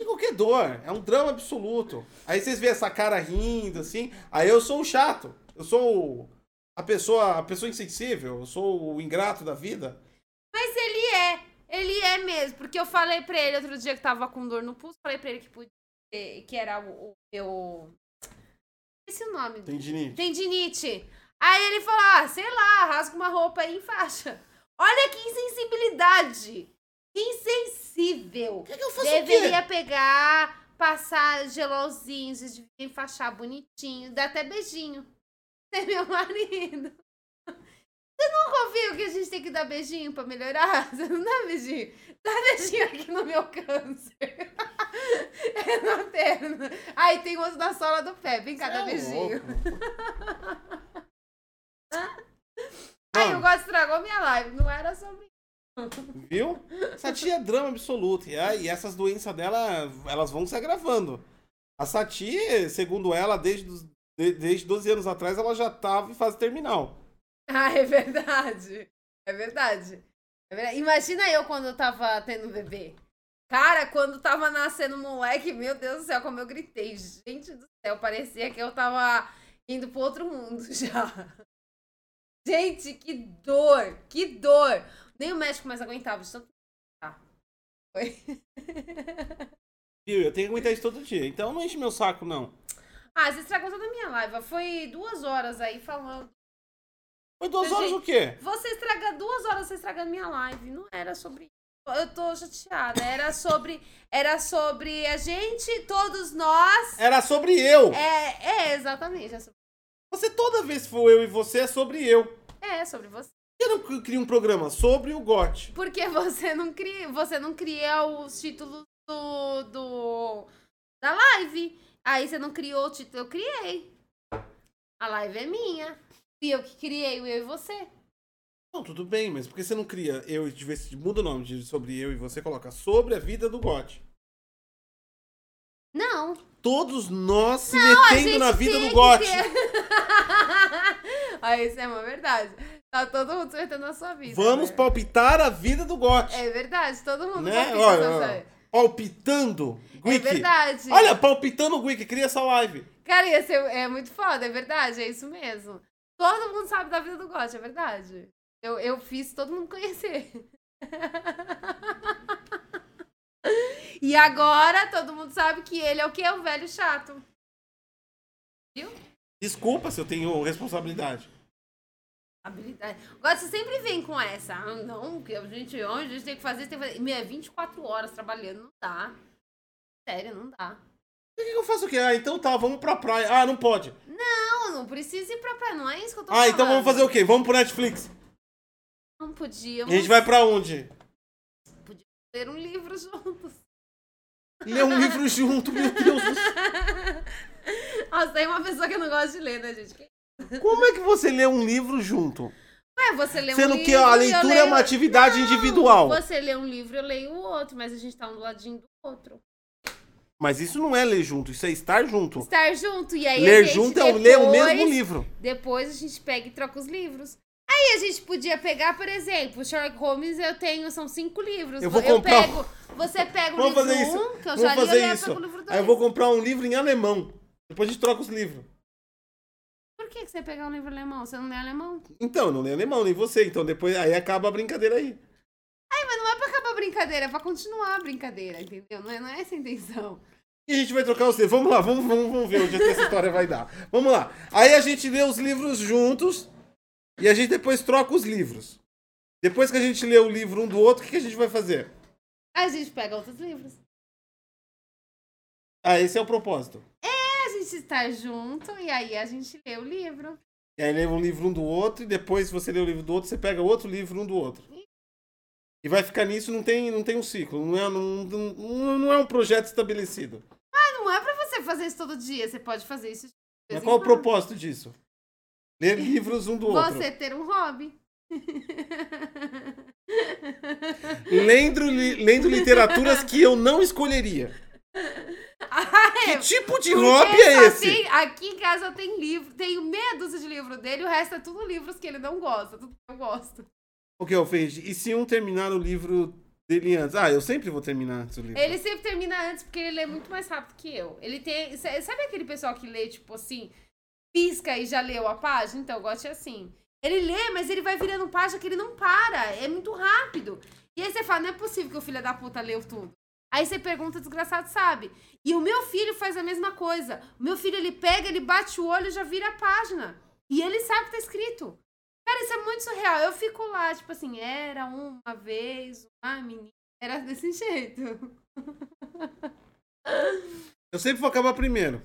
De qualquer dor, é um drama absoluto. Aí vocês veem essa cara rindo, assim, aí eu sou o chato, eu sou a pessoa insensível, eu sou o ingrato da vida. Mas ele é mesmo, porque eu falei pra ele outro dia que tava com dor no pulso, falei pra ele que podia ser, que era o meu... Esse é o nome? Tendinite. Aí ele falou, sei lá, rasga uma roupa aí em faixa. Olha que insensibilidade! Insensível. Que eu faço deveria o quê? Pegar, passar gelolzinho, enfaixar bonitinho, dar até beijinho. Você é meu marido. Você nunca ouviu que a gente tem que dar beijinho pra melhorar? Você não dá beijinho? Dá beijinho aqui no meu câncer. É na perna. Aí tem outro na sola do pé. Vem cá, dá beijinho. Aí o God estragou minha live. Não era sobre... Viu? Sati é drama absoluto. E essas doenças dela, elas vão se agravando. A Sati, segundo ela, desde 12 anos atrás, ela já tava em fase terminal. Ah, é verdade. É verdade. Imagina eu quando eu tava tendo bebê. Cara, quando tava nascendo moleque, meu Deus do céu, como eu gritei. Gente do céu, parecia que eu tava indo pro outro mundo já. Gente, que dor! Nem o médico mais aguentava de tanto. foi. Eu tenho que aguentar isso todo dia, então não enche meu saco, não. Ah, você estragou toda a minha live. Foi 2 horas aí falando. Foi 2 horas gente, o quê? Você estraga 2 horas, você estragando minha live. Não era sobre isso. Eu tô chateada. Era sobre a gente, todos nós. Era sobre eu. É exatamente. É sobre... Você toda vez que for eu e você, é sobre eu. É sobre você. Eu não crio um programa sobre o GOT. Porque você não cria os títulos da live. Aí você não criou o título, eu criei. A live é minha. E eu que criei, eu e você. Não, tudo bem, mas por que você não cria eu e muda o nome de sobre eu e você coloca sobre a vida do GOT? Não. Todos nós se metendo na vida do GOT. Aí isso é uma verdade. Tá todo mundo se metendo na sua vida. Vamos palpitar a vida do GOT. É verdade, todo mundo palpita na sua vida. Palpitando Wiki. É verdade. Olha, palpitando o Wiki, cria essa live. Cara, isso é muito foda, é verdade, é isso mesmo. Todo mundo sabe da vida do GOT, é verdade. Eu fiz todo mundo conhecer. E agora todo mundo sabe que ele é o quê? O velho chato. Viu? Desculpa se eu tenho responsabilidade. Agora você sempre vem com essa. Não, que a gente tem que fazer, Minha, 24 horas trabalhando, não dá. Sério, não dá. E que eu faço o quê? Ah, então tá, vamos pra praia. Ah, não pode. Não precisa ir pra praia, não é isso que eu tô falando. Ah, então vamos fazer o quê? Vamos pro Netflix. Não podíamos. A gente vai pra onde? Podíamos ler um livro juntos. Ler um livro junto, meu Deus. Nossa, tem uma pessoa que não gosta de ler, né, gente? Como é que você lê um livro junto? É, você lê um livro... Sendo que a leitura é uma atividade individual. Você lê um livro, eu leio o outro, mas a gente tá um do ladinho do outro. Mas isso não é ler junto, isso é estar junto. Estar junto, e aí ler junto é ler o mesmo livro. Depois a gente pega e troca os livros. Aí a gente podia pegar, por exemplo, Sherlock Holmes, são 5 livros. Eu vou comprar... Você pega o livro 1, que eu já li, eu pego o livro 2. Aí eu vou comprar um livro em alemão. Depois a gente troca os livros. Por que você pegar um livro alemão? Você não lê alemão? Então, eu não lê alemão, nem você. Então, depois, aí acaba a brincadeira aí. Ai, mas não é pra acabar a brincadeira, é pra continuar a brincadeira, entendeu? Não é essa a intenção. E a gente vai trocar os livros. Vamos lá, vamos ver onde é que essa história vai dar. Vamos lá. Aí a gente lê os livros juntos e a gente depois troca os livros. Depois que a gente lê o livro um do outro, o que a gente vai fazer? A gente pega outros livros. Ah, esse é o propósito. Estar junto e aí a gente lê o livro. E aí lê um livro um do outro e depois se você lê o livro do outro, você pega outro livro um do outro. E vai ficar nisso, não tem um ciclo, não é um projeto estabelecido. Mas não é pra você fazer isso todo dia, você pode fazer isso. Mas qual o propósito disso? Ler livros um do outro. Você ter um hobby. Lendo literaturas que eu não escolheria. Que tipo de hobby é esse? Aqui em casa tem livro, tenho meia dúzia de livro dele, o resto é tudo livros que ele não gosta, tudo que eu gosto. Ok, Alfred, e se um terminar o livro dele antes? Ah, eu sempre vou terminar antes o livro. Ele sempre termina antes porque ele lê muito mais rápido que eu. Ele tem, sabe aquele pessoal que lê, tipo assim, pisca e já leu a página? Então, eu gosto de assim. Ele lê, mas ele vai virando página que ele não para, é muito rápido. E aí você fala, não é possível que o filho da puta leu tudo. Aí você pergunta, desgraçado, sabe? E o meu filho faz a mesma coisa. O meu filho, ele pega, ele bate o olho e já vira a página. E ele sabe o que tá escrito. Cara, isso é muito surreal. Eu fico lá, tipo assim, era uma vez uma menina. Era desse jeito. Eu sempre vou acabar primeiro.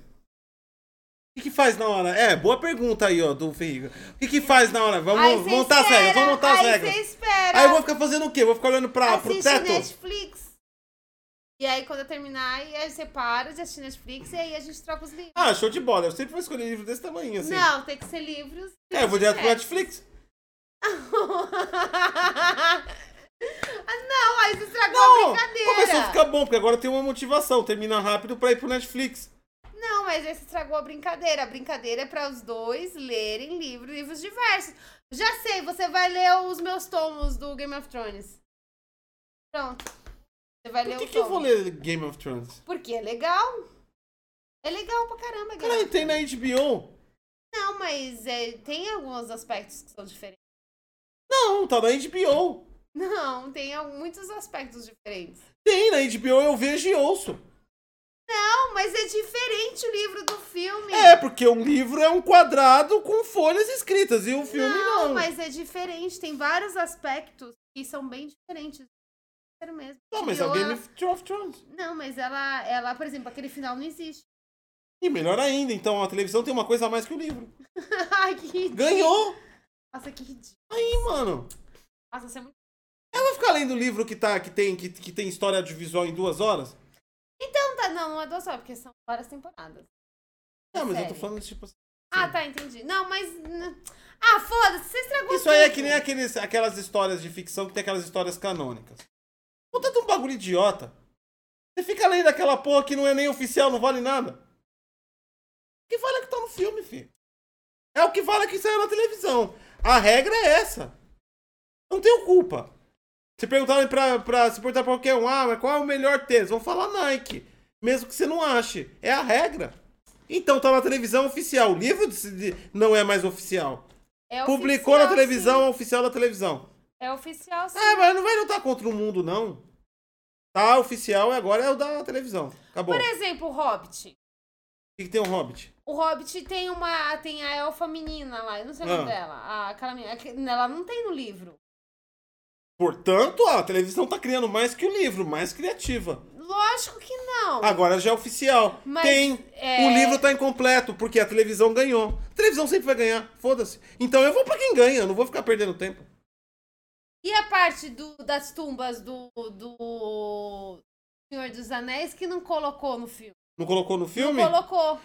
O que faz na hora? É, boa pergunta aí, ó, do Ferriga. O que faz na hora? Vamos montar as regras, vamos montar as regras. Aí você espera. Aí eu vou ficar fazendo o quê? Vou ficar olhando pro teto? Assiste Netflix. E aí, quando eu terminar, aí você para de assistir Netflix e aí a gente troca os livros. Ah, show de bola. Eu sempre vou escolher livro desse tamanho, assim. Não, tem que ser livros... eu vou direto pro Netflix. Não, aí você estragou a brincadeira. Começou a ficar bom, porque agora tem uma motivação. Termina rápido pra ir pro Netflix. Não, mas aí você estragou a brincadeira. A brincadeira é pra os dois lerem livros diversos. Já sei, você vai ler os meus tomos do Game of Thrones. Pronto. Por que eu vou ler Game of Thrones? Porque é legal. É legal pra caramba. Cara, tem na HBO. Não, mas tem alguns aspectos que são diferentes. Não, tá na HBO. Não, tem muitos aspectos diferentes. Tem, na HBO eu vejo e ouço. Não, mas é diferente o livro do filme. É, porque um livro é um quadrado com folhas escritas, e o filme não. Não, mas é diferente, tem vários aspectos que são bem diferentes. Mesmo. Não, mas é o Game of Thrones. Não, mas ela, por exemplo, aquele final não existe. E melhor ainda, então, a televisão tem uma coisa a mais que o livro. Ai, que ridículo. Ganhou! Nossa, que ridículo. Aí, mano. Nossa, você é muito... Ela fica lendo o livro que tem história audiovisual em 2 horas? Então, tá, não é 2 horas, porque são várias temporadas. Não, mas sério. Eu tô falando, tipo assim... Ah, tá, entendi. Não, mas... Ah, foda-se, você estragou isso tudo. Aí é que nem aquelas histórias de ficção que tem aquelas histórias canônicas. Com tanto um bagulho idiota. Você fica lendo aquela porra que não é nem oficial, não vale nada. O que vale é que tá no filme, filho. É o que vale é que saiu na televisão. A regra é essa. Não tenho culpa. Se perguntar pra qualquer um, mas qual é o melhor tênis? Vão falar Nike. Mesmo que você não ache. É a regra. Então, tá na televisão oficial. O livro não é mais oficial. É publicou oficial, na televisão, sim. É oficial da televisão. É oficial, sim. É, mas não vai lutar contra o mundo, não. Tá, oficial agora é o da televisão. Acabou. Por exemplo, o Hobbit. O que tem o Hobbit? O Hobbit tem a elfa menina lá, eu não sei o nome dela. Aquela menina, ela não tem no livro. Portanto, a televisão tá criando mais que o livro, mais criativa. Lógico que não. Agora já é oficial. Mas tem. O livro tá incompleto, porque a televisão ganhou. A televisão sempre vai ganhar, foda-se. Então eu vou pra quem ganha, eu não vou ficar perdendo tempo. E a parte das tumbas do Senhor dos Anéis que não colocou no filme? Não colocou no filme? Não colocou.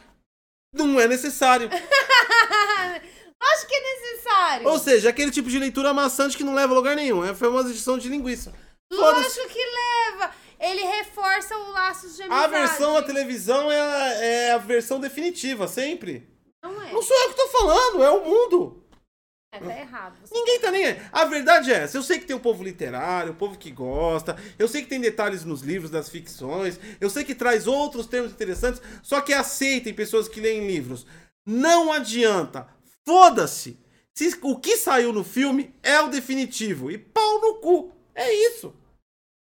Não é necessário. Acho que é necessário. Ou seja, aquele tipo de leitura amassante que não leva a lugar nenhum. É a famosa edição de linguiça. Lógico que leva. Ele reforça o laço de amizade. A versão da televisão é a versão definitiva, sempre. Não é. Não sou eu que tô falando, é o mundo. Tá errado. Ninguém tá nem aí. A verdade é essa. Eu sei que tem um povo literário, um povo que gosta. Eu sei que tem detalhes nos livros, das ficções. Eu sei que traz outros termos interessantes. Só que aceitem pessoas que leem livros. Não adianta. Foda-se. O que saiu no filme é o definitivo. E pau no cu. É isso.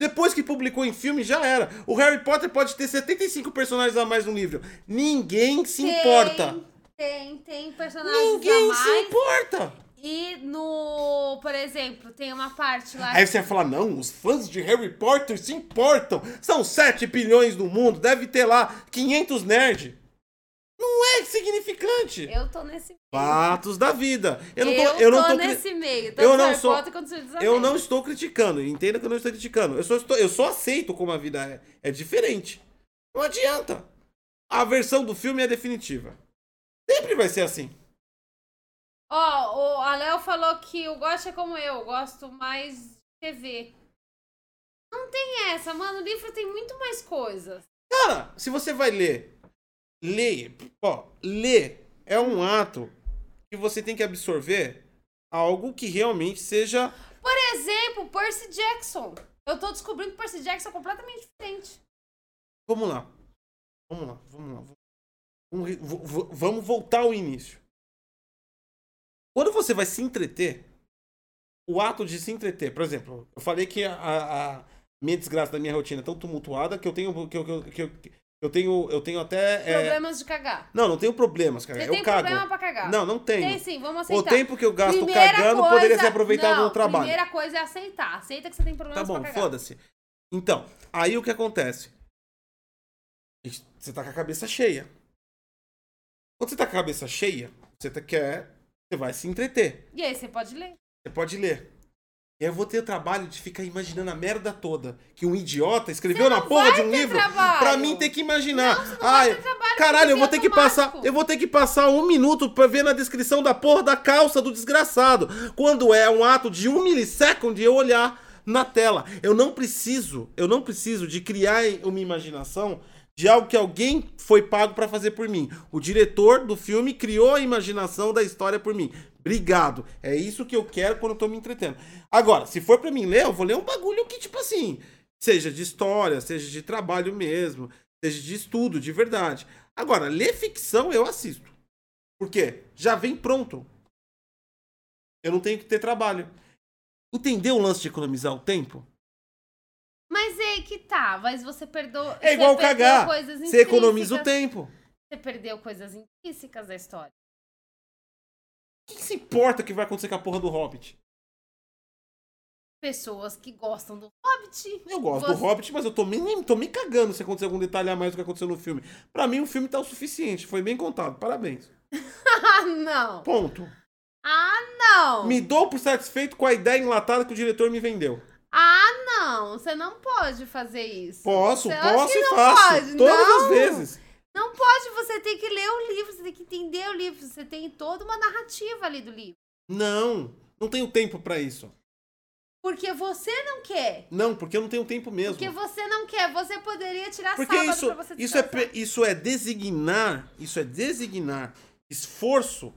Depois que publicou em filme, já era. O Harry Potter pode ter 75 personagens a mais no livro. Ninguém se importa. Tem personagens a mais. Ninguém se importa. E no... Por exemplo, tem uma parte lá... Aí você vai falar, não, os fãs de Harry Potter se importam. São 7 bilhões no mundo, deve ter lá 500 nerds. Não é significante. Eu tô nesse meio. Fatos da vida. Eu não tô nesse meio. Tanto Harry Potter quanto Senhor dos Anéis. Eu não estou criticando. Entenda que eu não estou criticando. Eu só aceito como a vida é diferente. Não adianta. A versão do filme é definitiva. Sempre vai ser assim. A Léo falou que o gosto é como eu gosto mais de TV. Não tem essa, mano. O livro tem muito mais coisas. Cara, se você vai ler é um ato que você tem que absorver algo que realmente seja... Por exemplo, Percy Jackson. Eu tô descobrindo que Percy Jackson é completamente diferente. Vamos lá. Vamos voltar ao início. Quando você vai se entreter, o ato de se entreter... Por exemplo, eu falei que a minha desgraça da minha rotina é tão tumultuada que eu tenho... Eu tenho até... Problemas de cagar. Não tenho problemas, cara. Eu cago. Problema pra cagar? Não tenho. Tem sim, vamos aceitar. O tempo que eu gasto cagando poderia ser aproveitado no trabalho. A primeira coisa é aceitar. Aceita que você tem problemas pra cagar. Tá bom, foda-se. Então, aí o que acontece? Você tá com a cabeça cheia. Quando você tá com a cabeça cheia, você vai se entreter. E aí você pode ler. E aí eu vou ter o trabalho de ficar imaginando a merda toda. Que um idiota escreveu na porra de um livro pra mim ter que imaginar. Não, caralho, eu vou ter que passar 1 minuto pra ver na descrição da porra da calça do desgraçado. Quando é um ato de 1 milissegundo eu olhar na tela. Eu não preciso de criar uma imaginação... de algo que alguém foi pago pra fazer por mim. O diretor do filme criou a imaginação da história por mim. Obrigado. É isso que eu quero quando eu tô me entretendo. Agora, se for pra mim ler, eu vou ler um bagulho que, tipo assim, seja de história, seja de trabalho mesmo, seja de estudo, de verdade. Agora, ler ficção eu assisto. Por quê? Já vem pronto. Eu não tenho que ter trabalho. Entendeu o lance de economizar o tempo? Mas é que tá, mas você perdoa... É igual cagar, você economiza o tempo. Você perdeu coisas intrínsecas da história. O que se importa que vai acontecer com a porra do Hobbit? Pessoas que gostam do Hobbit. Eu gosto do Hobbit, mas eu tô me cagando se acontecer algum detalhe a mais do que aconteceu no filme. Pra mim, o filme tá o suficiente. Foi bem contado. Parabéns. Ah, não. Ponto. Ah, não. Me dou por satisfeito com a ideia enlatada que o diretor me vendeu. Ah, não. Você não pode fazer isso. Posso e faço. Pode. Todas as vezes. Não pode. Você tem que ler o livro. Você tem que entender o livro. Você tem toda uma narrativa ali do livro. Não. Não tenho tempo pra isso. Porque você não quer. Não, porque eu não tenho tempo mesmo. Porque você não quer. Você poderia tirar sábado pra você descansar. Isso é designar esforço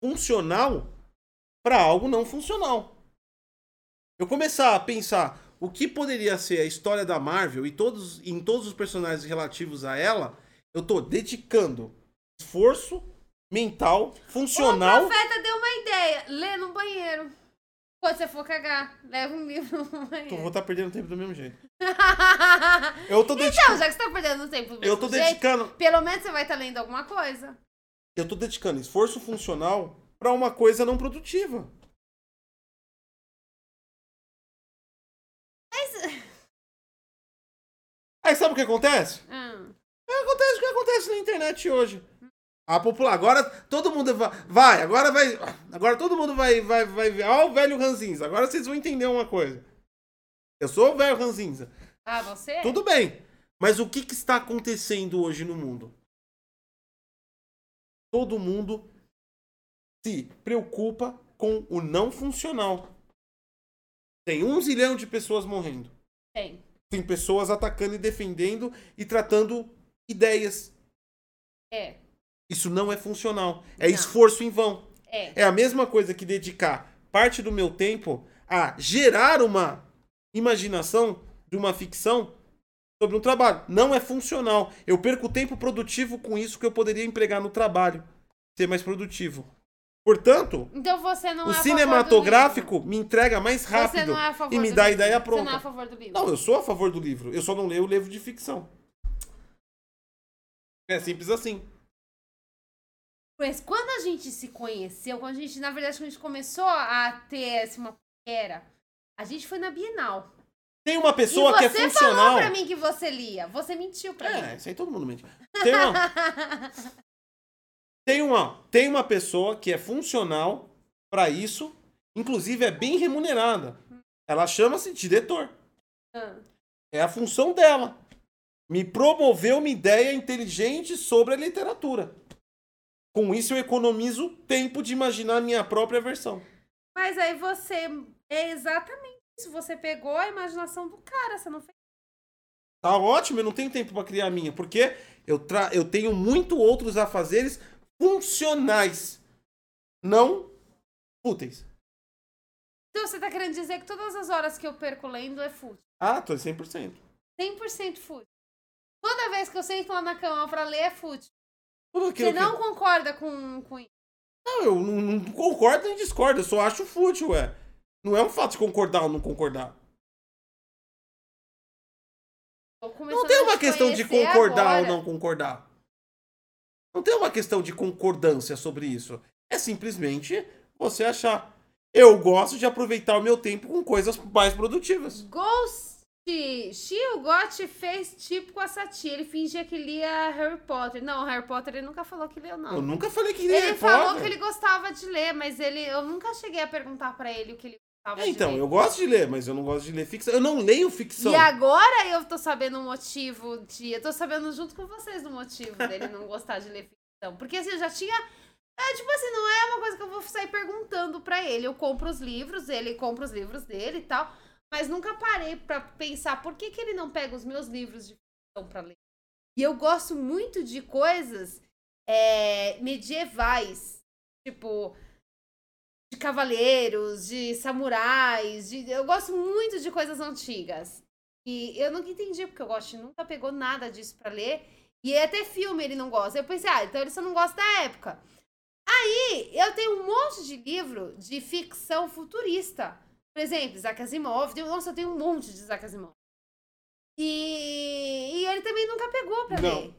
funcional pra algo não funcional. Eu começar a pensar o que poderia ser a história da Marvel e em todos os personagens relativos a ela, eu tô dedicando esforço mental, funcional... O profeta deu uma ideia. Lê no banheiro. Quando você for cagar, leva um livro no banheiro. Eu vou estar perdendo tempo do mesmo jeito. Eu tô dedicando... Então, já que você tá perdendo tempo do mesmo jeito, pelo menos você vai estar lendo alguma coisa. Eu tô dedicando esforço funcional pra uma coisa não produtiva. Mas... Aí sabe o que acontece? Acontece o que acontece na internet hoje. Agora todo mundo vai. Agora todo mundo vai ver. Ó, o velho ranzinza. Agora vocês vão entender uma coisa. Eu sou o velho ranzinza. Ah, você? Tudo bem. Mas o que está acontecendo hoje no mundo? Todo mundo se preocupa com o não funcional. Tem 1 zilhão de pessoas morrendo. Tem pessoas atacando e defendendo e tratando ideias. É. Isso não é funcional. É esforço em vão. É a mesma coisa que dedicar parte do meu tempo a gerar uma imaginação de uma ficção sobre um trabalho. Não é funcional. Eu perco tempo produtivo com isso que eu poderia empregar no trabalho. Ser mais produtivo. Portanto, então você não o cinematográfico me entrega mais rápido. Você não é a favor e me dá a ideia pronta. Você não é a favor do livro. Não, eu sou a favor do livro. Eu só não leio o livro de ficção. É simples assim. Mas quando a gente se conheceu, quando a gente começou a ter uma paquera, a gente foi na Bienal. Tem uma pessoa que é funcional. Você falou pra mim que você lia. Você mentiu pra mim. É, isso aí todo mundo mente. Tem uma pessoa que é funcional pra isso, inclusive é bem remunerada. Ela chama-se diretor. É a função dela. Me promoveu uma ideia inteligente sobre a literatura. Com isso eu economizo tempo de imaginar a minha própria versão. Mas aí você... É exatamente isso. Você pegou a imaginação do cara, você não fez. Tá ótimo, eu não tenho tempo pra criar a minha. Porque eu tenho muito outros afazeres funcionais. Não fúteis. Então você tá querendo dizer que todas as horas que eu perco lendo é fútil? Ah, tô 100%. 100% fútil. Toda vez que eu sento lá na cama pra ler é fútil. Você não concorda com isso? Não, eu não concordo nem discordo. Eu só acho fútil, ué. Não é um fato de concordar ou não concordar. Não tem uma questão de concordar agora. Ou não concordar. Não tem uma questão de concordância sobre isso. É simplesmente você achar. Eu gosto de aproveitar o meu tempo com coisas mais produtivas. Shio Gotti fez tipo com a Satie. Ele fingia que lia Harry Potter. Não, Harry Potter ele nunca falou que leu, não. Eu nunca falei que lia Harry Potter. Ele falou que ele gostava de ler, mas eu nunca cheguei a perguntar pra ele o que ele gostava de ler. Então, eu gosto de ler, mas eu não gosto de ler ficção. Eu não leio ficção. E agora eu tô sabendo o motivo de... Eu tô sabendo junto com vocês o motivo dele não gostar de ler ficção. Porque assim, eu já tinha... tipo assim, não é uma coisa que eu vou sair perguntando pra ele. Eu compro os livros, ele compra os livros dele e tal... Mas nunca parei pra pensar por que ele não pega os meus livros de ficção pra ler. E eu gosto muito de coisas medievais. Tipo, de cavaleiros, de samurais. Eu gosto muito de coisas antigas. E eu nunca entendi porque eu gosto. Ele nunca pegou nada disso pra ler. E até filme ele não gosta. Eu pensei, então ele só não gosta da época. Aí, eu tenho um monte monte de livro de ficção futurista. Por exemplo, Isaac Asimov. Nossa, eu tenho um monte de Isaac Asimov. E ele também nunca pegou pra ler.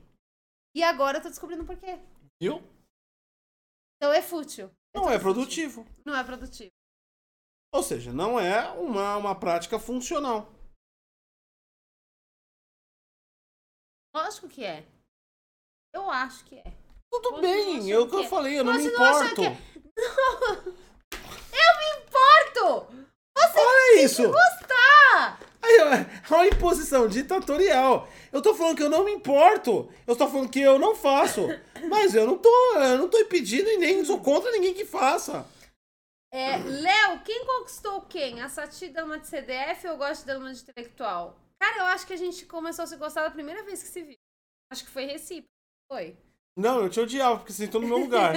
E agora eu tô descobrindo por quê. Viu? Então é fútil. Não é produtivo. Não é produtivo. Ou seja, não é uma prática funcional. Lógico que é. Eu acho que é. Tudo você bem, é o que eu falei, eu não me importo. Não, eu me importo! Você olha tem isso. Que gostar! É uma imposição ditatorial. Eu tô falando que eu não me importo. Eu tô falando que eu não faço. Mas eu não tô impedindo e nem sou contra ninguém que faça. É, Léo, quem conquistou quem? A Sati, dama de CDF ou gosta de dama de intelectual? Cara, eu acho que a gente começou a se gostar da primeira vez que se viu. Acho que foi recíproco. Foi. Não, eu te odiava, porque você entrou no meu lugar.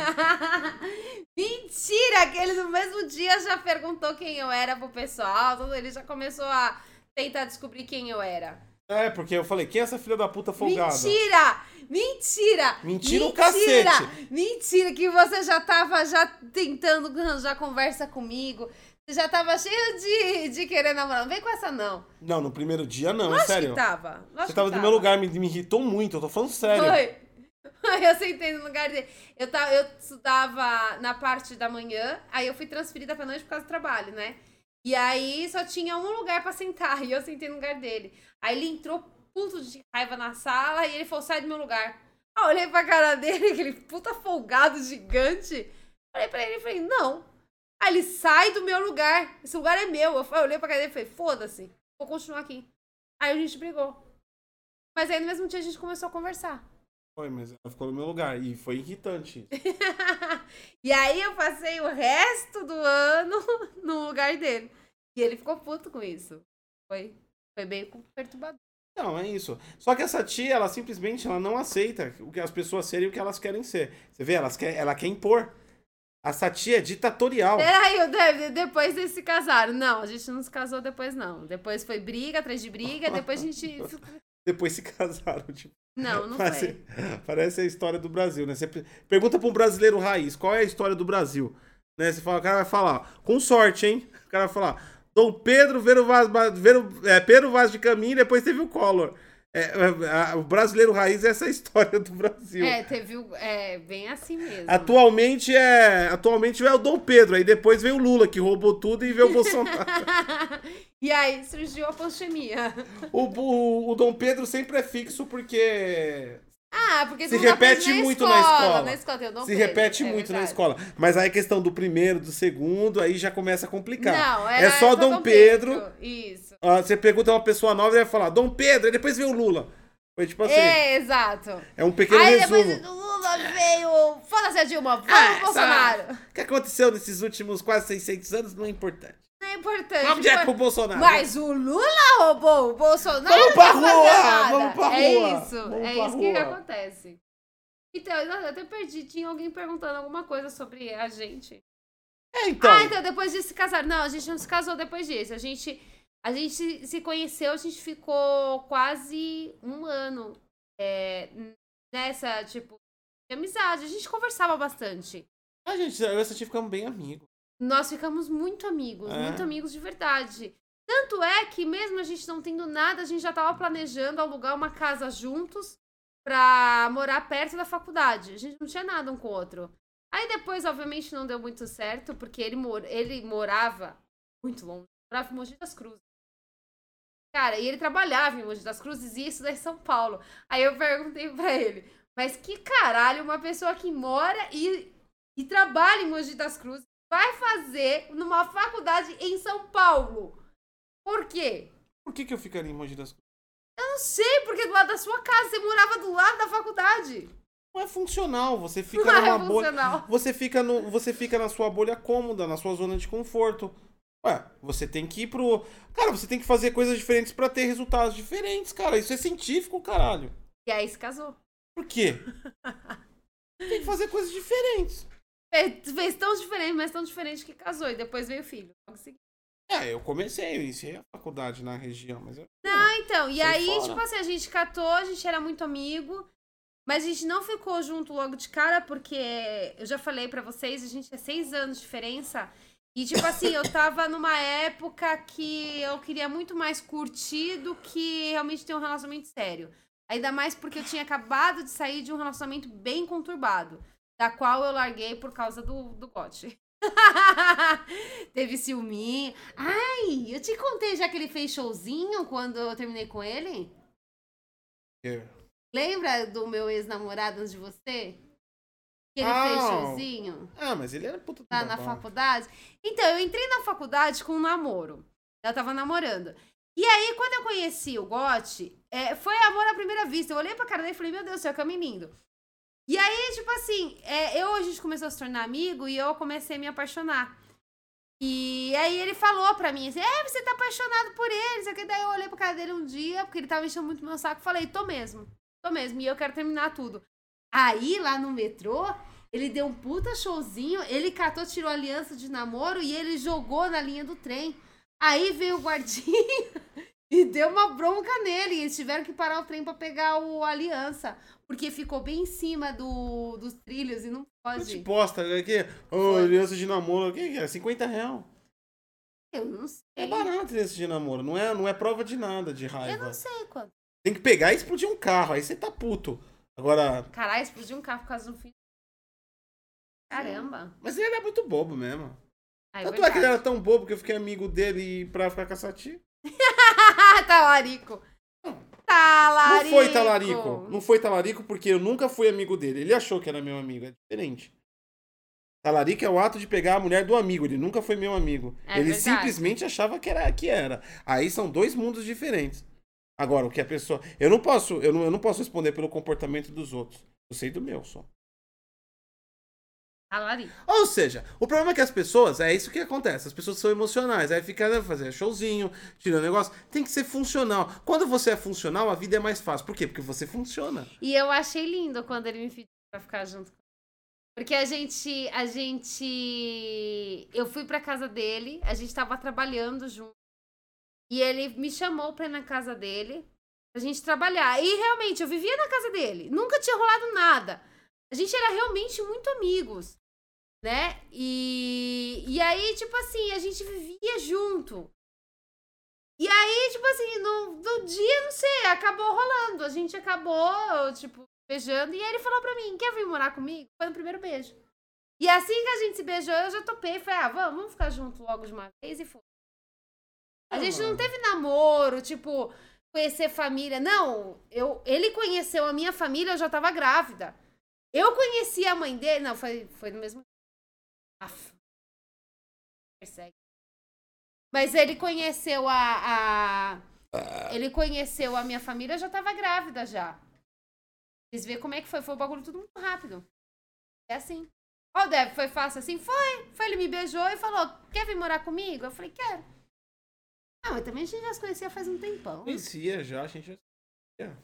Mentira! Aquele no mesmo dia já perguntou quem eu era pro pessoal. Ele já começou a tentar descobrir quem eu era. É, porque eu falei, quem é essa filha da puta folgada? Mentira! Mentira! Mentira o cacete! Mentira, que você já tava já tentando arranjar conversa comigo. Você já tava cheio de querer namorar. Não vem com essa, não. Não, no primeiro dia, não. Lógico, sério. Que tava. Lógico, você tava no meu lugar, me irritou muito. Eu tô falando sério. Foi. Eu sentei no lugar dele. Eu estudava na parte da manhã, aí eu fui transferida pra noite por causa do trabalho, né? E aí só tinha um lugar pra sentar, e eu sentei no lugar dele. Aí ele entrou puto de raiva na sala, e ele falou, sai do meu lugar. Eu olhei pra cara dele, aquele puta folgado gigante. Olhei pra ele e falei, não. Aí ele, sai do meu lugar, esse lugar é meu. Eu olhei pra cara dele e falei, foda-se, vou continuar aqui. Aí a gente brigou. Mas aí no mesmo dia a gente começou a conversar. Foi, mas ela ficou no meu lugar. E foi irritante. E aí eu passei o resto do ano no lugar dele. E ele ficou puto com isso. Foi bem perturbador. Não, é isso. Só que essa tia, ela simplesmente ela não aceita o que as pessoas serem o que elas querem ser. Você vê, ela quer impor. Essa tia é ditatorial. Peraí, depois eles se casaram. Não, a gente não se casou depois, não. Depois foi briga, atrás de briga, depois a gente... Depois se casaram, tipo. Não foi. Parece a história do Brasil, né? Você pergunta pra um brasileiro raiz, qual é a história do Brasil? Né? Você fala, o cara vai falar, com sorte, hein? O cara vai falar, Dom Pedro Pedro Vaz de Caminha, depois teve o Collor. O brasileiro raiz é essa história do Brasil. É bem assim mesmo. Atualmente é o Dom Pedro, aí depois veio o Lula, que roubou tudo, e veio o Bolsonaro. E aí surgiu a pandemia. O Dom Pedro sempre é fixo porque... porque se repete muito na escola. Tem o Dom se Pedro, repete muito verdade. Na escola. Mas aí a questão do primeiro, do segundo, aí já começa a complicar. Não, é só Dom Pedro. Isso. Você pergunta a uma pessoa nova e vai falar, Dom Pedro, e depois vem o Lula. Foi tipo assim. É, exato. É um pequeno resumo. Aí depois o Lula veio, foda-se a Dilma, vamos Bolsonaro. O que aconteceu nesses últimos quase 600 anos não é importante. Vamos é pro Bolsonaro. Mas o Lula roubou o Bolsonaro. Vamos pra rua! Vamos pra rua! É isso que acontece. Então, eu até perdi. Tinha alguém perguntando alguma coisa sobre a gente. Então. Então depois disso se casaram. Não, a gente não se casou depois disso. A gente se conheceu, a gente ficou quase um ano nessa, tipo, de amizade. A gente conversava bastante. A gente, eu e a Sati ficamos bem amigos. Nós ficamos muito amigos de verdade. Tanto é que mesmo a gente não tendo nada, a gente já tava planejando alugar uma casa juntos pra morar perto da faculdade. A gente não tinha nada um com o outro. Aí depois, obviamente, não deu muito certo, porque ele morava muito longe. Morava em Mogi das Cruzes. Cara, e ele trabalhava em Mogi das Cruzes e isso daí em São Paulo. Aí eu perguntei pra ele, mas que caralho uma pessoa que mora e trabalha em Mogi das Cruzes vai fazer numa faculdade em São Paulo. Por quê? Por que eu ficaria em Mogi das Cruzes? Eu não sei, porque do lado da sua casa, você morava do lado da faculdade. Não é funcional, você fica numa bolha. Você fica na sua bolha cômoda, na sua zona de conforto. Ué, você tem que ir pro... Cara, você tem que fazer coisas diferentes pra ter resultados diferentes, cara. Isso é científico, caralho. E aí se casou. Por quê? Tem que fazer coisas diferentes. Fez tão diferente, mas tão diferente que casou. E depois veio o filho. Eu iniciei a faculdade na região. Mas eu... Não, então. E aí, fora. Tipo assim, a gente catou, a gente era muito amigo. Mas a gente não ficou junto logo de cara, porque eu já falei pra vocês, a gente é 6 anos de diferença. E, tipo assim, eu tava numa época que eu queria muito mais curtir do que realmente ter um relacionamento sério. Ainda mais porque eu tinha acabado de sair de um relacionamento bem conturbado, da qual eu larguei por causa do gote. Teve ciúminho. Ai, eu te contei já que ele fez showzinho quando eu terminei com ele? Yeah. Lembra do meu ex-namorado antes de você? Que ele fez showzinho? Ah, mas ele era puta tá na faculdade. Então, eu entrei na faculdade com um namoro. Eu tava namorando. E aí, quando eu conheci o Gotti, foi amor à primeira vista. Eu olhei pra cara dele e falei, meu Deus do céu, que homem lindo. E aí, tipo assim, a gente começou a se tornar amigo e eu comecei a me apaixonar. E aí ele falou pra mim, assim, você tá apaixonado por ele, sabe? Daí eu olhei pra cara dele um dia, porque ele tava enchendo muito meu saco, e falei, tô mesmo, e eu quero terminar tudo. Aí, lá no metrô, ele deu um puta showzinho, ele catou, tirou a aliança de namoro e ele jogou na linha do trem. Aí veio o guardinha e deu uma bronca nele, e eles tiveram que parar o trem pra pegar a aliança. Porque ficou bem em cima dos trilhos e não pode. Te posta aqui, aliança de namoro, o que é? R$50. Eu não sei. É barato aliança de namoro, não é prova de nada, de raiva. Eu não sei quanto. Tem que pegar e explodir um carro, aí você tá puto. Agora... Caralho, explodiu um carro por causa do filho. Caramba. Mas ele era muito bobo mesmo. Tanto é que ele era tão bobo que eu fiquei amigo dele pra ficar caçativo. Talarico. Talarico. Não foi talarico porque eu nunca fui amigo dele. Ele achou que era meu amigo. É diferente. Talarico é o ato de pegar a mulher do amigo. Ele nunca foi meu amigo. Ele simplesmente achava que era. Aí são 2 mundos diferentes. Agora, o que a pessoa... Eu não posso responder pelo comportamento dos outros. Eu sei do meu só. Talarico. Ou seja, o problema é que as pessoas... É isso que acontece. As pessoas são emocionais. Aí fica fazendo showzinho, tirando negócio. Tem que ser funcional. Quando você é funcional, a vida é mais fácil. Por quê? Porque você funciona. E eu achei lindo quando ele me pediu pra ficar junto com ele. Porque a gente... Eu fui pra casa dele. A gente tava trabalhando junto. E ele me chamou pra ir na casa dele, pra gente trabalhar. E realmente, eu vivia na casa dele. Nunca tinha rolado nada. A gente era realmente muito amigos, né? E aí, tipo assim, a gente vivia junto. E aí, tipo assim, no dia, não sei, acabou rolando. A gente acabou, tipo, beijando. E aí ele falou pra mim, quer vir morar comigo? Foi no primeiro beijo. E assim que a gente se beijou, eu já topei. Falei, vamos ficar junto logo de uma vez e foi. A gente não teve namoro, tipo, conhecer família. Não, ele conheceu a minha família, eu já tava grávida. Eu conheci a mãe dele... Não, foi no mesmo... Persegue. Mas ele conheceu Ele conheceu a minha família, eu já tava grávida já. Vocês vê como é que foi. Foi o bagulho tudo muito rápido. É assim. Ó, Deb, foi fácil assim? Foi. Foi, ele me beijou e falou, quer vir morar comigo? Eu falei, quero. Ah, mas também a gente já se conhecia faz um tempão. Conhecia já, a gente já se conhecia.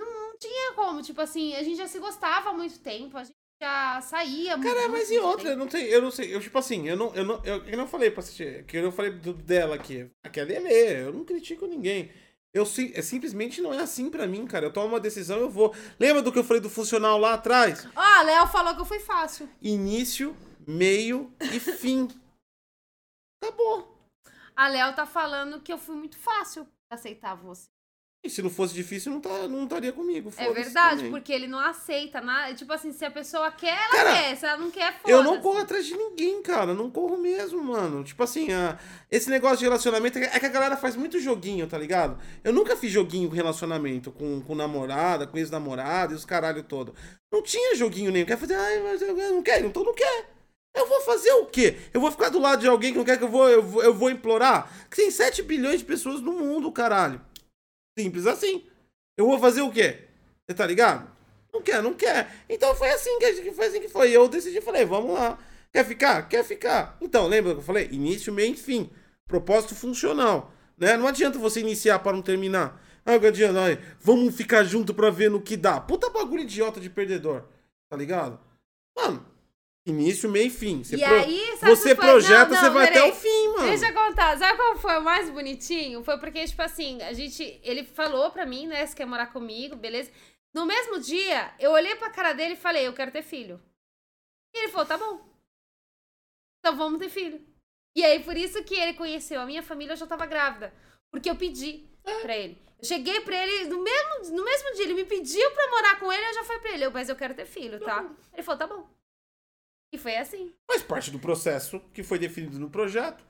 Não tinha como, tipo assim, a gente já se gostava há muito tempo, a gente já saía muito. Cara, mas e outra? Eu não sei, tipo assim, eu não falei pra assistir, que eu não falei dela aqui. Aquela é ler, eu não critico ninguém. Simplesmente não é assim pra mim, cara. Eu tomo uma decisão, eu vou. Lembra do que eu falei do funcional lá atrás? Ah, Léo falou que foi fácil. Início, meio e fim. Acabou. A Léo tá falando que eu fui muito fácil pra aceitar você. E se não fosse difícil, não estaria comigo. É verdade, também. Porque ele não aceita nada. Tipo assim, se a pessoa quer, ela quer. Se ela não quer, foda-se. Eu não corro atrás de ninguém, cara. Não corro mesmo, mano. Tipo assim, esse negócio de relacionamento... É que a galera faz muito joguinho, tá ligado? Eu nunca fiz joguinho com relacionamento. Com namorada, com ex-namorada e os caralho todo. Não tinha joguinho nenhum. Quer fazer... Ai, mas eu não quero. Então não quer. Eu vou fazer o quê? Eu vou ficar do lado de alguém que não quer que eu vou implorar? Que tem 7 bilhões de pessoas no mundo, caralho. Simples assim. Eu vou fazer o quê? Você tá ligado? Não quer. Então foi assim que foi. Eu decidi, falei, vamos lá. Quer ficar? Então, lembra que eu falei? Início, meio e fim. Propósito funcional, né? Não adianta você iniciar para não terminar. Vamos ficar junto pra ver no que dá. Puta bagulho idiota de perdedor. Tá ligado? Mano. Início, meio e fim. Você projeta, não, você vai até o fim, mano. Deixa eu contar. Sabe qual foi o mais bonitinho? Foi porque, tipo assim, ele falou pra mim, né? Você quer morar comigo, beleza? No mesmo dia, eu olhei pra cara dele e falei, eu quero ter filho. E ele falou, tá bom. Então vamos ter filho. E aí, por isso que ele conheceu a minha família, eu já tava grávida. Porque eu pedi pra ele. Eu cheguei pra ele, no mesmo dia, ele me pediu pra morar com ele, eu já fui pra ele. Eu, mas eu quero ter filho, tá? Ele falou, tá bom. E foi assim. Mas parte do processo que foi definido no projeto.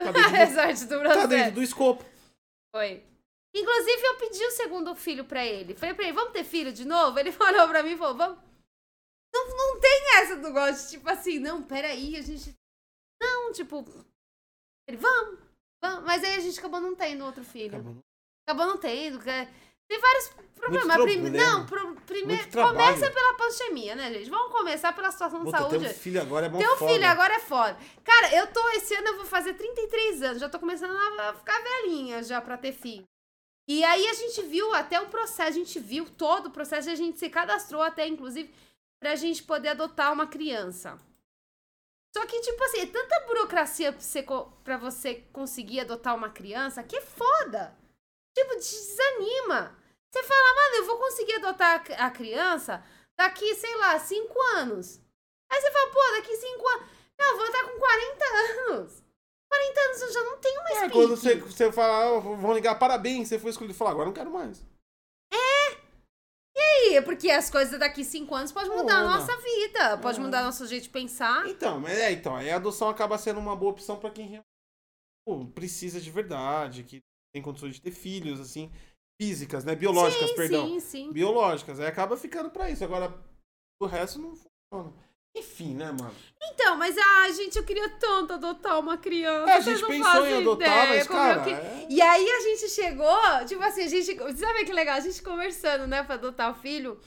Tá dentro do, tá dentro do escopo. Foi. Inclusive, eu pedi o segundo filho pra ele. Falei pra ele, vamos ter filho de novo? Ele falou pra mim e falou, vamos. Não tem essa do gosto, tipo assim, não, peraí, a gente... Não, tipo... Ele, vamos. Mas aí a gente acabou não tendo outro filho. Acabou não tendo. Tem vários problemas. Primeiro, começa pela pandemia, né, gente? Vamos começar pela situação de saúde. Ter um filho agora é mó foda. Ter um filho agora é foda. Cara, esse ano eu vou fazer 33 anos. Já tô começando a ficar velhinha já pra ter filho. E aí a gente viu até o processo, a gente viu todo o processo, a gente se cadastrou até, inclusive, pra gente poder adotar uma criança. Só que, tipo assim, é tanta burocracia pra você conseguir adotar uma criança que é foda. Tipo, desanima. Você fala, mano, eu vou conseguir adotar a criança daqui, sei lá, 5 anos. Aí você fala, pô, daqui 5 anos... Não, eu vou estar com 40 anos. 40 anos eu já não tenho mais pique. Quando você fala, oh, vão ligar, parabéns, você foi escolhido. Falar, agora eu não quero mais. E aí? Porque as coisas daqui 5 anos podem mudar a nossa vida. Pode mudar nosso jeito de pensar. Então, mas aí a adoção acaba sendo uma boa opção pra quem precisa de verdade, que tem condições de ter filhos, assim, físicas, né? Biológicas, sim, perdão. Sim. Biológicas. Aí acaba ficando pra isso. Agora, o resto não funciona. Enfim, né, mano? Então, mas, gente, eu queria tanto adotar uma criança. A gente pensou em adotar, mas, cara... E aí a gente chegou, tipo assim, a gente... Sabe que legal? A gente conversando, né, pra adotar o filho,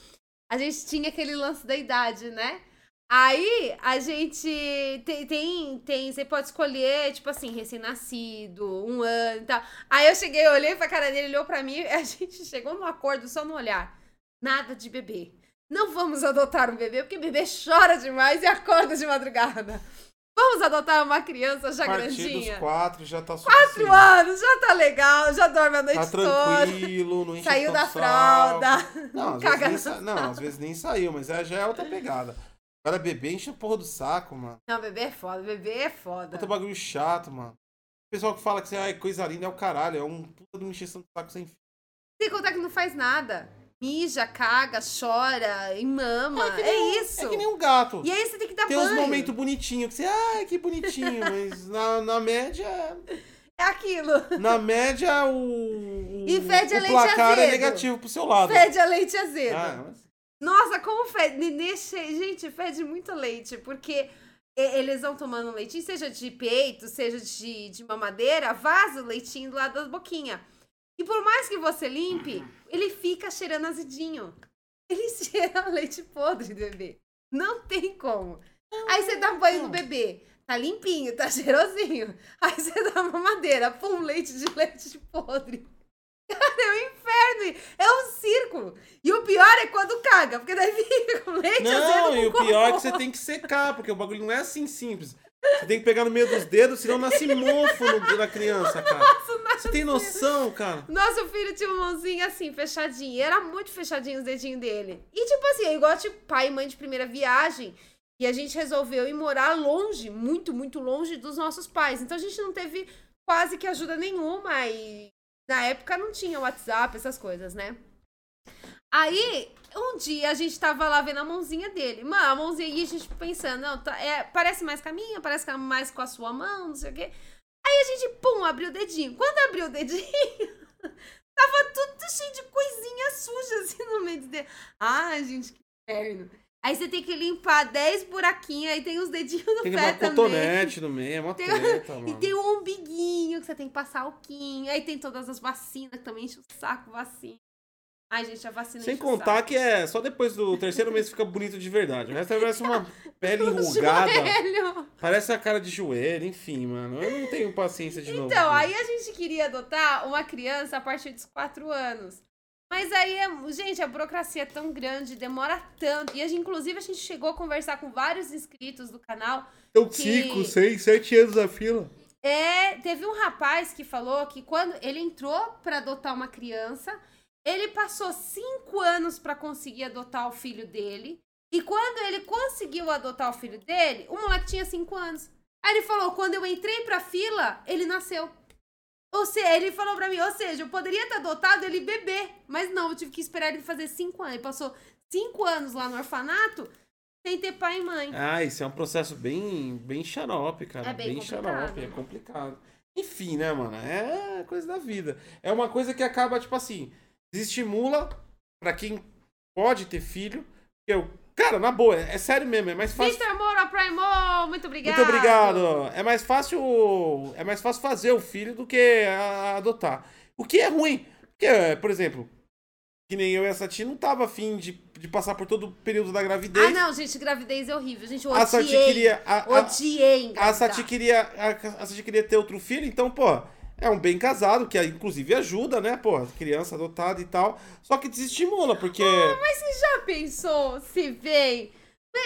a gente tinha aquele lance da idade, né? Aí, a gente tem você pode escolher, tipo assim, recém-nascido, 1 ano e tal. Aí eu cheguei, olhei pra cara dele, olhou pra mim, a gente chegou num acordo só no olhar. Nada de bebê. Não vamos adotar um bebê, porque bebê chora demais e acorda de madrugada. Vamos adotar uma criança já grandinha. A partir dos 4 já tá suficiente. 4 anos, já tá legal, já dorme a noite toda. Tá tranquilo, não enche o saiu da fralda. Às vezes nem saiu, mas já é outra pegada. Cara, bebê enche a porra do saco, mano. Não, bebê é foda. Outro bagulho chato, mano. O pessoal que fala que é coisa linda é o caralho, é um puta de uma encheção de saco sem fim. Sem contar que não faz nada. Mija, caga, chora, e mama. É isso. É que nem um gato. E aí você tem que dar banho. Tem uns momentos bonitinhos que você... que bonitinho. Mas na média... É aquilo. Na média, e fede a leite azedo. O placar é negativo pro seu lado. Fede a leite azedo. Nossa, como fede... Gente, fede muito leite. Porque eles vão tomando leitinho, seja de peito, seja de mamadeira, vaza o leitinho do lado da boquinha. E por mais que você limpe, ele fica cheirando azedinho. Ele cheira leite podre do bebê. Não tem como. Aí você dá banho no bebê. Tá limpinho, tá cheirosinho. Aí você dá mamadeira. Pum, leite de podre. Cara, é um inferno. É um círculo. E o pior é quando caga. Porque daí fica com leite azedo. Não, e o pior é que você tem que secar. Porque o bagulho não é assim simples. Você tem que pegar no meio dos dedos, senão nasce mofo na criança, cara. Nossa, você tem noção, cara? Nosso filho tinha uma mãozinha assim, fechadinha. Era muito fechadinho os dedinhos dele. E tipo assim, igual tipo pai e mãe de primeira viagem. E a gente resolveu ir morar longe, muito, muito longe dos nossos pais. Então a gente não teve quase que ajuda nenhuma. E na época não tinha WhatsApp, essas coisas, né? Aí... Um dia a gente tava lá vendo a mãozinha dele. Mano, a mãozinha, e a gente pensando, não, parece mais com a minha, parece mais com a sua mão, não sei o quê. Aí a gente, abriu o dedinho. Quando abriu o dedinho, tava tudo cheio de coisinha suja, assim, no meio do dedo. Ai, gente, que inferno. Aí você tem que limpar 10 buraquinhos, aí tem os dedinhos no pé também. Tem uma cotonete no meio, é uma treta, mano. E tem um umbiguinho que você tem que passar alquinho. Aí tem todas as vacinas, que também enche o saco, vacina. Ai, gente, a vacina... Sem contar que é só depois do 3º mês fica bonito de verdade. O resto parece uma pele enrugada. Joelho. Parece a cara de joelho, enfim, mano. Eu não tenho paciência de novo. Então, aí a gente queria adotar uma criança a partir dos 4 anos. Mas aí, gente, a burocracia é tão grande, demora tanto. E, inclusive, a gente chegou a conversar com vários inscritos do canal. Eu 5, 6, 7 anos na fila. Teve um rapaz que falou que quando ele entrou pra adotar uma criança... Ele passou 5 anos para conseguir adotar o filho dele. E quando ele conseguiu adotar o filho dele, o moleque tinha 5 anos. Aí ele falou, quando eu entrei pra fila, ele nasceu. Ou seja, ele falou pra mim, ou seja, eu poderia ter adotado ele bebê. Mas não, eu tive que esperar ele fazer 5 anos. Ele passou 5 anos lá no orfanato, sem ter pai e mãe. Ah, isso é um processo bem xarope, cara. É bem xarope, é complicado. Enfim, né, mano? É coisa da vida. É uma coisa que acaba, tipo assim, desestimula pra quem pode ter filho, que eu... Cara, na boa, é sério mesmo, é mais fácil... Victor Moura Primo, muito obrigado! Muito obrigado! É mais fácil fazer o filho do que adotar. O que é ruim, porque, por exemplo, que nem eu e essa tia não tava afim de passar por todo o período da gravidez. Ah, não, gente, gravidez é horrível, gente, eu odiei. Odiei engravidar. A Sati queria ter outro filho, então, pô, é um bem casado, que inclusive ajuda, né, pô, criança adotada e tal. Só que desestimula, porque... Ah, mas você já pensou se vem?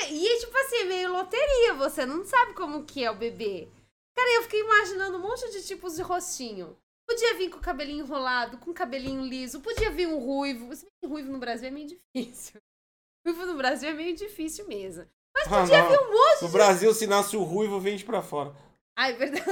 E tipo assim, meio loteria, você não sabe como que é o bebê. Cara, eu fiquei imaginando um monte de tipos de rostinho. Podia vir com o cabelinho enrolado, com o cabelinho liso, podia vir um ruivo. Se bem que ruivo no Brasil é meio difícil. Ruivo no Brasil é meio difícil mesmo. Mas podia vir um monte de... No Brasil, se nasce o ruivo, vende pra fora. Ah, é verdade.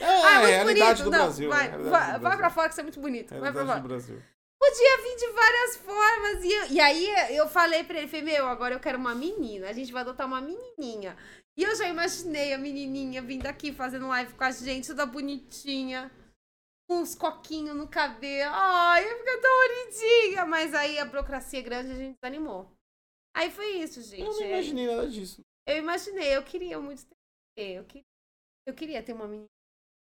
É a realidade do Brasil. Vai pra fora que você é muito bonito. Vai pra fora. Podia vir de várias formas. E aí eu falei pra ele, falei, meu, agora eu quero uma menina. A gente vai adotar uma menininha. E eu já imaginei a menininha vindo aqui fazendo live com a gente, toda bonitinha. Com uns coquinhos no cabelo. Ai, ia ficar tão bonitinha. Mas aí a burocracia grande, a gente desanimou. Aí foi isso, gente. Eu não imaginei nada disso. Eu imaginei, eu queria muito ter. Eu queria ter uma menina.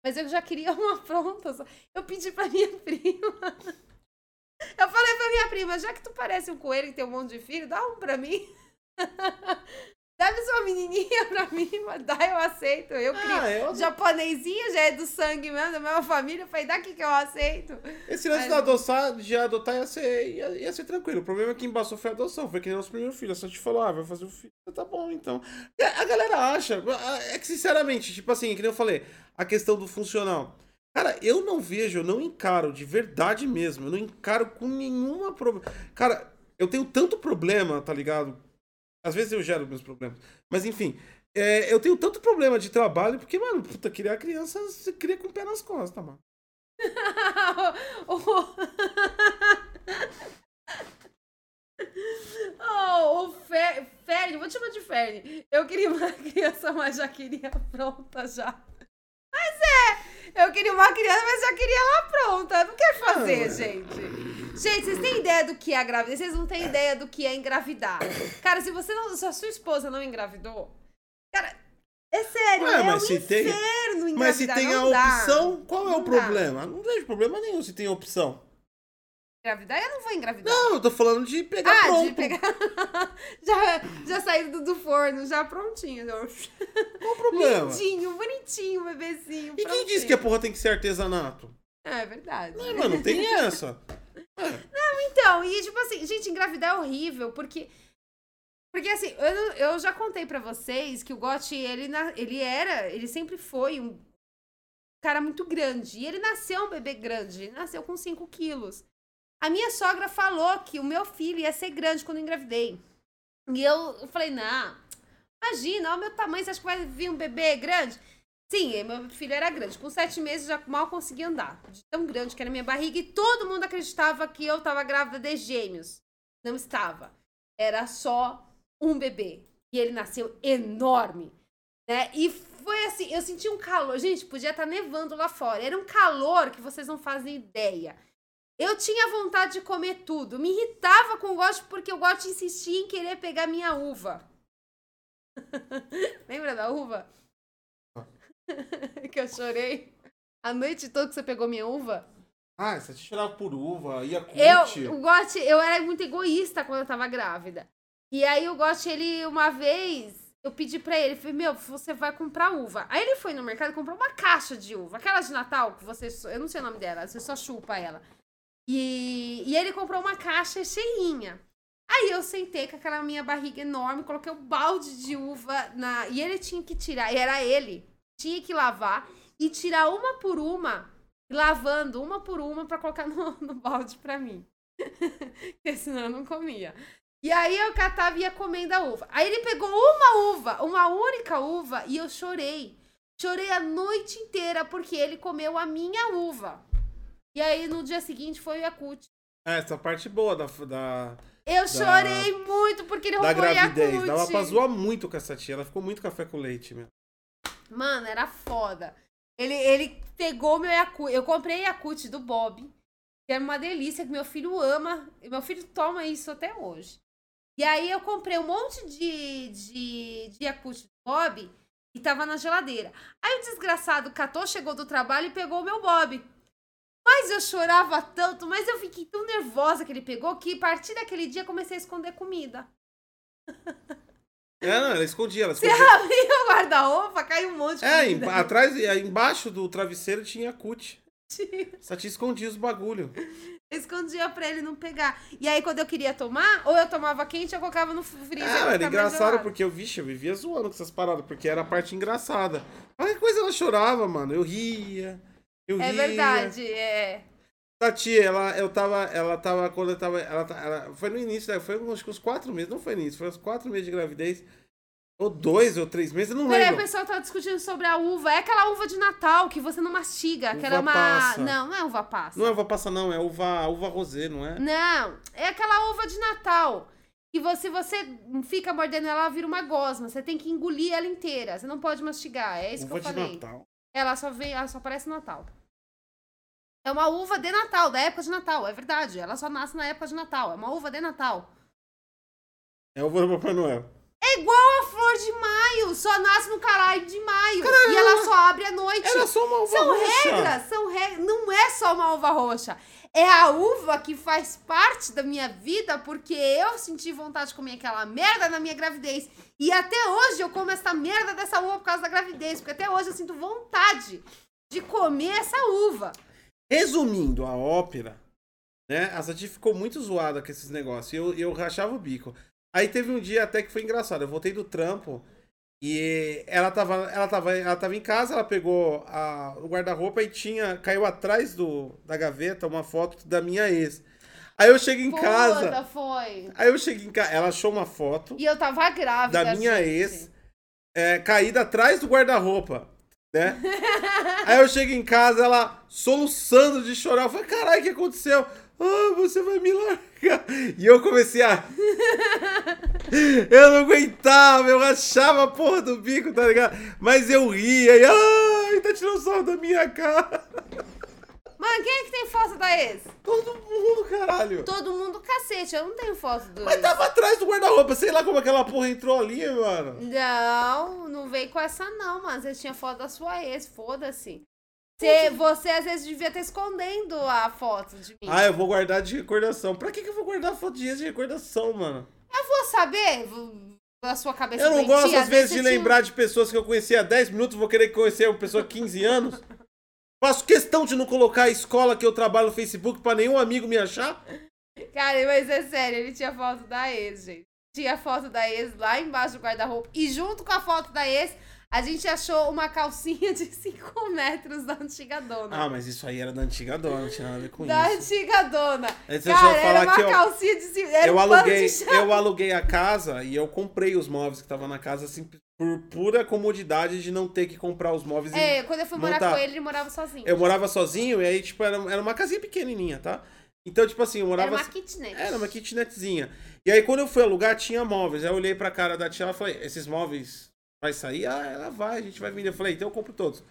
Mas eu já queria uma pronta. Eu pedi pra minha prima. Eu falei pra minha prima, já que tu parece um coelho e tem um monte de filho, dá um pra mim. Dá sua menininha pra mim. Dá, eu aceito. Eu crio. Japonesinha já é do sangue mesmo, da mesma família. Eu falei, dá aqui que eu aceito. Esse lance de adotar ia ser tranquilo. O problema é que embaçou foi a adoção. Foi que nem nosso primeiro filho. Só te falou, vai fazer o filho. Tá bom, então. A galera acha. É que, sinceramente, tipo assim, que nem eu falei, a questão do funcional. Cara, eu não vejo, eu não encaro, de verdade mesmo. Eu não encaro com nenhuma problema. Cara, eu tenho tanto problema, tá ligado? Às vezes eu gero meus problemas. Mas, enfim, eu tenho tanto problema de trabalho, porque, mano, puta, criar criança, você cria com o pé nas costas, mano. Ferne, vou te chamar de Ferne. Eu queria uma criança, mas já queria pronta já. Mas eu queria uma criança, mas já queria ela pronta. Eu não quero fazer, gente. Gente, vocês têm ideia do que é gravidez? Vocês não têm ideia do que é engravidar. Cara, se você não... Se a sua esposa não engravidou... Cara, é sério, inferno engravidar. Mas se tem a opção, qual é o problema? Não vejo problema nenhum se tem opção. Engravidar? Eu não vou engravidar. Não, eu tô falando de pegar pronto. De pegar... já saído do forno, já prontinho. Não. Qual o problema? Lindinho, bonitinho, bebezinho. E quem disse que a porra tem que ser artesanato? É verdade. Não, mano, tem essa. Não, então, e tipo assim, gente, engravidar é horrível, porque assim, eu já contei pra vocês que o Gotti, ele sempre foi um cara muito grande, e ele nasceu um bebê grande, ele nasceu com 5 quilos. A minha sogra falou que o meu filho ia ser grande quando eu engravidei, e eu falei, não, imagina, olha o meu tamanho, você acha que vai vir um bebê grande? Sim, meu filho era grande. Com 7 meses, já mal conseguia andar. De tão grande que era minha barriga. E todo mundo acreditava que eu estava grávida de gêmeos. Não estava. Era só um bebê. E ele nasceu enorme. Né? E foi assim, eu senti um calor. Gente, podia estar nevando lá fora. Era um calor que vocês não fazem ideia. Eu tinha vontade de comer tudo. Me irritava com o Gosto, porque o Gosto insistia em querer pegar minha uva. Lembra da uva? Que eu chorei a noite toda que você pegou minha uva. Ah, você chorava por uva, ia com o Gotti. Eu era muito egoísta quando eu tava grávida. E aí o Gotti, ele uma vez, eu pedi pra ele, falei, meu, você vai comprar uva. Aí ele foi no mercado e comprou uma caixa de uva, aquela de Natal, que você, eu não sei o nome dela, você só chupa ela. E ele comprou uma caixa cheinha. Aí eu sentei com aquela minha barriga enorme, coloquei um balde de uva na... E ele tinha que tirar, e era ele. Tinha que lavar e tirar uma por uma, lavando uma por uma pra colocar no balde pra mim. Porque senão eu não comia. E aí eu catava e ia comendo a uva. Aí ele pegou uma uva, uma única uva, e eu chorei. Chorei a noite inteira porque ele comeu a minha uva. E aí no dia seguinte foi o Yakult. É, essa parte boa da... Eu chorei muito porque ele roubou o Yakult. Da gravidez. Dava pra zoar muito com essa tia. Ela ficou muito café com leite, meu. Mano, era foda. Ele pegou meu Yakult. Eu comprei Yakult do Bob, que era uma delícia, que meu filho ama. Meu filho toma isso até hoje. E aí eu comprei um monte de Yakult do Bob e tava na geladeira. Aí o desgraçado catou, chegou do trabalho e pegou o meu Bob. Mas eu chorava tanto, mas eu fiquei tão nervosa que ele pegou, que a partir daquele dia comecei a esconder comida. É, não, ela escondia, ela escondia. Você abriu o guarda-roupa, caiu um monte de comida. É, atrás, embaixo do travesseiro tinha Yakult. Só te escondia os bagulho. Eu escondia pra ele não pegar. E aí, quando eu queria tomar, ou eu tomava quente, eu colocava no freezer. Ah, era engraçado, porque eu vivia zoando com essas paradas, porque era a parte engraçada. Qualquer coisa ela chorava, mano. Eu ria. É verdade, é. A tia, ela foi no início, né? Foi acho que uns 4 meses, não foi no início, foi uns 4 meses de gravidez. Ou 2 ou 3 meses, eu não lembro. Peraí, o pessoal tá discutindo sobre a uva. É aquela uva de Natal que você não mastiga. Aquela uva passa. Não, não é uva passa. Não é uva passa, não. É uva rosé, não é? Não, é aquela uva de Natal. E você fica mordendo ela, vira uma gosma. Você tem que engolir ela inteira. Você não pode mastigar. É isso uva que eu falei. Uva de Natal. Ela só aparece no Natal. É uma uva de Natal, da época de Natal. É verdade. Ela só nasce na época de Natal. É uma uva de Natal. É uva do Papai Noel. É igual a flor de maio, só nasce no caralho de maio. Caralho, e ela só abre à noite. Era só uma uva roxa. São regras. Não é só uma uva roxa. É a uva que faz parte da minha vida, porque eu senti vontade de comer aquela merda na minha gravidez. E até hoje eu como essa merda dessa uva por causa da gravidez, porque até hoje eu sinto vontade de comer essa uva. Resumindo, a ópera, né? A Sati ficou muito zoada com esses negócios. Eu rachava o bico. Aí teve um dia até que foi engraçado, eu voltei do trampo e ela tava em casa, ela pegou o guarda-roupa e caiu atrás da gaveta uma foto da minha ex. Aí eu cheguei em casa... Foi. Aí eu cheguei em casa, ela achou uma foto... E eu tava grávida. Da minha ex, caída atrás do guarda-roupa, né? Aí eu cheguei em casa, ela soluçando de chorar, eu falei, caralho, o que aconteceu? Oh, você vai me largar. E eu comecei a... Eu não aguentava, eu rachava a porra do bico, tá ligado? Mas eu ria e... Ai, tá tirando sarro da minha cara. Mano, quem é que tem foto da ex? Todo mundo, caralho. Todo mundo, cacete, eu não tenho foto do Mas ex. Tava atrás do guarda-roupa, sei lá como aquela porra entrou ali, mano. Não veio com essa não, mano. Você tinha foto da sua ex, foda-se. Você às vezes devia estar escondendo a foto de mim. Ah, eu vou guardar de recordação. Pra que eu vou guardar foto de recordação, mano? Eu vou saber da sua cabeça. Eu não gosto às vezes de lembrar de pessoas que eu conhecia há 10 minutos, vou querer conhecer uma pessoa há 15 anos. Faço questão de não colocar a escola que eu trabalho no Facebook pra nenhum amigo me achar. Cara, mas é sério, ele tinha foto da ex, gente. Tinha foto da ex lá embaixo do guarda-roupa. E junto com a foto da ex... A gente achou uma calcinha de 5 metros da antiga dona. Ah, mas isso aí era da antiga dona, não tinha nada a ver com isso. Da antiga dona. Cara, era uma calcinha de 5 metros. Eu aluguei a casa e eu comprei os móveis que estavam na casa, assim, por pura comodidade de não ter que comprar os móveis. É, quando eu fui morar com ele morava sozinho. Eu morava sozinho e aí, tipo, era uma casinha pequenininha, tá? Então, tipo assim, eu morava... Era uma kitnet. Era uma kitnetzinha. E aí, quando eu fui alugar, tinha móveis. Aí eu olhei pra cara da tia e falei, esses móveis... Vai sair? Ah, ela vai, a gente vai vender. Eu falei, então eu compro todos.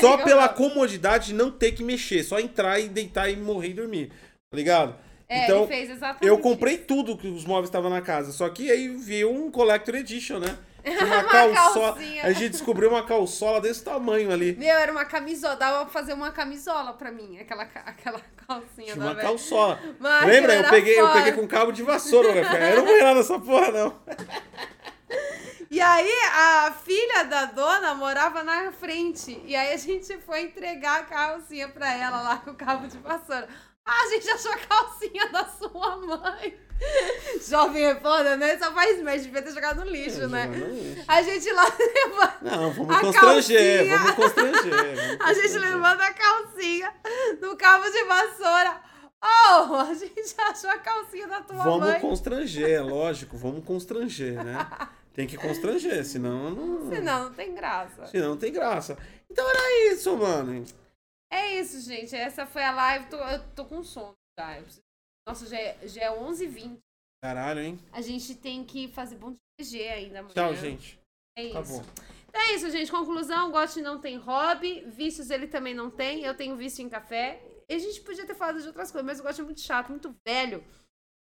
Só pela comodidade de não ter que mexer. Só entrar e deitar e morrer e dormir. Tá ligado? É, então, ele fez exatamente eu comprei isso. Tudo que os móveis estavam na casa. Só que aí veio um Collector Edition, né? Uma calçola. A gente descobriu uma calçola desse tamanho ali. Meu, era uma camisola. Dava pra fazer uma camisola pra mim. Aquela calcinha. Tinha uma calçola. Mas lembra? Eu peguei com cabo de vassoura. Né? Eu não vou ir lá nessa porra, não. E aí, a filha da dona morava na frente. E aí, a gente foi entregar a calcinha pra ela lá com o cabo de vassoura. Ah, a gente achou a calcinha da sua mãe. Jovem é foda, né? Só faz merda, devia ter jogado no lixo, né? A gente lá levando. Não, vamos constranger. A gente levando a calcinha no cabo de vassoura. Oh, a gente achou a calcinha da tua mãe. Vamos constranger, lógico, vamos constranger, né? Tem que constranger, senão não... Senão não tem graça. Senão não tem graça. Então era isso, mano. É isso, gente. Essa foi a live. Eu tô com sono, tá? Nossa, já é 11h20. Caralho, hein? A gente tem que fazer bom TG ainda amanhã. Tchau, gente. É isso. Então é isso, gente. Conclusão, Gotti não tem hobby. Vícios ele também não tem. Eu tenho vício em café. E a gente podia ter falado de outras coisas, mas o Gotti é muito chato, muito velho.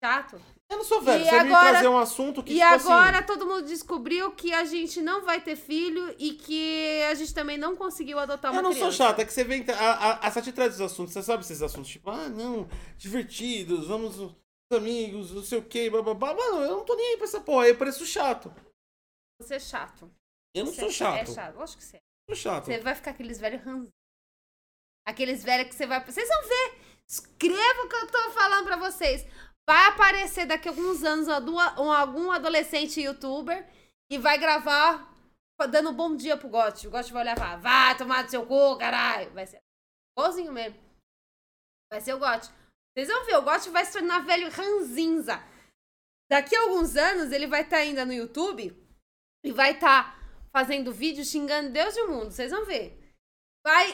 Chato. Eu não sou velho, e você agora, me trazer um assunto que... E tipo agora assim... todo mundo descobriu que a gente não vai ter filho e que a gente também não conseguiu adotar uma criança. Eu não sou chato, é que você vem... A Sati traz os assuntos, você sabe esses assuntos, tipo, ah, não, divertidos, vamos os amigos, não sei o quê, bababá. Mano, eu não tô nem aí pra essa porra, eu pareço chato. Você é chato. Eu não sou chato. É chato, lógico que você é. Eu sou chato. Você vai ficar aqueles velhos ranzinhos. Aqueles velhos que você vai... Vocês vão ver. Escreva o que eu tô falando pra vocês. Vai aparecer daqui a alguns anos algum adolescente youtuber e vai gravar dando um bom dia pro Gotti. O Gotti vai olhar e falar, vai tomar do seu cu, caralho. Vai ser igualzinho mesmo. Vai ser o Gotti. Vocês vão ver, o Gotti vai se tornar velho ranzinza. Daqui a alguns anos ele vai estar ainda no YouTube e vai estar fazendo vídeo xingando Deus e o mundo. Vocês vão ver.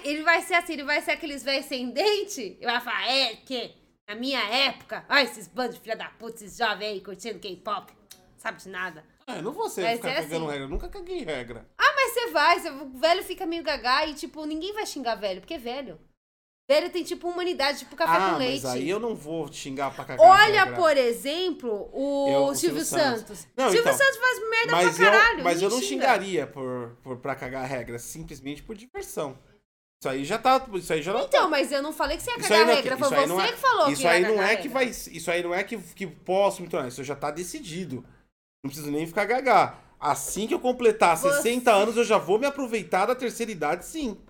Ele vai ser assim, ele vai ser aqueles velhos sem dente e vai falar, é que... Na minha época, olha esses bandos de filha da puta, esses jovens aí curtindo K-pop, sabe de nada. É, não vou ficar cagando assim. Regra, eu nunca caguei regra. Ah, mas você vai, o velho fica meio gagá e tipo, ninguém vai xingar velho, porque é velho. Velho tem tipo humanidade, tipo café com leite. Ah, mas aí eu não vou xingar pra cagar. Olha, regra. Por exemplo, o Silvio Santos. Não, Silvio Santos faz merda pra caralho. Mas eu não xingaria pra cagar regra, simplesmente por diversão. Isso aí já tá... Isso aí já não então, tá. Mas eu não falei que você ia cagar a regra. Foi você que falou que ia cagar a regra. Isso aí não é que posso me tornar. Isso já tá decidido. Não preciso nem ficar gagá. Assim que eu completar 60 anos, eu já vou me aproveitar da terceira idade, sim.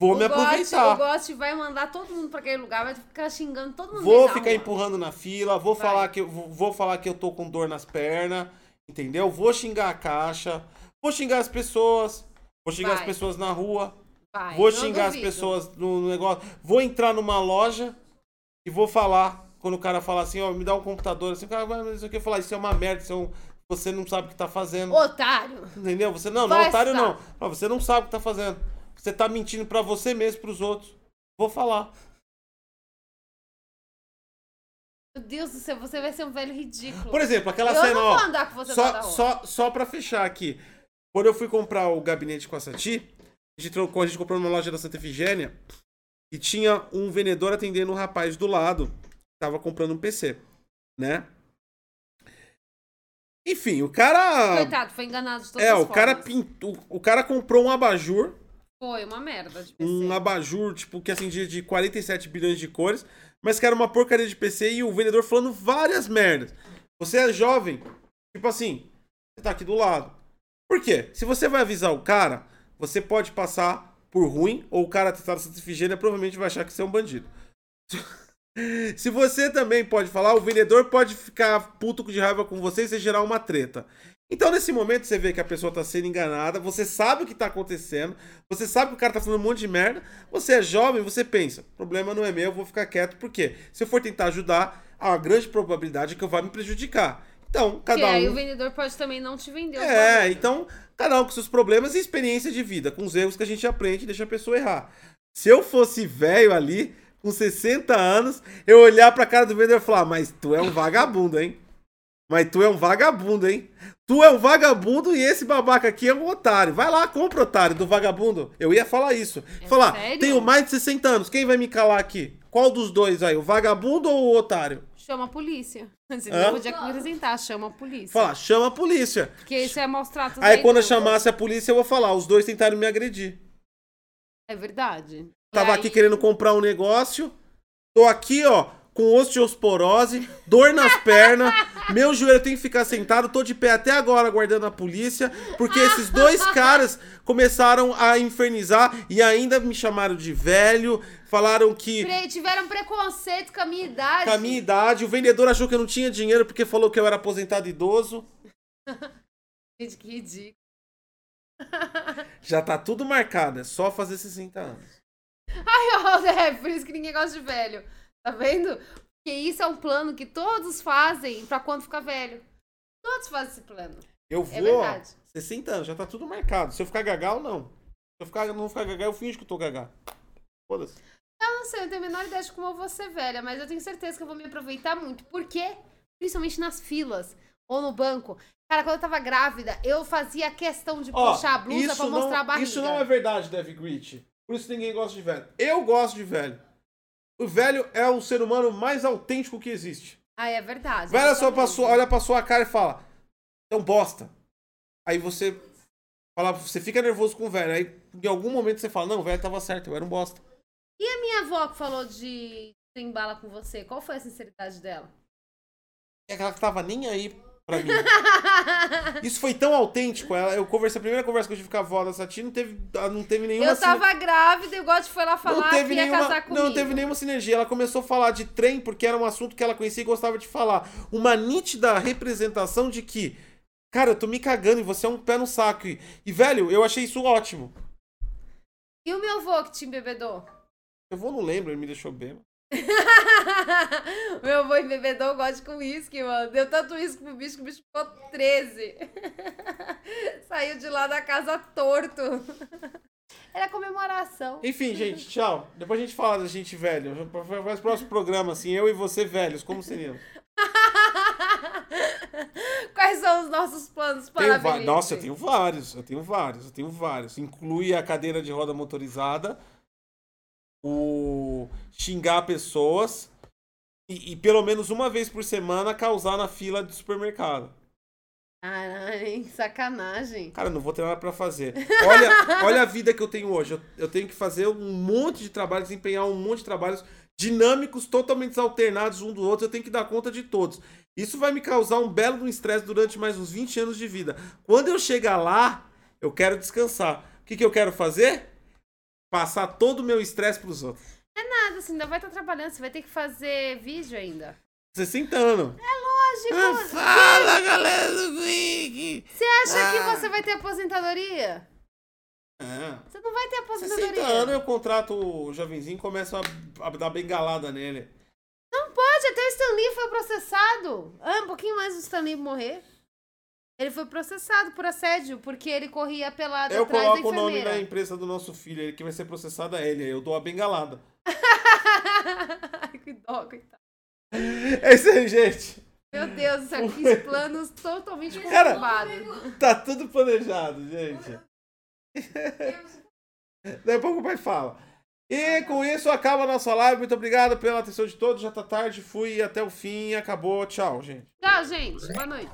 Vou me aproveitar. O Gotti vai mandar todo mundo pra aquele lugar. Vai ficar xingando todo mundo. Vou ficar empurrando na fila. Vou falar que eu tô com dor nas pernas. Entendeu? Vou xingar a caixa. Vou xingar as pessoas. Vou xingar as pessoas na rua. Vai, vou xingar as pessoas no negócio. Vou entrar numa loja e vou falar. Quando o cara fala assim, ó, me dá um computador. Assim, o cara vai dizer o que? Falar, isso é uma merda, você não sabe o que tá fazendo. Otário. Entendeu? Você não otário não. Não. Você não sabe o que tá fazendo. Você tá mentindo pra você mesmo, pros outros. Vou falar. Meu Deus do céu, você vai ser um velho ridículo. Por exemplo, aquela cena, ó. Eu não vou andar com você só pra fechar aqui. Quando eu fui comprar o gabinete com a Sati... A gente comprou numa loja da Santa Efigênia e tinha um vendedor atendendo um rapaz do lado que tava comprando um PC, né? Enfim, o cara... Coitado, foi enganado de todas as formas. O cara comprou um abajur. Foi uma merda de PC. Um abajur, tipo, que acendia de 47 bilhões de cores, mas que era uma porcaria de PC e o vendedor falando várias merdas. Você é jovem, tipo assim, você tá aqui do lado. Por quê? Se você vai avisar o cara... Você pode passar por ruim, ou o cara atentado Santa Efigênia provavelmente vai achar que você é um bandido. Se você também pode falar, o vendedor pode ficar puto de raiva com você e você gerar uma treta. Então, nesse momento, você vê que a pessoa tá sendo enganada, você sabe o que tá acontecendo, você sabe que o cara tá falando um monte de merda, você é jovem, você pensa, o problema não é meu, eu vou ficar quieto, porque se eu for tentar ajudar, há uma grande probabilidade que eu vá me prejudicar. Então, cada um... aí o vendedor pode também não te vender. É, então, cada um com seus problemas e experiência de vida, com os erros que a gente aprende e deixa a pessoa errar. Se eu fosse velho ali, com 60 anos, eu olhar pra cara do vendedor e falar, mas tu é um vagabundo, hein? Mas tu é um vagabundo, hein? Tu é um vagabundo e esse babaca aqui é um otário. Vai lá, compra o otário do vagabundo. Eu ia falar isso. É falar, sério? Tenho mais de 60 anos, quem vai me calar aqui? Qual dos dois aí, o vagabundo ou o otário? Chama a polícia. Você não podia acrescentar, chama a polícia. Fala, chama a polícia. Porque isso é maus-tratos. Aí quando eu chamasse a polícia, eu vou falar, os dois tentaram me agredir. É verdade. Tava aqui querendo comprar um negócio, tô aqui, ó, com osteosporose, dor nas pernas, meu joelho tem que ficar sentado, tô de pé até agora aguardando a polícia, porque esses dois caras começaram a infernizar e ainda me chamaram de velho, falaram que... Tiveram preconceito com a minha idade. Com a minha idade. O vendedor achou que eu não tinha dinheiro porque falou que eu era aposentado idoso. Gente, que ridículo. Já tá tudo marcado, é só fazer 60 anos. Ai, ó, é por isso que ninguém gosta de velho. Tá vendo? Que isso é um plano que todos fazem pra quando ficar velho. Todos fazem esse plano. Eu vou, é verdade. 60 anos, já tá tudo marcado. Se eu ficar gagal, não. Se eu ficar, não ficar gagal, eu finjo que eu tô gagal. Foda-se. Eu não sei, eu tenho a menor ideia de como eu vou ser velha, mas eu tenho certeza que eu vou me aproveitar muito. Por quê? Principalmente nas filas ou no banco. Cara, quando eu tava grávida, eu fazia questão de puxar a blusa pra mostrar a barriga. Isso não é verdade, Dev Grit. Por isso ninguém gosta de velho. Eu gosto de velho. O velho é o ser humano mais autêntico que existe. Ah, é verdade. Velho só olha pra sua cara e fala, então bosta. Aí você fala, você fica nervoso com o velho. Aí em algum momento você fala, não, o velho tava certo, eu era um bosta. E a minha avó que falou de tem bala com você, qual foi a sinceridade dela? É aquela que tava nem aí pra mim. Isso foi tão autêntico. Eu conversei, a primeira conversa que eu tive com a avó da Sati, não teve nenhuma... Eu tava grávida e o God foi lá falar que ia casar comigo. Não teve nenhuma sinergia. Ela começou a falar de trem porque era um assunto que ela conhecia e gostava de falar. Uma nítida representação de que, cara, eu tô me cagando e você é um pé no saco. E velho, eu achei isso ótimo. E o meu avô que te embebedou? Meu avô não lembra, ele me deixou bêbado. Meu avô embebedou o God com uísque, mano. Deu tanto uísque pro bicho que o bicho ficou 13. Saiu de lá da casa torto. Era comemoração. Enfim, gente, tchau. Depois a gente fala da gente velho. Faz o próximo programa, assim, eu e você velhos, como seríamos? Quais são os nossos planos para a velhice? Nossa, eu tenho vários. Inclui a cadeira de roda motorizada. O xingar pessoas e pelo menos uma vez por semana causar na fila do supermercado. Caralho, sacanagem. Cara, não vou ter nada pra fazer. Olha a vida que eu tenho hoje. Eu tenho que fazer um monte de trabalhos, desempenhar um monte de trabalhos dinâmicos, totalmente alternados um do outro. Eu tenho que dar conta de todos. Isso vai me causar um belo estresse durante mais uns 20 anos de vida. Quando eu chegar lá, eu quero descansar. O que eu quero fazer? Passar todo o meu estresse pros outros. É nada, assim, ainda vai estar trabalhando, você vai ter que fazer vídeo ainda. 60 anos. É lógico. Fala, galera do Wiki. Você acha que você vai ter aposentadoria? É. Você não vai ter aposentadoria. 60 anos eu contrato o jovenzinho e começo a dar bengalada nele. Não pode, até o Stan Lee foi processado. Um pouquinho mais do Stan Lee morrer. Ele foi processado por assédio, porque ele corria pelado atrás da enfermeira. Eu coloco o nome da empresa do nosso filho, ele que vai ser processado é ele, eu dou a bengalada. Ai, que dó, coitado. É isso aí, gente. Meu Deus, isso aqui, os planos totalmente comprovados. Tá tudo planejado, gente. Daí a pouco o pai fala. E com isso acaba a nossa live. Muito obrigado pela atenção de todos. Já tá tarde, fui até o fim, acabou. Tchau, gente. Tchau, gente. Boa noite.